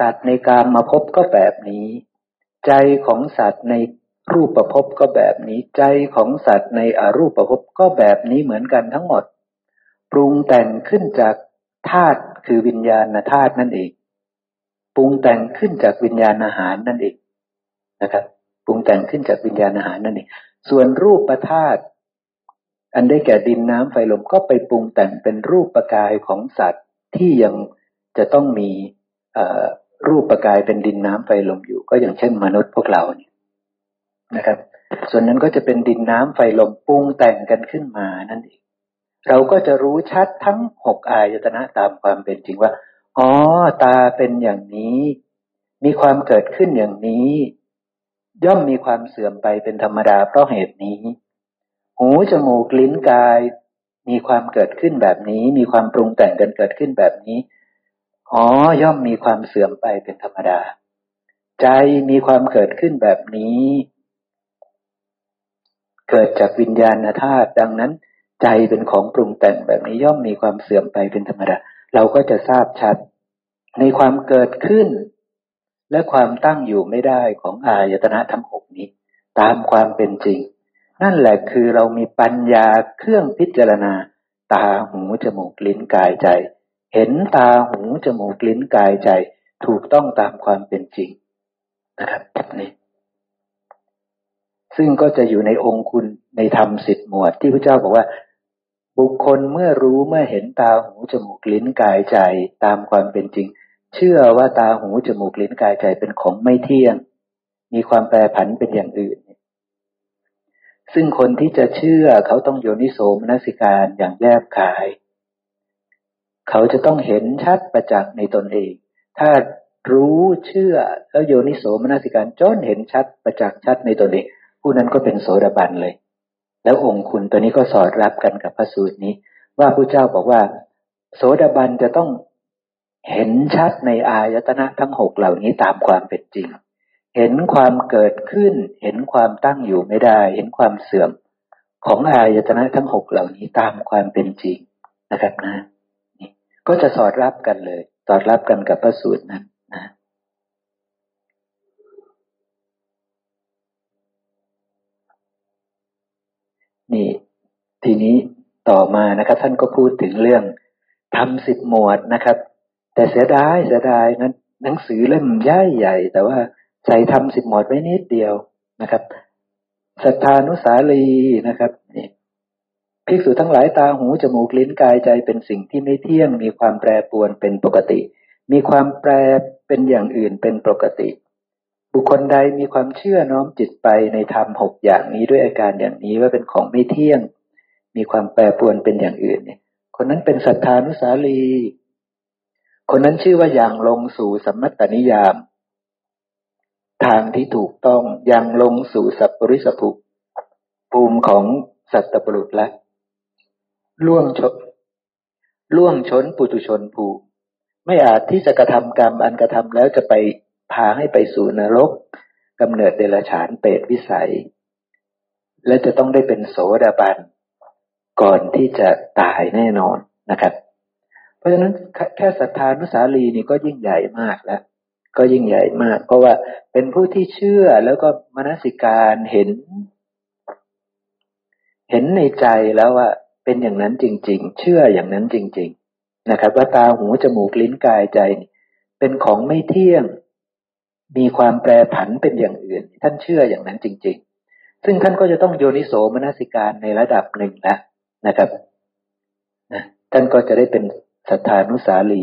สัตว์ในกามภพก็แบบนี้ใจของสัตว์ในรูปภพก็แบบนี้ใจของสัตว์ในอรูปภพก็แบบนี้เหมือนกันทั้งหมดปรุงแต่งขึ้นจากธาตุคือวิญญาณธาตุนั่นเองปรุงแต่งขึ้นจากวิญญาณอาหารนั่นเองนะครับปรุงแต่งขึ้นจากวิญญาณอาหารนั่นเองส่วนรูปธาตุอันได้แก่ดินน้ำไฟลมก็ไปปรุงแต่งเป็นรูปกายของสัตว์ที่ยังจะต้องมีรูปกายเป็นดินน้ำไฟลมอยู่ก็อย่างเช่นมนุษย์พวกเราเนี่ยนะครับส่วนนั้นก็จะเป็นดินน้ำไฟลมปรุงแต่งกันขึ้นมานั่นเองเราก็จะรู้ชัดทั้งหกอายตนะตามความเป็นจริงว่าอ๋อตาเป็นอย่างนี้มีความเกิดขึ้นอย่างนี้ย่อมมีความเสื่อมไปเป็นธรรมดาเพราะเหตุนี้หูจมูกลิ้นกายมีความเกิดขึ้นแบบนี้มีความปรุงแต่งกันเกิดขึ้นแบบนี้อ๋อย่อมมีความเสื่อมไปเป็นธรรมดาใจมีความเกิดขึ้นแบบนี้เกิดจากวิญญาณธาตุดังนั้นใจเป็นของปรุงแต่งแบบนี้ย่อมมีความเสื่อมไปเป็นธรรมดาเราก็จะทราบชัดในความเกิดขึ้นและความตั้งอยู่ไม่ได้ของอายตนะทั้งหกนี้ตามความเป็นจริงนั่นแหละคือเรามีปัญญาเครื่องพิจารณาตาหูจมูกลิ้นกายใจเห็นตาหูจมูกลิ้นกายใจถูกต้องตามความเป็นจริงนะครับนี่ซึ่งก็จะอยู่ในองค์คุณในธรรมสิบหมวดที่พระเจ้าบอกว่าบุคคลเมื่อรู้เมื่อเห็นตาหูจมูกลิ้นกายใจตามความเป็นจริงเชื่อว่าตาหูจมูกลิ้นกายใจเป็นของไม่เที่ยงมีความแปรผันเป็นอย่างอื่นซึ่งคนที่จะเชื่อเขาต้องโยนิโสมนสิการอย่างแยบคายเขาจะต้องเห็นชัดประจักษ์ในตนเองถ้ารู้เชื่อแล้วโยนิโสมนสิการจนเห็นชัดประจักษ์ชัดในตนเองผู้นั้นก็เป็นโสดาบันเลยแล้วองค์คุณตัวนี้ก็สอดรับกันกับพระสูตรนี้ว่าพระเจ้าบอกว่าโสดาบันจะต้องเห็นชัดในอายตนะทั้งหกเหล่านี้ตามความเป็นจริงเห็นความเกิดขึ้นเห็นความตั้งอยู่ไม่ได้เห็นความเสื่อมของอายตนะทั้งหกเหล่านี้ตามความเป็นจริงนะครับนะนี่ก็จะสอดรับกันเลยสอดรับกันกับพระสูตรนั้นนะนี่ทีนี้ต่อมานะครับท่านก็พูดถึงเรื่องธรรมสิบหมวดนะครับแต่เสียดายเสียดายนั้นหนังสือเล่มใหญ่ๆแต่ว่าใส่ธรรมสิบหมวดไว้นิดเดียวนะครับสัทธานุสาลีนะครับนี่ภิกษุทั้งหลายตาหูจมูกลิ้นกายใจเป็นสิ่งที่ไม่เที่ยงมีความแปรปรวนเป็นปกติมีความแปรเป็นอย่างอื่นเป็นปกติบุคคลใดมีความเชื่อน้อมจิตไปในธรรมหกอย่างนี้ด้วยอาการอย่างนี้ว่าเป็นของไม่เที่ยงมีความแปรปรวนเป็นอย่างอื่นเนี่ยคนนั้นเป็นสัทธานุสาลีคนนั้นชื่อว่าอย่างลงสู่สัมมัตตนิยามทางที่ถูกต้องอย่างลงสู่สัพปริสภูมิภูมิของสัตตบุรุษและล่วงชนล่วงชนปุถุชนภูมิไม่อาจที่จะกระทำกรรมอันกระทำแล้วจะไปพาให้ไปสู่นรกกำเนิดเดรัจฉานเปรตวิสัยและจะต้องได้เป็นโสดาบันก่อนที่จะตายแน่นอนนะครับเพราะฉะนั้นแค่สัทธานุสาลีนี่ก็ยิ่งใหญ่มากแล้วก็ยิ่งใหญ่มากเพราะว่าเป็นผู้ที่เชื่อแล้วก็มนสิการเห็นเห็นในใจแล้วว่าเป็นอย่างนั้นจริงๆเชื่ออย่างนั้นจริงๆนะครับว่าตาหูจมูกลิ้นกายใจเป็นของไม่เที่ยงมีความแปรผันเป็นอย่างอื่นท่านเชื่ออย่างนั้นจริง ซึ่งท่านก็จะต้องโยนิโสมนสิการในระดับหนึ่งแล้วนะครับนะท่านก็จะได้เป็นสัทธานุสาลี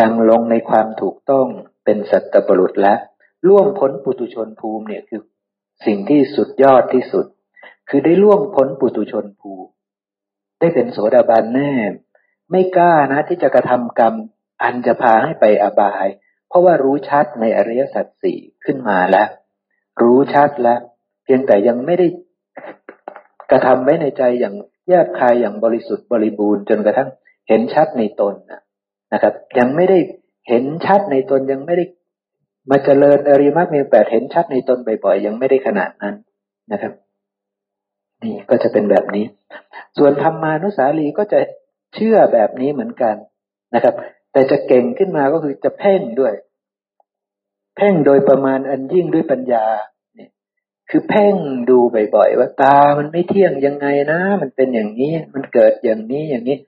ยังลงในความถูกต้องเป็นสัตตบุรุษและล่วงพ้นปุถุชนภูมิเนี่ยคือสิ่งที่สุดยอดที่สุดคือได้ล่วงพ้นปุถุชนภูมิได้เป็นโสดาบันแน่ไม่กล้านะที่จะกระทำกรรมอันจะพาให้ไปอบายเพราะว่ารู้ชัดในอริยสัจสี่ขึ้นมาแล้วรู้ชัดแล้วเพียงแต่ยังไม่ได้กระทำไว้ในใจอย่างแยบคายอย่างบริสุทธิ์บริบูรณ์จนกระทั่งเห็นชัดในตนนะครับยังไม่ได้เห็นชัดในตนยังไม่ได้มาเจริญอริยมรรคมีองค์แปดเห็นชัดในตนบ่อยๆยังไม่ได้ขนาดนั้นนะครับนี่ก็จะเป็นแบบนี้ส่วนธรรมานุสาลีก็จะเชื่อแบบนี้เหมือนกันนะครับแต่จะเก่งขึ้นมาก็คือจะเพ่งด้วยเพ่งโดยประมาณอันยิ่งด้วยปัญญาเนี่ยคือเพ่งดูบ่อยๆว่าตามันไม่เที่ยงยังไงนะมันเป็นอย่างนี้มันเกิดอย่างนี้อย่างนี้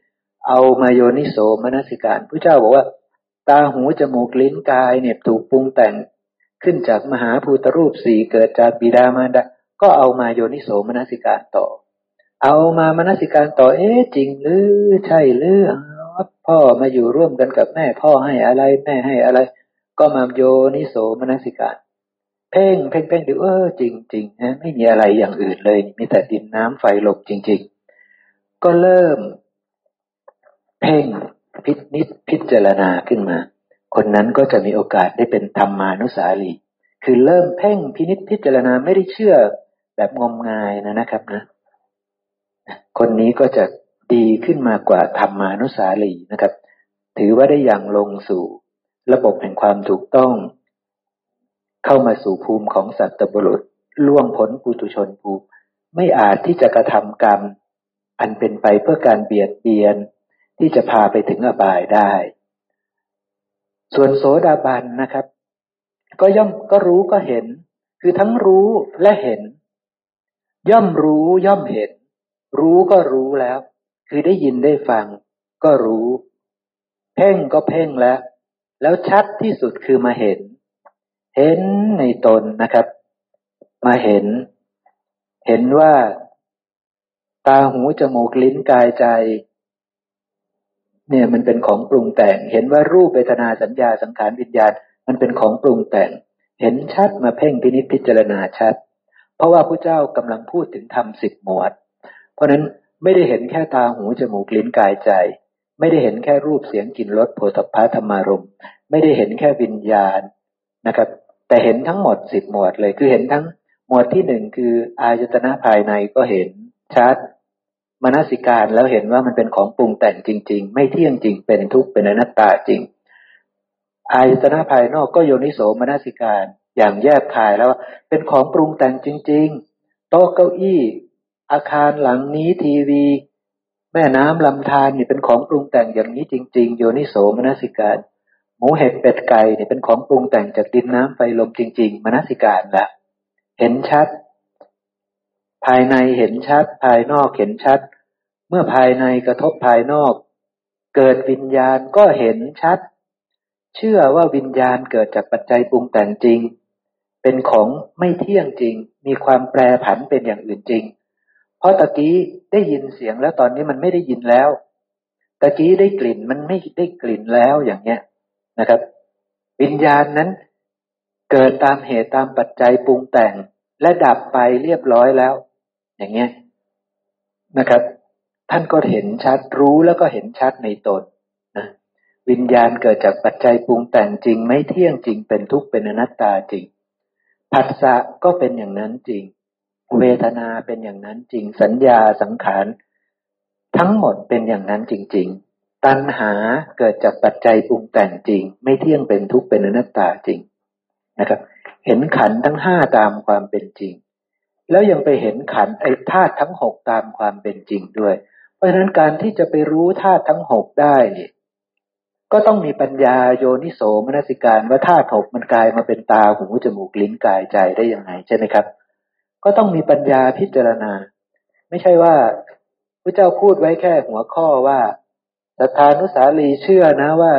เอามาโยนิโสมนสิการพระเจ้าบอกว่าตาหูจมูกลิ้นกายเนี่ยถูกปรุงแต่งขึ้นจากมหาภูตรูปสี่เกิดจากบิดามารดาก็เอามาโยนิโสมนสิการต่อเอามามนสิการต่อเอ๊ะจริงหรือใช่หรือพ่อมาอยู่ร่วมกันกับแม่พ่อให้อะไรแม่ให้อะไรก็มาโยนิโสมนสิการเพ่งเพ่งเพ่งดูเออจริงจริงนะไม่มีอะไรอย่างอื่นเลยมีแต่ดินน้ำไฟลมจริงๆก็เริ่มเพ่งพินิจพิจารณาขึ้นมาคนนั้นก็จะมีโอกาสได้เป็นธรรมานุสาลีคือเริ่มเพ่งพินิจพิจารณาไม่ได้เชื่อแบบงมงายนะนะครับนะคนนี้ก็จะดีขึ้นมากว่าธรรมานุสาลีนะครับถือว่าได้อย่างลงสู่ระบบแห่งความถูกต้องเข้ามาสู่ภูมิของสัตบุรุษล่วงพ้นปุถุชนภูมิไม่อาจที่จะกระทำกรรมอันเป็นไปเพื่อการเบียดเบียนที่จะพาไปถึงอบายได้ส่วนโสดาบันนะครับก็ย่อมก็รู้ก็เห็นคือทั้งรู้และเห็นย่อมรู้ย่อมเห็นรู้ก็รู้แล้วคือได้ยินได้ฟังก็รู้เพ่งก็เพ่งแล้วแล้วชัดที่สุดคือมาเห็นเห็นในตนนะครับมาเห็นเห็นว่าตาหูจมูกลิ้นกายใจเนี่ยมันเป็นของปรุงแต่งเห็นว่ารูปเวทนาสัญญาสังขารวิญญาณมันเป็นของปรุงแต่งเห็นชัดมาเพ่งพินิจพิจารณาชัดเพราะว่าพระเจ้ากำลังพูดถึงธรรมสิบหมวดเพราะนั้นไม่ได้เห็นแค่ตาหูจมูกลิ้นกายใจไม่ได้เห็นแค่รูปเสียงกลิ่นรสโผฏฐัพพะธรรมารมณ์ไม่ได้เห็นแค่วิญญาณนะครับแต่เห็นทั้งหมดสิบหมวดเลยคือเห็นทั้งหมวดที่หนึ่งคืออายตนะภายในก็เห็นชัดมนสิการแล้วเห็นว่ามันเป็นของปรุงแต่งจริงๆไม่เที่ยงจริงเป็นทุกข์เป็นอนัตตาจริงอายตนะภายนอกก็โยนิโสมนสิการอย่างแยบคายแล้วเป็นของปรุงแต่งจริงๆโต๊ะเก้าอี้อาคารหลังนี้ทีวีแม่น้ำลำธารนี่เป็นของปรุงแต่งอย่างนี้จริงๆโยนิโสมนสิการหมูเห็ดเป็ดไก่นี่เป็นของปรุงแต่งจากดินน้ำไฟลมจริงๆมนสิการละเห็นชัดภายในเห็นชัดภายนอกเห็นชัดเมื่อภายในกระทบภายนอกเกิดวิญญาณก็เห็นชัดเชื่อว่าวิญญาณเกิดจากปัจจัยปรุงแต่งจริงเป็นของไม่เที่ยงจริงมีความแปรผันเป็นอย่างอื่นจริงเพราะตะกี้ได้ยินเสียงแล้วตอนนี้มันไม่ได้ยินแล้วตะกี้ได้กลิ่นมันไม่ได้กลิ่นแล้วอย่างเงี้ยนะครับวิญญาณนั้นเกิดตามเหตุตามปัจจัยปรุงแต่งและดับไปเรียบร้อยแล้วอย่างเงี้ยนะครับท่านก็เห็นชัดรู้แล้วก็เห็นชัดในตนนะวิญญาณเกิดจากปัจจัยปรุงแต่งจริงไม่เที่ยงจริงเป็นทุกข์เป็นอนัตตาจริงผัสสะก็เป็นอย่างนั้นจริงเวทนาเป็นอย่างนั้นจริงสัญญาสังขารทั้งหมดเป็นอย่างนั้นจริงๆตัณหาเกิดจากปัจจัยปรุงแต่งจริงไม่เที่ยงเป็นทุกข์เป็นอนัตตาจริงนะครับเห็นขันธ์ทั้งห้าตามความเป็นจริงแล้วยังไปเห็นขันธ์ไอ้ธาตุทั้งหกตามความเป็นจริงด้วยเพราะฉะนั้นการที่จะไปรู้ธาตุทั้งหกได้นี่ก็ต้องมีปัญญาโยนิโสมนสิการว่าธาตุหกมันกลายมาเป็นตาหูจมูกลิ้นกายใจได้ยังไงใช่ไหมครับก็ต้องมีปัญญาพิจารณาไม่ใช่ว่าพระเจ้าพูดไว้แค่หัวข้อว่าสัทธานุสาลีเชื่อนะว่า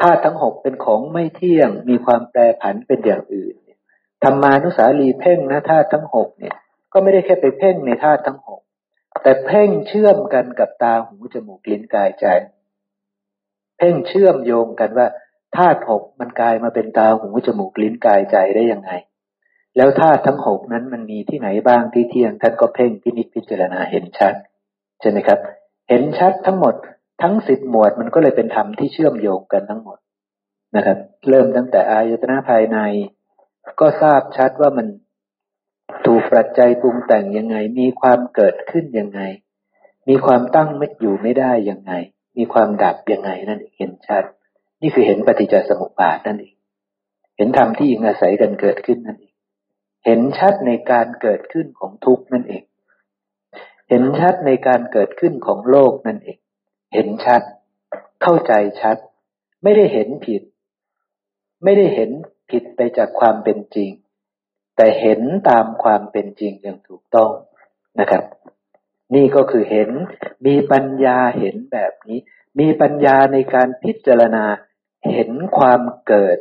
ธาตุทั้งหกเป็นของไม่เที่ยงมีความแปรผันเป็นอย่างอื่น ธรรมานุสาลีเพ่งนะธาตุทั้งหกเนี่ยก็ไม่ได้แค่ไปเพ่งในธาตุทั้งหกแต่เพ่งเชื่อมกันกับตาหูจมูกลิ้นกายใจเพ่งเชื่อมโยงกันว่าธาตุหกมันกลายมาเป็นตาหูจมูกลิ้นกายใจได้ยังไงแล้วธาตุทั้งหกนั้นมันมีที่ไหนบ้างที่เที่ยงท่านก็เพ่งพินิจพิจารณาเห็นชัดใช่ไหมครับเห็นชัดทั้งหมดทั้งสิบหมวดมันก็เลยเป็นธรรมที่เชื่อมโยงกันทั้งหมดนะครับเริ่มตั้งแต่อายตนะภายในก็ทราบชัดว่ามันถูกปัจจัยปรุงแต่งยังไงมีความเกิดขึ้นยังไงมีความตั้งไม่อยู่ไม่ได้ยังไงมีความดับยังไงนั่นเห็นชัดนี่คือเห็นปฏิจจสมุปบาทนั่นเองเห็นธรรมที่อิงอาศัยกันเกิดขึ้นนั่นเองเห็นชัดในการเกิดขึ้นของทุกข์นั่นเองเห็นชัดในการเกิดขึ้นของโลกนั่นเองเห็นชัดเข้าใจชัดไม่ได้เห็นผิดไม่ได้เห็นผิดไปจากความเป็นจริงแต่เห็นตามความเป็นจริงอย่างถูกต้องนะครับนี่ก็คือเห็นมีปัญญาเห็นแบบนี้มีปัญญาในการพิจารณาเห็นความเกิด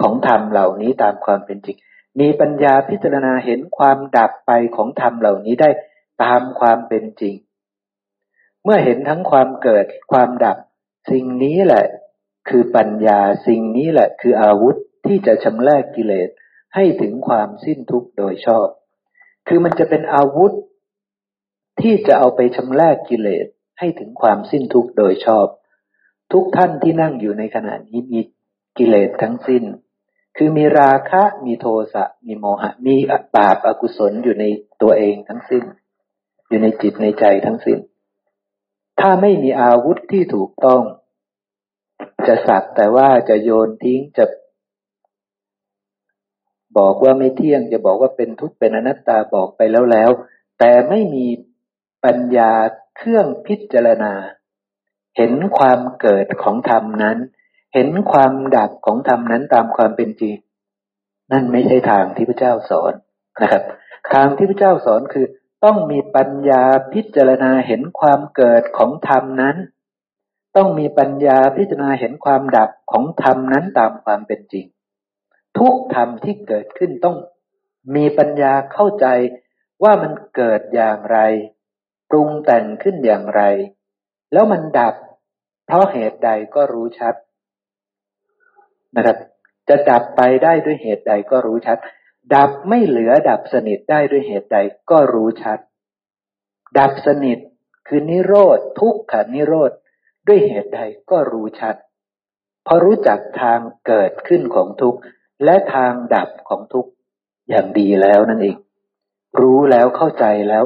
ของธรรมเหล่านี้ตามความเป็นจริงมีปัญญาพิจารณาเห็นความดับไปของธรรมเหล่านี้ได้ตามความเป็นจริงเมื่อเห็นทั้งความเกิดความดับสิ่งนี้แหละคือปัญญาสิ่งนี้แหละคืออาวุธที่จะชำระกิเลสให้ถึงความสิ้นทุกข์โดยชอบคือมันจะเป็นอาวุธที่จะเอาไปชำระกิเลสให้ถึงความสิ้นทุกข์โดยชอบทุกท่านที่นั่งอยู่ในขณะนี้มีกิเลสทั้งสิ้นคือมีราคะมีโทสะมีโมหะมีบาปอกุศลอยู่ในตัวเองทั้งสิ้นอยู่ในจิตในใจทั้งสิ้นถ้าไม่มีอาวุธที่ถูกต้องจะสักแต่ว่าจะโยนทิ้งจะบอกว่าไม่เที่ยงจะบอกว่าเป็นทุกข์เป็นอนัตตาบอกไปแล้วแล้วแต่ไม่มีปัญญาเครื่องพิจารณาเห็นความเกิดของธรรมนั้นเห็นความดับของธรรมนั้นตามความเป็นจริงนั่นไม่ใช่ทางที่พระเจ้าสอนนะครับทางที่พระเจ้าสอนคือต้องมีปัญญาพิจารณาเห็นความเกิดของธรรมนั้นต้องมีปัญญาพิจารณาเห็นความดับของธรรมนั้นตามความเป็นจริงทุกธรรมที่เกิดขึ้นต้องมีปัญญาเข้าใจว่ามันเกิดอย่างไรปรุงแต่งขึ้นอย่างไรแล้วมันดับเพราะเหตุใดก็รู้ชัดนะครับจะดับไปได้ด้วยเหตุใดก็รู้ชัดดับไม่เหลือดับสนิทได้ด้วยเหตุใดก็รู้ชัดดับสนิทคือนิโรธทุกขนิโรธด้วยเหตุใดก็รู้ชัดพอรู้จักทางเกิดขึ้นของทุกข์และทางดับของทุกข์อย่างดีแล้วนั่นเองรู้แล้วเข้าใจแล้ว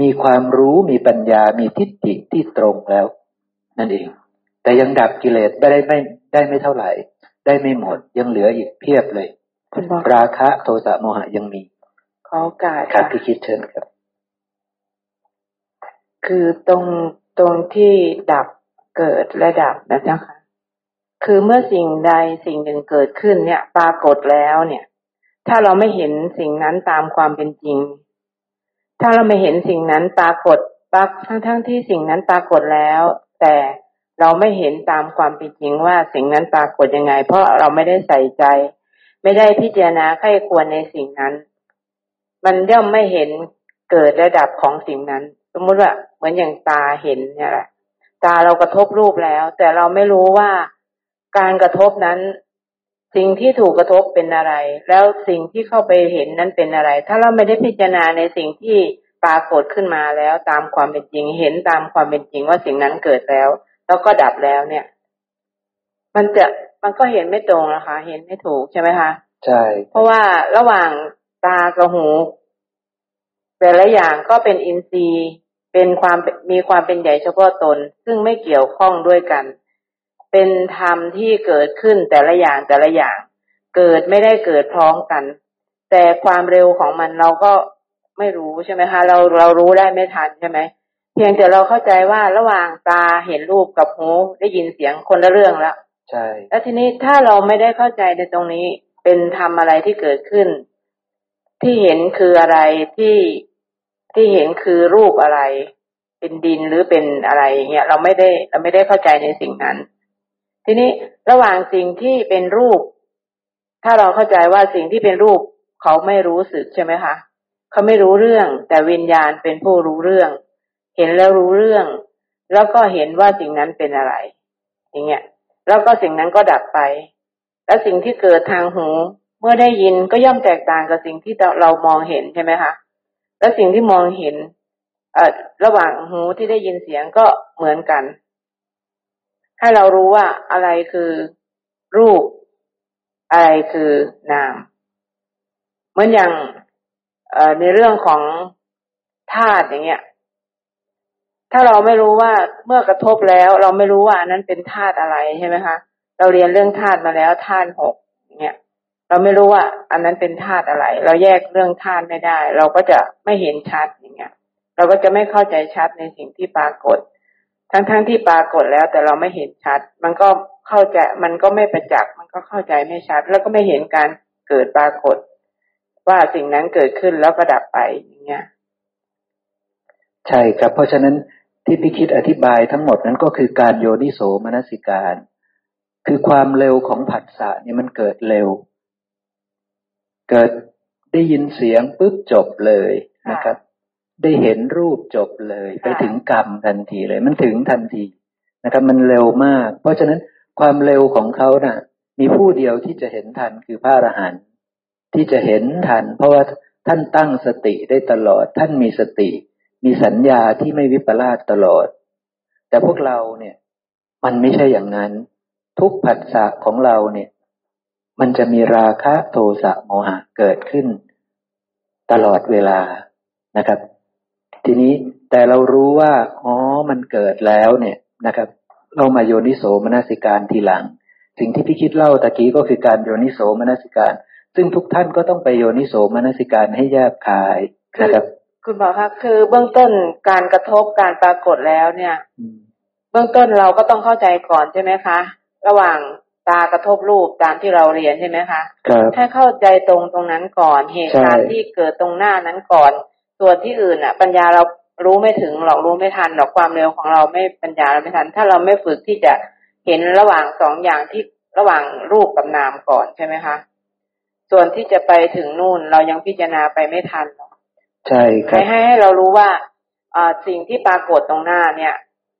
มีความรู้มีปัญญามีทิฏฐิที่ตรงแล้วนั่นเองแต่ยังดับกิเลสไม่ได้ไม่ได้ไม่เท่าไหร่ได้ไม่หมดยังเหลืออีกเพียบเลยราคะโทสะโมหะยังมีขอโอกาสครับพี่คิดเชิญครับคือตรงตรงที่ดับเกิดและดับนะเจ้าค่ะคือเมื่อสิ่งใดสิ่งหนึ่งเกิดขึ้นเนี่ยปรากฏแล้วเนี่ยถ้าเราไม่เห็นสิ่งนั้นตามความเป็นจริงถ้าเราไม่เห็นสิ่งนั้นปรากฏทั้งทั้งที่สิ่งนั้นปรากฏแล้วแต่เราไม่เห็นตามความเป็นจริงว่าสิ่งนั้นปรากฏยังไงเพราะเราไม่ได้ใส่ใจไม่ได้พิจารณาใคร่ควรในสิ่งนั้นมันย่อมไม่เห็นเกิดและดับของสิ่งนั้นสมมติว่าเหมือนอย่างตาเห็นเนี่ยแหละตาเรากระทบรูปแล้วแต่เราไม่รู้ว่าการกระทบนั้นสิ่งที่ถูกกระทบเป็นอะไรแล้วสิ่งที่เข้าไปเห็นนั้นเป็นอะไรถ้าเราไม่ได้พิจารณาในสิ่งที่ปรากฏขึ้นมาแล้วตามความเป็นจริงเห็นตามความเป็นจริงว่าสิ่งนั้นเกิดแล้วแล้วก็ดับแล้วเนี่ยมันจะมันก็เห็นไม่ตรงนะคะเห็นไม่ถูกใช่ไหมคะใช่เพราะว่าระหว่างตากับหูแต่ละอย่างก็เป็นอินทรีย์เป็นความมีความเป็นใหญ่เฉพาะตนซึ่งไม่เกี่ยวข้องด้วยกันเป็นธรรมที่เกิดขึ้นแต่ละอย่างแต่ละอย่างเกิดไม่ได้เกิดพร้อมกันแต่ความเร็วของมันเราก็ไม่รู้ใช่ไหมคะเราเรารู้ได้ไม่ทันใช่ไหมเพียงแต่เราเข้าใจว่าระหว่างตาเห็นรูปกับหูได้ยินเสียงคนละเรื่องแล้วใช่แล้วทีนี้ถ้าเราไม่ได้เข้าใจในตรงนี้เป็นธรรมอะไรที่เกิดขึ้นที่เห็นคืออะไรที่ที่เห็นคือรูปอะไรเป็นดินหรือเป็นอะไรอย่างเงี้ยเราไม่ได้เราไม่ได้เข้าใจในสิ่งนั้นทีนี้ระหว่างสิ่งที่เป็นรูป ถ้าเราเข้าใจว่าสิ่งที่เป็นรูปเขาไม่รู้สึกใช่ไหมคะเขาไม่รู้เรื่องแต่วิญญาณเป็นผู้รู้เรื่องเห็นแล้วรู้เรื่องแล้วก็เห็นว่าสิ่งนั้นเป็นอะไรอย่างเงี้ยแล้วก็สิ่งนั้นก็ดับไปแล้วสิ่งที่เกิดทางหูเมื่อได้ยินก็ย่อมแตกต่างกับสิ่งที่เรามองเห็นใช่ไหมคะและสิ่งที่มองเห็นระหว่างหูที่ได้ยินเสียงก็เหมือนกันให้เรารู้ว่าอะไรคือรูปอะไรคือนามเหมือนอย่างในเรื่องของธาตุอย่างเงี้ยถ้าเราไม่รู้ว่าเมื่อกระทบแล้วเราไม่รู้ว่าอันนั้นเป็นธาตุอะไรใช่ไหมคะเราเรียนเรื่องธาตุมาแล้วธาตุหกอย่างเงี้ยเราไม่รู้ว่าอันนั้นเป็นธาตุอะไรเราแยกเรื่องธาตุไม่ได้เราก็จะไม่เห็นชัดอย่างเงี้ยเราก็จะไม่เข้าใจชัดในสิ่งที่ปรากฏทั้งๆ ท, ที่ปรากฏแล้วแต่เราไม่เห็นชัดมันก็เข้าใจมันก็ไม่ประจักษ์มันก็เข้าใจไม่ชัดแล้วก็ไม่เห็นการเกิดปรากฏว่าสิ่งนั้นเกิดขึ้นแล้วก็ดับไปอย่างเงี้ยใช่ครับเพราะฉะนั้นที่พี่คิดอธิบายทั้งหมดนั้นก็คือการโยนิโสมนสิการคือความเร็วของผัสสะนี่มันเกิดเร็วเกิดได้ยินเสียงปุ๊บจบเลยนะครับได้เห็นรูปจบเลยไปถึงกรรมทันทีเลยมันถึงทันทีนะครับมันเร็วมากเพราะฉะนั้นความเร็วของเขาน่ะมีผู้เดียวที่จะเห็นทันคือพระอรหันต์ที่จะเห็นทันเพราะว่าท่านตั้งสติได้ตลอดท่านมีสติมีสัญญาที่ไม่วิปลาสตลอดแต่พวกเราเนี่ยมันไม่ใช่อย่างนั้นทุกผัสสะของเราเนี่ยมันจะมีราคะโทสะโมหะเกิดขึ้นตลอดเวลานะครับทีนี้แต่เรารู้ว่าอ๋อมันเกิดแล้วเนี่ยนะครับเรามาโยนิโสมนสิการทีหลังสิ่งที่พี่คิดเล่าตะกี้ก็คือการโยนิโสมนสิการซึ่งทุกท่านก็ต้องไปโยนิโสมนสิการให้แยกคายนะครับคุณหมอคะคือเบื้องต้นการกระทบการปรากฏแล้วเนี่ยเบื้องต้นเราก็ต้องเข้าใจก่อนใช่ไหมคะระหว่างตากระทบรูปตามที่เราเรียนใช่ไหมคะให้เข้าใจตรงตรงนั้นก่อนเหตุการณ์ที่เกิดตรงหน้านั้นก่อนส่วนที่อื่นอ่ะปัญญาเรารู้ไม่ถึงหรอกรู้ไม่ทันหรอกความเร็วของเราไม่ปัญญาเราไม่ทันถ้าเราไม่ฝึกที่จะเห็นระหว่างสองอย่างที่ระหว่างรูปกับนามก่อนใช่ไหมคะส่วนที่จะไปถึงนู่นเรายังพิจารณาไปไม่ทันหรอกใช่ครับให้ให้เรารู้ว่าอ่าสิ่งที่ปรากฏตรงหน้าเนี่ย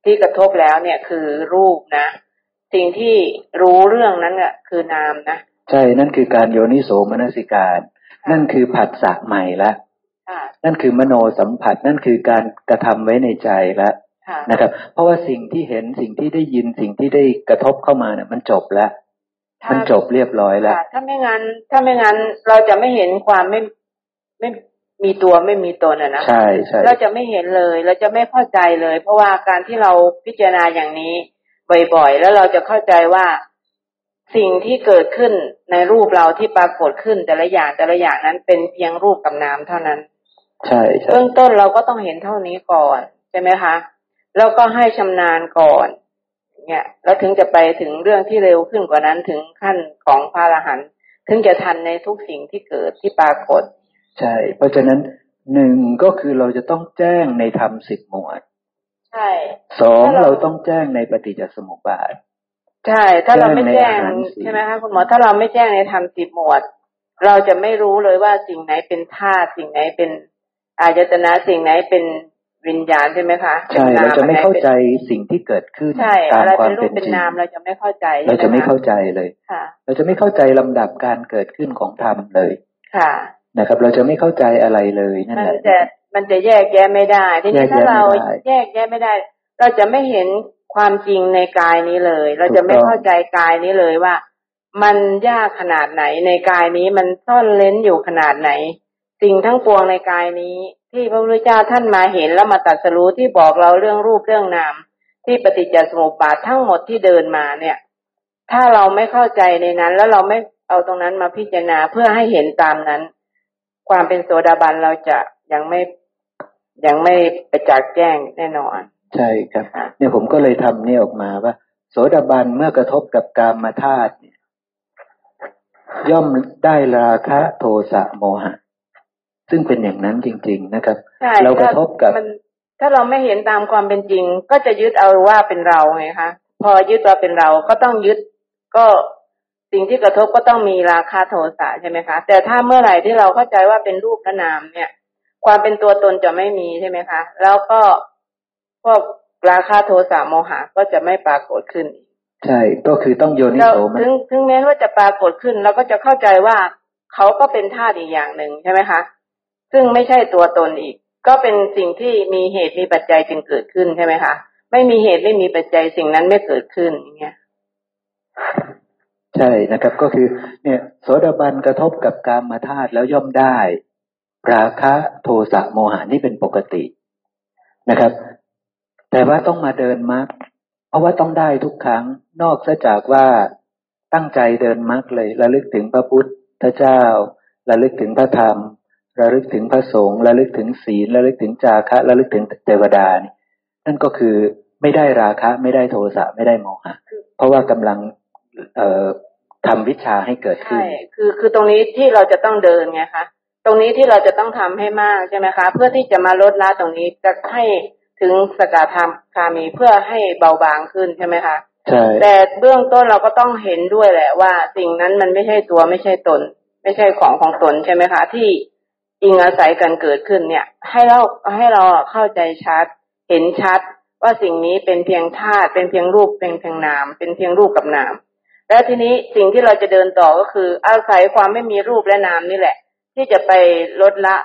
ที่กระทบแล้วเนี่ยคือรูปนะสิ่งที่รู้เรื่องนั้นน่ะคือนามนะใช่นั่นคือการโยนิโสมนสิการนั่นคือผัสสะใหม่ละนั่นคือมโนสัมผัสนั่นคือการกระทำไว้ในใจละนะครับเพราะว่าสิ่งที่เห็นสิ่งที่ได้ยินสิ่งที่ได้กระทบเข้ามาเนี่ยมันจบแล้วมันจบเรียบร้อยแล้วถ้าไม่งั้นถ้าไม่งั้นเราจะไม่เห็นความไม่ไม่มีตัวไม่มีตนอ่ะนะใช่ใช่เราจะไม่เห็นเลยเราจะไม่เข้าใจเลยเพราะว่าการที่เราพิจารณาอย่างนี้บ่อยๆแล้วเราจะเข้าใจว่าสิ่งที่เกิดขึ้นในรูปเราที่ปรากฏขึ้นแต่ละอย่างแต่ละอย่างนั้นเป็นเพียงรูปกับนามเท่านั้นใช่ใช่เบื้องต้นเราก็ต้องเห็นเท่านี้ก่อนใช่ไหมคะแล้วก็ให้ชำนาญก่อนเนี่ยแล้วถึงจะไปถึงเรื่องที่เร็วขึ้นกว่านั้นถึงขั้นของพระอรหันต์ถึงจะทันในทุกสิ่งที่เกิดที่ปรากฏใช่เพราะฉะนั้นหนึ่งก็คือเราจะต้องแจ้งในธรรมสิบหมวดใช่สองเราต้องแจ้งในปฏิจจสมุปบาทใช่ถ้าเราไม่แจ้งใช่ไหมคะคุณหมอถ้าเราไม่แจ้งในธรรมสิบหมวดเราจะไม่รู้เลยว่าสิ่งไหนเป็นธาตุสิ่งไหนเป็นอายตนะสิ่งไหนเป็นวิญญาณใช่ไหมคะใช่เราจะไม่เข้าใจสิ่งที่เกิดขึ้นตามความเป็นจริงเราจะไม่เข้าใจเราจะไม่เข้าใจเลยเราจะไม่เข้าใจลำดับการเกิดขึ้นของธรรมเลยค่ะนะครับเราจะไม่เข้าใจอะไรเลยนั่นแหละมันจะมันจะแยกแยะไม่ได้ทีนี้ถ้าเราแยกแยะไม่ได้เราจะไม่เห็นความจริงในกายนี้เลยเราจะไม่เข้าใจกายนี้เลยว่ามันยากขนาดไหนในกายนี้มันซ่อนเร้นอยู่ขนาดไหนสิ่งทั้งปวงในกายนี้ที่พระพุทธเจ้าท่านมาเห็นแล้วมาตรัสรู้ที่บอกเราเรื่องรูปเรื่องนามที่ปฏิจจสมุปบาททั้งหมดที่เดินมาเนี่ยถ้าเราไม่เข้าใจในนั้นแล้วเราไม่เอาตรงนั้นมาพิจารณาเพื่อให้เห็นตามนั้นความเป็นโสดาบันเราจะยังไม่ยังไม่ประจักษ์แจ้งแน่นอนใช่ครับเนี่ยผมก็เลยทำเนี่ยออกมาว่าโสดาบันเมื่อกระทบกับกามธาตุย่อมได้ราคะโทสะโมหะซึ่งเป็นอย่างนั้นจริงๆนะครับเรากระทบกับถ้าเราไม่เห็นตามความเป็นจริงก็จะยึดเอาว่าเป็นเราไงคะพอยึดว่าเป็นเราก็ต้องยึดก็ สิ่งที่กระทบก็ต้องมีราคะโทสะใช่ไหมคะแต่ถ้าเมื่อไหร่ที่เราเข้าใจว่าเป็นรูปและนามเนี่ยความเป็นตัวตนจะไม่มีใช่ไหมคะแล้วก็พวกราคะโทสะโมหะก็จะไม่ปรากฏขึ้นใช่ก็คือต้องโยนิโสมนสิการถึงถึงแม้ว่าจะปรากฏขึ้นเราก็จะเข้าใจว่าเขาก็เป็นธาตุอีกอย่างหนึ่งใช่ไหมคะซึ่งไม่ใช่ตัวตนอีกก็เป็นสิ่งที่มีเหตุมีปัจจัยจึงเกิดขึ้นใช่ไหมคะไม่มีเหตุไม่มีปัจจัยสิ่งนั้นไม่เกิดขึ้นอย่างเงี้ยใช่นะครับก็คือเนี่ยโสดาบันกระทบกับกามธาตุแล้วย่อมได้ราคะโทสะโมหะนี่เป็นปกตินะครับแต่ว่าต้องมาเดินมรรคเพราะว่าต้องได้ทุกครั้งนอกจากว่าตั้งใจเดินมรรคเลยระลึกถึงพระพุทธเจ้าระลึกถึงพระธรรมระลึกถึงพระสงฆ์ระลึกถึงศีลระลึกถึงจาคะระลึกถึงเทวดานี่นั่นก็คือไม่ได้ราคะไม่ได้โทสะไม่ได้โมหะเพราะว่ากำลังเอ่อทำวิชาให้เกิดขึ้นใช่คือคือตรงนี้ที่เราจะต้องเดินไงคะตรงนี้ที่เราจะต้องทำให้มากใช่ไหมคะเพื่อที่จะมาลดละตรงนี้จะให้ถึงสกทาคามีเพื่อให้เบาบางขึ้นใช่ไหมคะใช่แต่เบื้องต้นเราก็ต้องเห็นด้วยแหละว่าสิ่งนั้นมันไม่ใช่ตัวไม่ใช่ตนไม่ใช่ของของตนใช่ไหมคะที่อิงอาศัยกันเกิดขึ้นเนี่ยให้เราให้เราเข้าใจชัดเห็นชัดว่าสิ่งนี้เป็นเพียงธาตุเป็นเพียงรูปเป็นเพียงนามเป็นเพียงรูปกับนามและทีนี้สิ่งที่เราจะเดินต่อก็คืออาศัยความไม่มีรูปและนามนี่แหละที่จะไปลดละ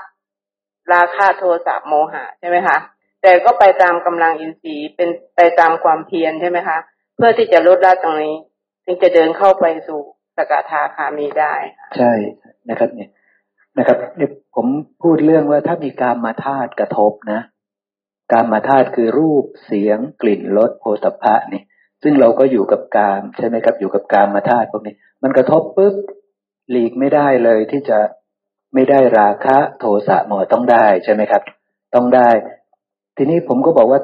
ราคะโทสะโมหะใช่ไหมคะแต่ก็ไปตามกำลังอินทรีย์เป็นไปตามความเพียรใช่ไหมคะเพื่อที่จะลดละตรงนี้จึงจะเดินเข้าไปสู่สกทาคามีได้ใช่นะครับเนี่ยนะครับเนี่ยผมพูดเรื่องว่าถ้ามีกามธาตุกระทบนะกามธาตุคือรูปเสียงกลิ่นรสโผฏฐัพพะนี่ซึ่งเราก็อยู่กับกามใช่ไหมครับอยู่กับกามธาตุพวกนี้มันกระทบปุ๊บหลีกไม่ได้เลยที่จะไม่ได้ราคะโทสะโมหะต้องได้ใช่ไหมครับต้องได้ทีนี้ผมก็บอกว่า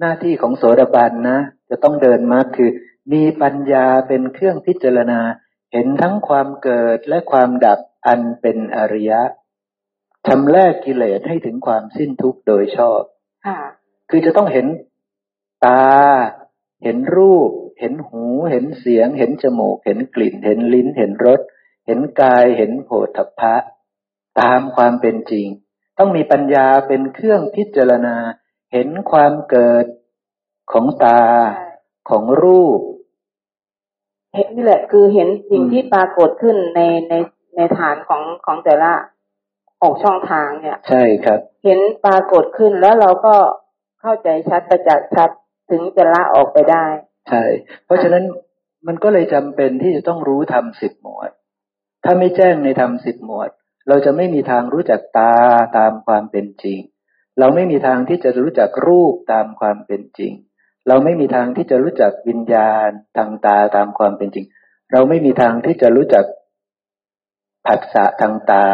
หน้าที่ของโสดาบันนะจะต้องเดินมรรคคือมีปัญญาเป็นเครื่องพิจารณาเห็นทั้งความเกิดและความดับอันเป็นอริยะชำระกิเลสให้ถึงความสิ้นทุกข์โดยชอบคือจะต้องเห็นตาเห็นรูปเห็นหูเห็นเสียงเห็นจมูกเห็นกลิ่นเห็นลิ้นเห็นรสเห็นกายเห็นโผฏฐัพพะตามความเป็นจริงต้องมีปัญญาเป็นเครื่องพิจารณาเห็นความเกิดของตาของรูปเห็นนี่แหละคือเห็นสิ่งที่ปรากฏขึ้นในในในฐานของของแต่ละออกช่องทางเนี่ยใช่ครับเห็นปรากฏขึ้นแล้วเราก็เข้าใจชัดประจักษ์ชัดถึงจะละออกไปได้ใช่เพราะฉะนั้นมันก็เลยจำเป็นที่จะต้องรู้ธรรมสิบหมวดถ้าไม่แจ้งในธรรมสิบหมวดเราจะไม่มีทางรู้จักตาตามความเป็นจริงเราไม่มีทางที่จะรู้จักรูปตามความเป็นจริงเราไม่มีทางที่จะรู้จักวิญญาณทางตาตามความเป็นจริงเราไม่มีทางที่จะรู้จักผัสสะทางตา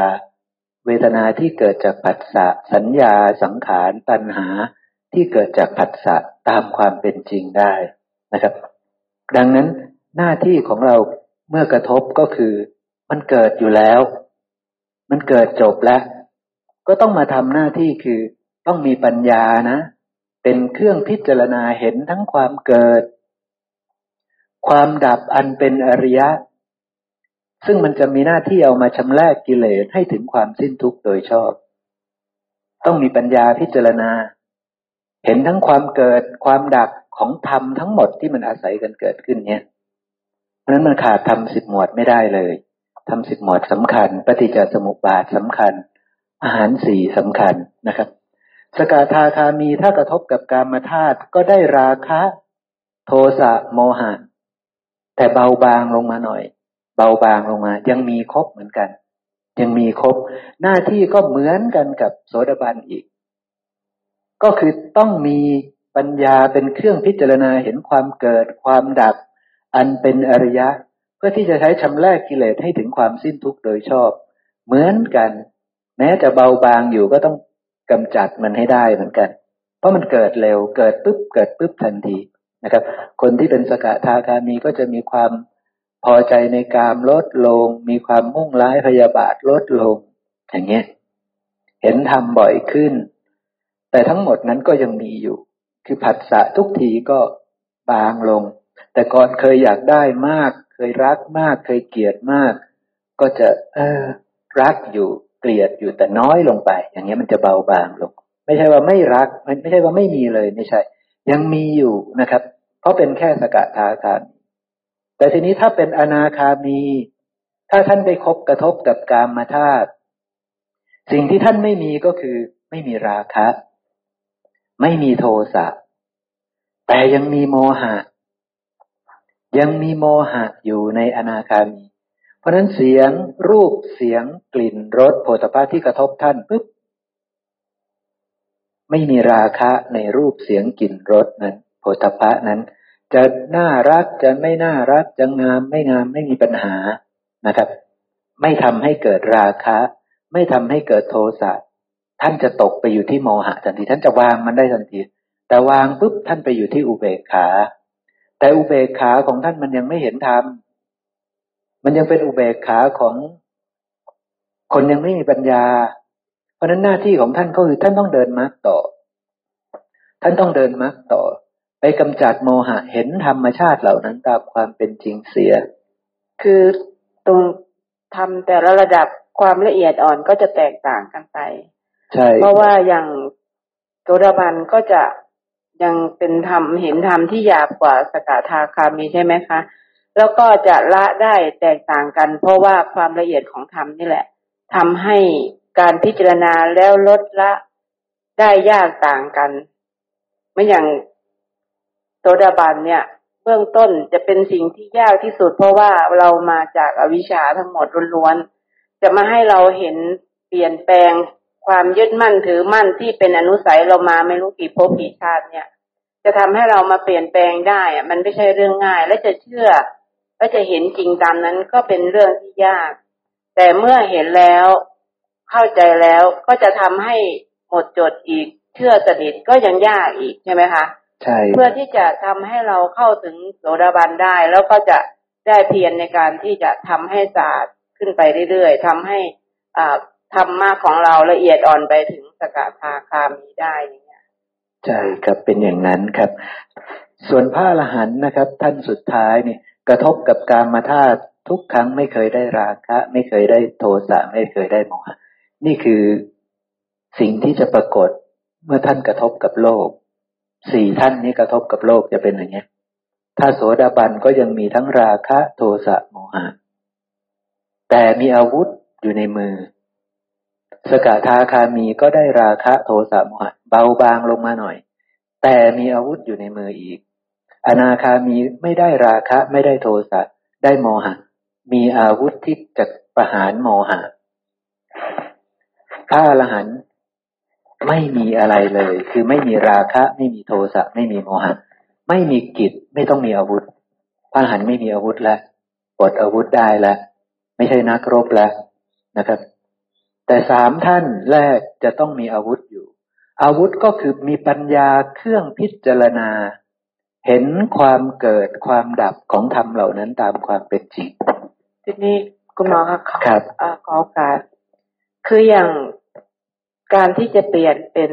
เวทนาที่เกิดจากผัสสะสัญญาสังขารตัณหาที่เกิดจากผัสสะตามความเป็นจริงได้นะครับดังนั้นหน้าที่ของเราเมื่อกระทบก็คือมันเกิดอยู่แล้วมันเกิดจบแล้วก็ต้องมาทำหน้าที่คือต้องมีปัญญานะเป็นเครื่องพิจารณาเห็นทั้งความเกิดความดับอันเป็นอริยะซึ่งมันจะมีหน้าที่เอามาชำระกิเลสให้ถึงความสิ้นทุกข์โดยชอบต้องมีปัญญาพิจารณาเห็นทั้งความเกิดความดับของธรรมทั้งหมดที่มันอาศัยกันเกิดขึ้นเนี่ยเพราะนั้นมันขาดธรรมสิบหมวดไม่ได้เลยทำสิบหมวดสำคัญปฏิจจสมุปบาทสำคัญอาหารสี่สำคัญนะครับสกทาคามีถ้ากระทบกับกามธาตุก็ได้ราคะโทสะโมหะแต่เบาบางลงมาหน่อยเบาบางลงมายังมีครบเหมือนกันยังมีครบหน้าที่ก็เหมือนกันกับโสดาบันอีกก็คือต้องมีปัญญาเป็นเครื่องพิจารณาเห็นความเกิดความดับอันเป็นอริยะเพื่อที่จะใช้ชำระกิเลสให้ถึงความสิ้นทุกข์โดยชอบเหมือนกันแม้จะเบาบางอยู่ก็ต้องกำจัดมันให้ได้เหมือนกันเพราะมันเกิดเร็วเกิดปุ๊บเกิดปุ๊บทันทีนะครับคนที่เป็นสกทาคามีก็จะมีความพอใจในกามลดลงมีความมุ่งร้ายพยาบาทลดลงอย่างเงี้ยเห็นธรรมบ่อยขึ้นแต่ทั้งหมดนั้นก็ยังมีอยู่คือผัสสะทุกทีก็บางลงแต่ก่อนเคยอยากได้มาก เคยรักมากเคยเกลียดมากก็จะเออรักอยู่เกลียดอยู่แต่น้อยลงไปอย่างเงี้ยมันจะเบาบางลงไม่ใช่ว่าไม่รักไม่ใช่ว่าไม่มีเลยไม่ใช่ยังมีอยู่นะครับเพราะเป็นแค่สกทาคามีแต่ทีนี้ถ้าเป็นอนาคามีถ้าท่านไปคบกระทบกับกามธาตุสิ่งที่ท่านไม่มีก็คือไม่มีราคะไม่มีโทสะแต่ยังมีโมหะยังมีโมหะอยู่ในอนาคามีเพราะฉะนั้นเสียงรูปเสียงกลิ่นรสโผฏฐัพพะที่กระทบท่านปึ๊บไม่มีราคะในรูปเสียงกลิ่นรสนั้นโผฏฐัพพะนั้นจะน่ารักจะไม่น่ารักจะงามไม่งามไม่มีปัญหานะครับไม่ทำให้เกิดราคะไม่ทำให้เกิดโทสะท่านจะตกไปอยู่ที่โมหะทันทีท่านจะวางมันได้ทันทีแต่วางปุ๊บท่านไปอยู่ที่อุเบกขาแต่อุเบกขาของท่านมันยังไม่เห็นธรรมมันยังเป็นอุเบกขาของคนยังไม่มีปัญญาเพราะนั้นหน้าที่ของท่านก็คือท่านต้องเดินมรรคต่อท่านต้องเดินมรรคต่อไปกำจัดโมหะเห็นธรรมชาติเหล่านั้นตามความเป็นจริงเสียคือตรงทำแต่ละระดับความละเอียดอ่อนก็จะแตกต่างกันไปใช่เพราะว่าอย่างโสดาบันก็จะยังเป็นธรรมเห็นธรรมที่หยาบกว่าสกทาคามีใช่ไหมคะแล้วก็จะละได้แตกต่างกันเพราะว่าความละเอียดของธรรมนี่แหละทำให้การพิจารณาแล้วลดละได้ยากต่างกันไม่อย่างโสดาบันเนี่ยเบื้องต้นจะเป็นสิ่งที่ยากที่สุดเพราะว่าเรามาจากอวิชชาทั้งหมดล้วนๆจะมาให้เราเห็นเปลี่ยนแปลงความยึดมั่นถือมั่นที่เป็นอนุสัยเรามาไม่รู้กี่ภพกี่ชาติเนี่ยจะทำให้เรามาเปลี่ยนแปลงได้มันไม่ใช่เรื่องง่ายและจะเชื่อและจะเห็นจริงตามนั้นก็เป็นเรื่องที่ยากแต่เมื่อเห็นแล้วเข้าใจแล้วก็จะทำให้หมดจดอีกเชื่อสนิทก็ยังยากอีกใช่ไหมคะเพื่อที่จะทำให้เราเข้าถึงโสดาบันได้แล้วก็จะได้เพียรในการที่จะทำให้สะอาดขึ้นไปเรื่อยๆทำให้อ่าธรรมะของเราละเอียดอ่อนไปถึงสกทาคามีได้อย่างเงี้ยใช่ครับเป็นอย่างนั้นครับส่วนพระอรหันต์นะครับท่านสุดท้ายนี่กระทบกับกามธาตุทุกครั้งไม่เคยได้ราคะไม่เคยได้โทสะไม่เคยได้โมหะนี่คือสิ่งที่จะปรากฏเมื่อท่านกระทบกับโลกสี่ท่านนี้กระทบกับโลกจะเป็นอย่างเงี้ยถ้าโสดาบันก็ยังมีทั้งราคะโทสะโมหะแต่มีอาวุธอยู่ในมือสกทาคามีก็ได้ราคะโทสะโมหะเบาบางลงมาหน่อยแต่มีอาวุธอยู่ในมืออีกอนาคามีไม่ได้ราคะไม่ได้โทสะได้โมหะมีอาวุธที่จะประหารโมหะพระอรหันต์ไม่มีอะไรเลยคือไม่มีราคะไม่มีโทสะไม่มีโมหะไม่มีกิจไม่ต้องมีอาวุธพระอรหันต์ไม่มีอาวุธแล้วปลดอาวุธได้แล้วไม่ใช่นักรบแล้วนะครับแต่สามท่านแรกจะต้องมีอาวุธอยู่อาวุธก็คือมีปัญญาเครื่องพิจารณาเห็นความเกิดความดับของธรรมเหล่านั้นตามความเป็นจริงทีนี้คุณหมอคะครับขอโอกาสคืออย่างการที่จะเปลี่ยนเป็น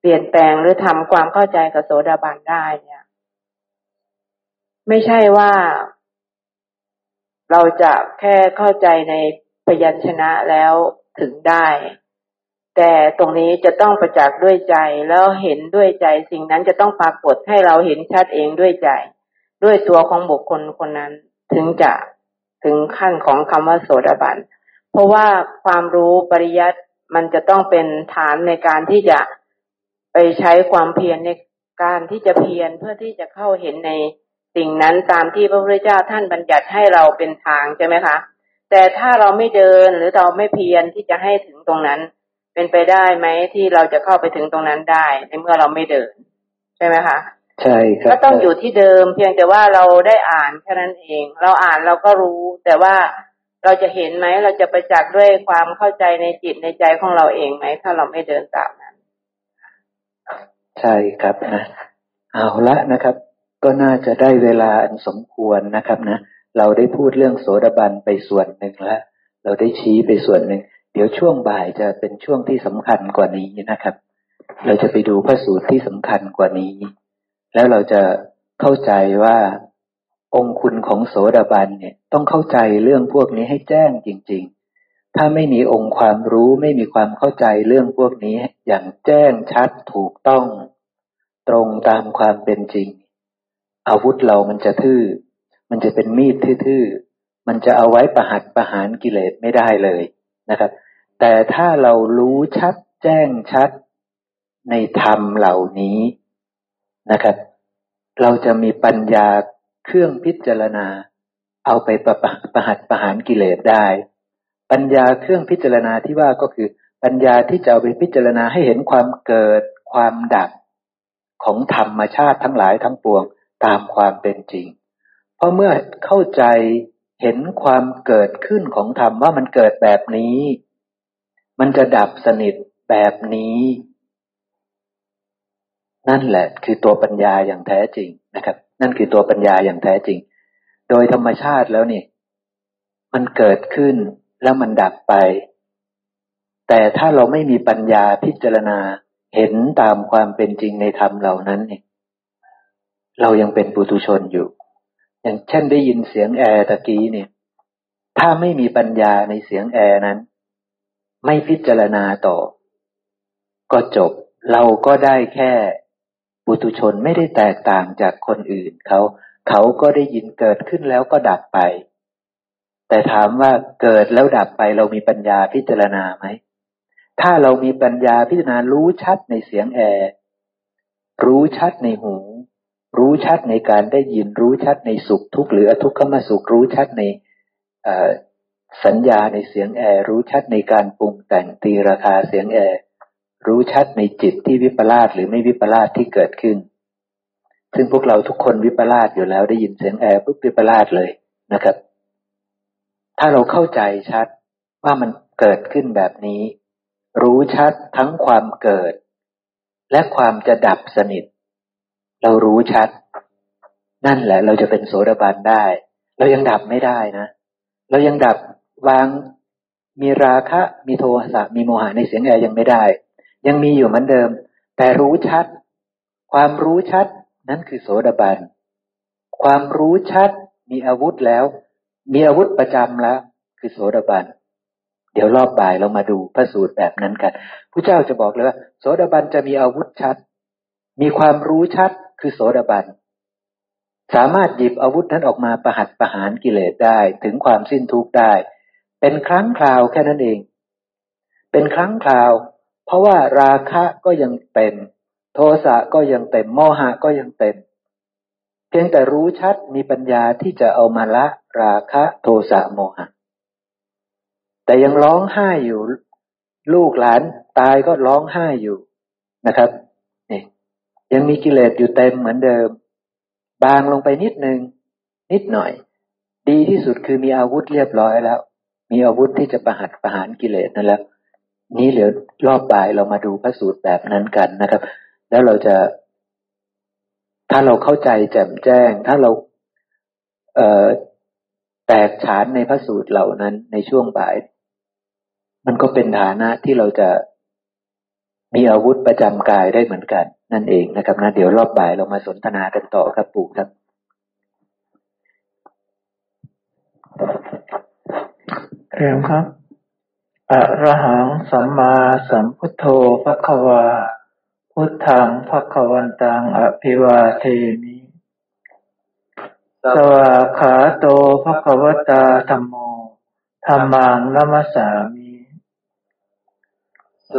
เปลี่ยนแปลงหรือทำความเข้าใจกับโสดาบันได้เนี่ยไม่ใช่ว่าเราจะแค่เข้าใจในพยัญชนะแล้วถึงได้แต่ตรงนี้จะต้องประจักษ์ด้วยใจแล้วเห็นด้วยใจสิ่งนั้นจะต้องปรากฏให้เราเห็นชัดเองด้วยใจด้วยตัวของบุคคลคนนั้นถึงจะถึงขั้นของคำว่าโสดาบันเพราะว่าความรู้ปริยัติมันจะต้องเป็นฐานในการที่จะไปใช้ความเพียรในการที่จะเพียรเพื่อที่จะเข้าเห็นในสิ่งนั้นตามที่พระพุทธเจ้าท่านบัญญัติให้เราเป็นทางใช่ไหมคะแต่ถ้าเราไม่เดินหรือเราไม่เพียรที่จะให้ถึงตรงนั้นเป็นไปได้ไหมที่เราจะเข้าไปถึงตรงนั้นได้ในเมื่อเราไม่เดินใช่ไหมคะใช่ครับก็ต้องอยู่ที่เดิมเพียงแต่ว่าเราได้อ่านแค่นั้นเองเราอ่านเราก็รู้แต่ว่าเราจะเห็นไหมเราจะประจักษ์ด้วยความเข้าใจในจิตในใจของเราเองไหมถ้าเราไม่เดินตามนั้นใช่ครับนะเอาละนะครับก็น่าจะได้เวลาอันสมควรนะครับนะเราได้พูดเรื่องโสดาบันไปส่วนหนึ่งแล้วเราได้ชี้ไปส่วนหนึ่งเดี๋ยวช่วงบ่ายจะเป็นช่วงที่สำคัญกว่านี้นะครับเราจะไปดูพระสูตรที่สำคัญกว่านี้แล้วเราจะเข้าใจว่า องค์คุณของโสดาบันเนี่ยต้องเข้าใจเรื่องพวกนี้ให้แจ้งจริงๆถ้าไม่มีองค์ความรู้ไม่มีความเข้าใจเรื่องพวกนี้อย่างแจ้งชัดถูกต้องตรงตามความเป็นจริงอาวุธเรามันจะทื่อมันจะเป็นมีดทื่อๆมันจะเอาไว้ประหัตประหารกิเลสไม่ได้เลยนะครับแต่ถ้าเรารู้ชัดแจ้งชัดในธรรมเหล่านี้นะครับเราจะมีปัญญาเครื่องพิจารณาเอาไปประประหัตประหารกิเลสได้ปัญญาเครื่องพิจารณาที่ว่าก็คือปัญญาที่จะเอาไปพิจารณาให้เห็นความเกิดความดับของธรรมชาติทั้งหลายทั้งปวงตามความเป็นจริงเพราะเมื่อเข้าใจเห็นความเกิดขึ้นของธรรมว่ามันเกิดแบบนี้มันจะดับสนิทแบบนี้นั่นแหละคือตัวปัญญาอย่างแท้จริงนะครับนั่นคือตัวปัญญาอย่างแท้จริงโดยธรรมชาติแล้วนี่มันเกิดขึ้นแล้วมันดับไปแต่ถ้าเราไม่มีปัญญาพิจารณาเห็นตามความเป็นจริงในธรรมเหล่านั้นนี่เรายังเป็นปุถุชนอยู่อย่างเช่นได้ยินเสียงแอร์ตะกี้เนี่ยถ้าไม่มีปัญญาในเสียงแอร์นั้นไม่พิจารณาต่อก็จบเราก็ได้แค่ปุถุชนไม่ได้แตกต่างจากคนอื่นเขาเขาก็ได้ยินเกิดขึ้นแล้วก็ดับไปแต่ถามว่าเกิดแล้วดับไปเรามีปัญญาพิจารณาไหมถ้าเรามีปัญญาพิจารณารู้ชัดในเสียงแอร์รู้ชัดในหูรู้ชัดในการได้ยินรู้ชัดในสุขทุกข์หรืออทุกขมสุขรู้ชัดในสัญญาในเสียงแอร์รู้ชัดในการปรุงแต่งตีราคาเสียงแอร์รู้ชัดในจิตที่วิปลาสหรือไม่วิปลาสที่เกิดขึ้นซึ่งพวกเราทุกคนวิปลาสอยู่แล้วได้ยินเสียงแอร์ปุ๊บวิปลาสเลยนะครับถ้าเราเข้าใจชัดว่ามันเกิดขึ้นแบบนี้รู้ชัดทั้งความเกิดและความจะดับสนิทเรารู้ชัดนั่นแหละเราจะเป็นโสดาบันได้เรายังดับไม่ได้นะเรายังดับวางมีราคะมีโทสะมีโมหะในเสียงแอร์ยังไม่ได้ยังมีอยู่เหมือนเดิมแต่รู้ชัดความรู้ชัดนั้นคือโสดาบันความรู้ชัดมีอาวุธแล้วมีอาวุธประจำแล้วคือโสดาบันเดี๋ยวรอบบ่ายเรามาดูพระสูตรแบบนั้นกันพระเจ้าจะบอกเลยว่าโสดาบันจะมีอาวุธชัดมีความรู้ชัดคือโสดาบันสามารถหยิบอาวุธนั้นออกมาประหัตประหารกิเลสได้ถึงความสิ้นทุกข์ได้เป็นครั้งคราวแค่นั้นเองเป็นครั้งคราวเพราะว่าราคะก็ยังเต็มโทสะก็ยังเต็มโมหะก็ยังเต็มเพียงแต่รู้ชัดมีปัญญาที่จะเอามาละราคะโทสะโมหะแต่ยังร้องไห้อยู่ลูกหลานตายก็ร้องไห้อยู่นะครับนี่ยังมีกิเลสอยู่เต็มเหมือนเดิมบางลงไปนิดนึงนิดหน่อยดีที่สุดคือมีอาวุธเรียบร้อยแล้วมีอาวุธที่จะประหัตประหารกิเลสนั่นแล้วนี้เหลือรอบบ่ายเรามาดูพระสูตรแบบนั้นกันนะครับแล้วเราจะถ้าเราเข้าใจแจ่มแจ้งถ้าเราเอ่อแตกฉานในพระสูตรเหล่านั้นในช่วงบ่ายมันก็เป็นฐานะที่เราจะมีอาวุธประจำกายได้เหมือนกันนั่นเองนะครับนะเดี๋ยวรอบบ่ายเรามาสนทนากันต่อครับปู่ครับเรียนครับอะระหังสัมมาสัมพุทโธภควาพุทธังภควันตังอภิวาเทมิสวาขาโตภควตาธัมโมธัมมังนะมัสสามิ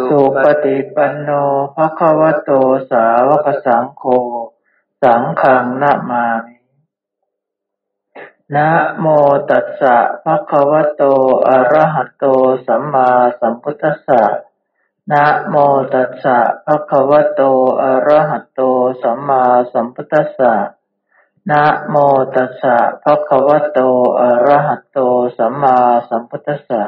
สุปฏิปันโนภควโตสาวกสังโฆสังฆังนะมามินะโมตัสสะภะคะวะโตอะระหะโตสัมมาสัมพุทธัสสะนะโมตัสสะภะคะวะโตอะระหะโตสัมมาสัมพุทธัสสะนะโมตัสสะภะคะวะโตอะระหะโตสัมมาสัมพุทธัสสะ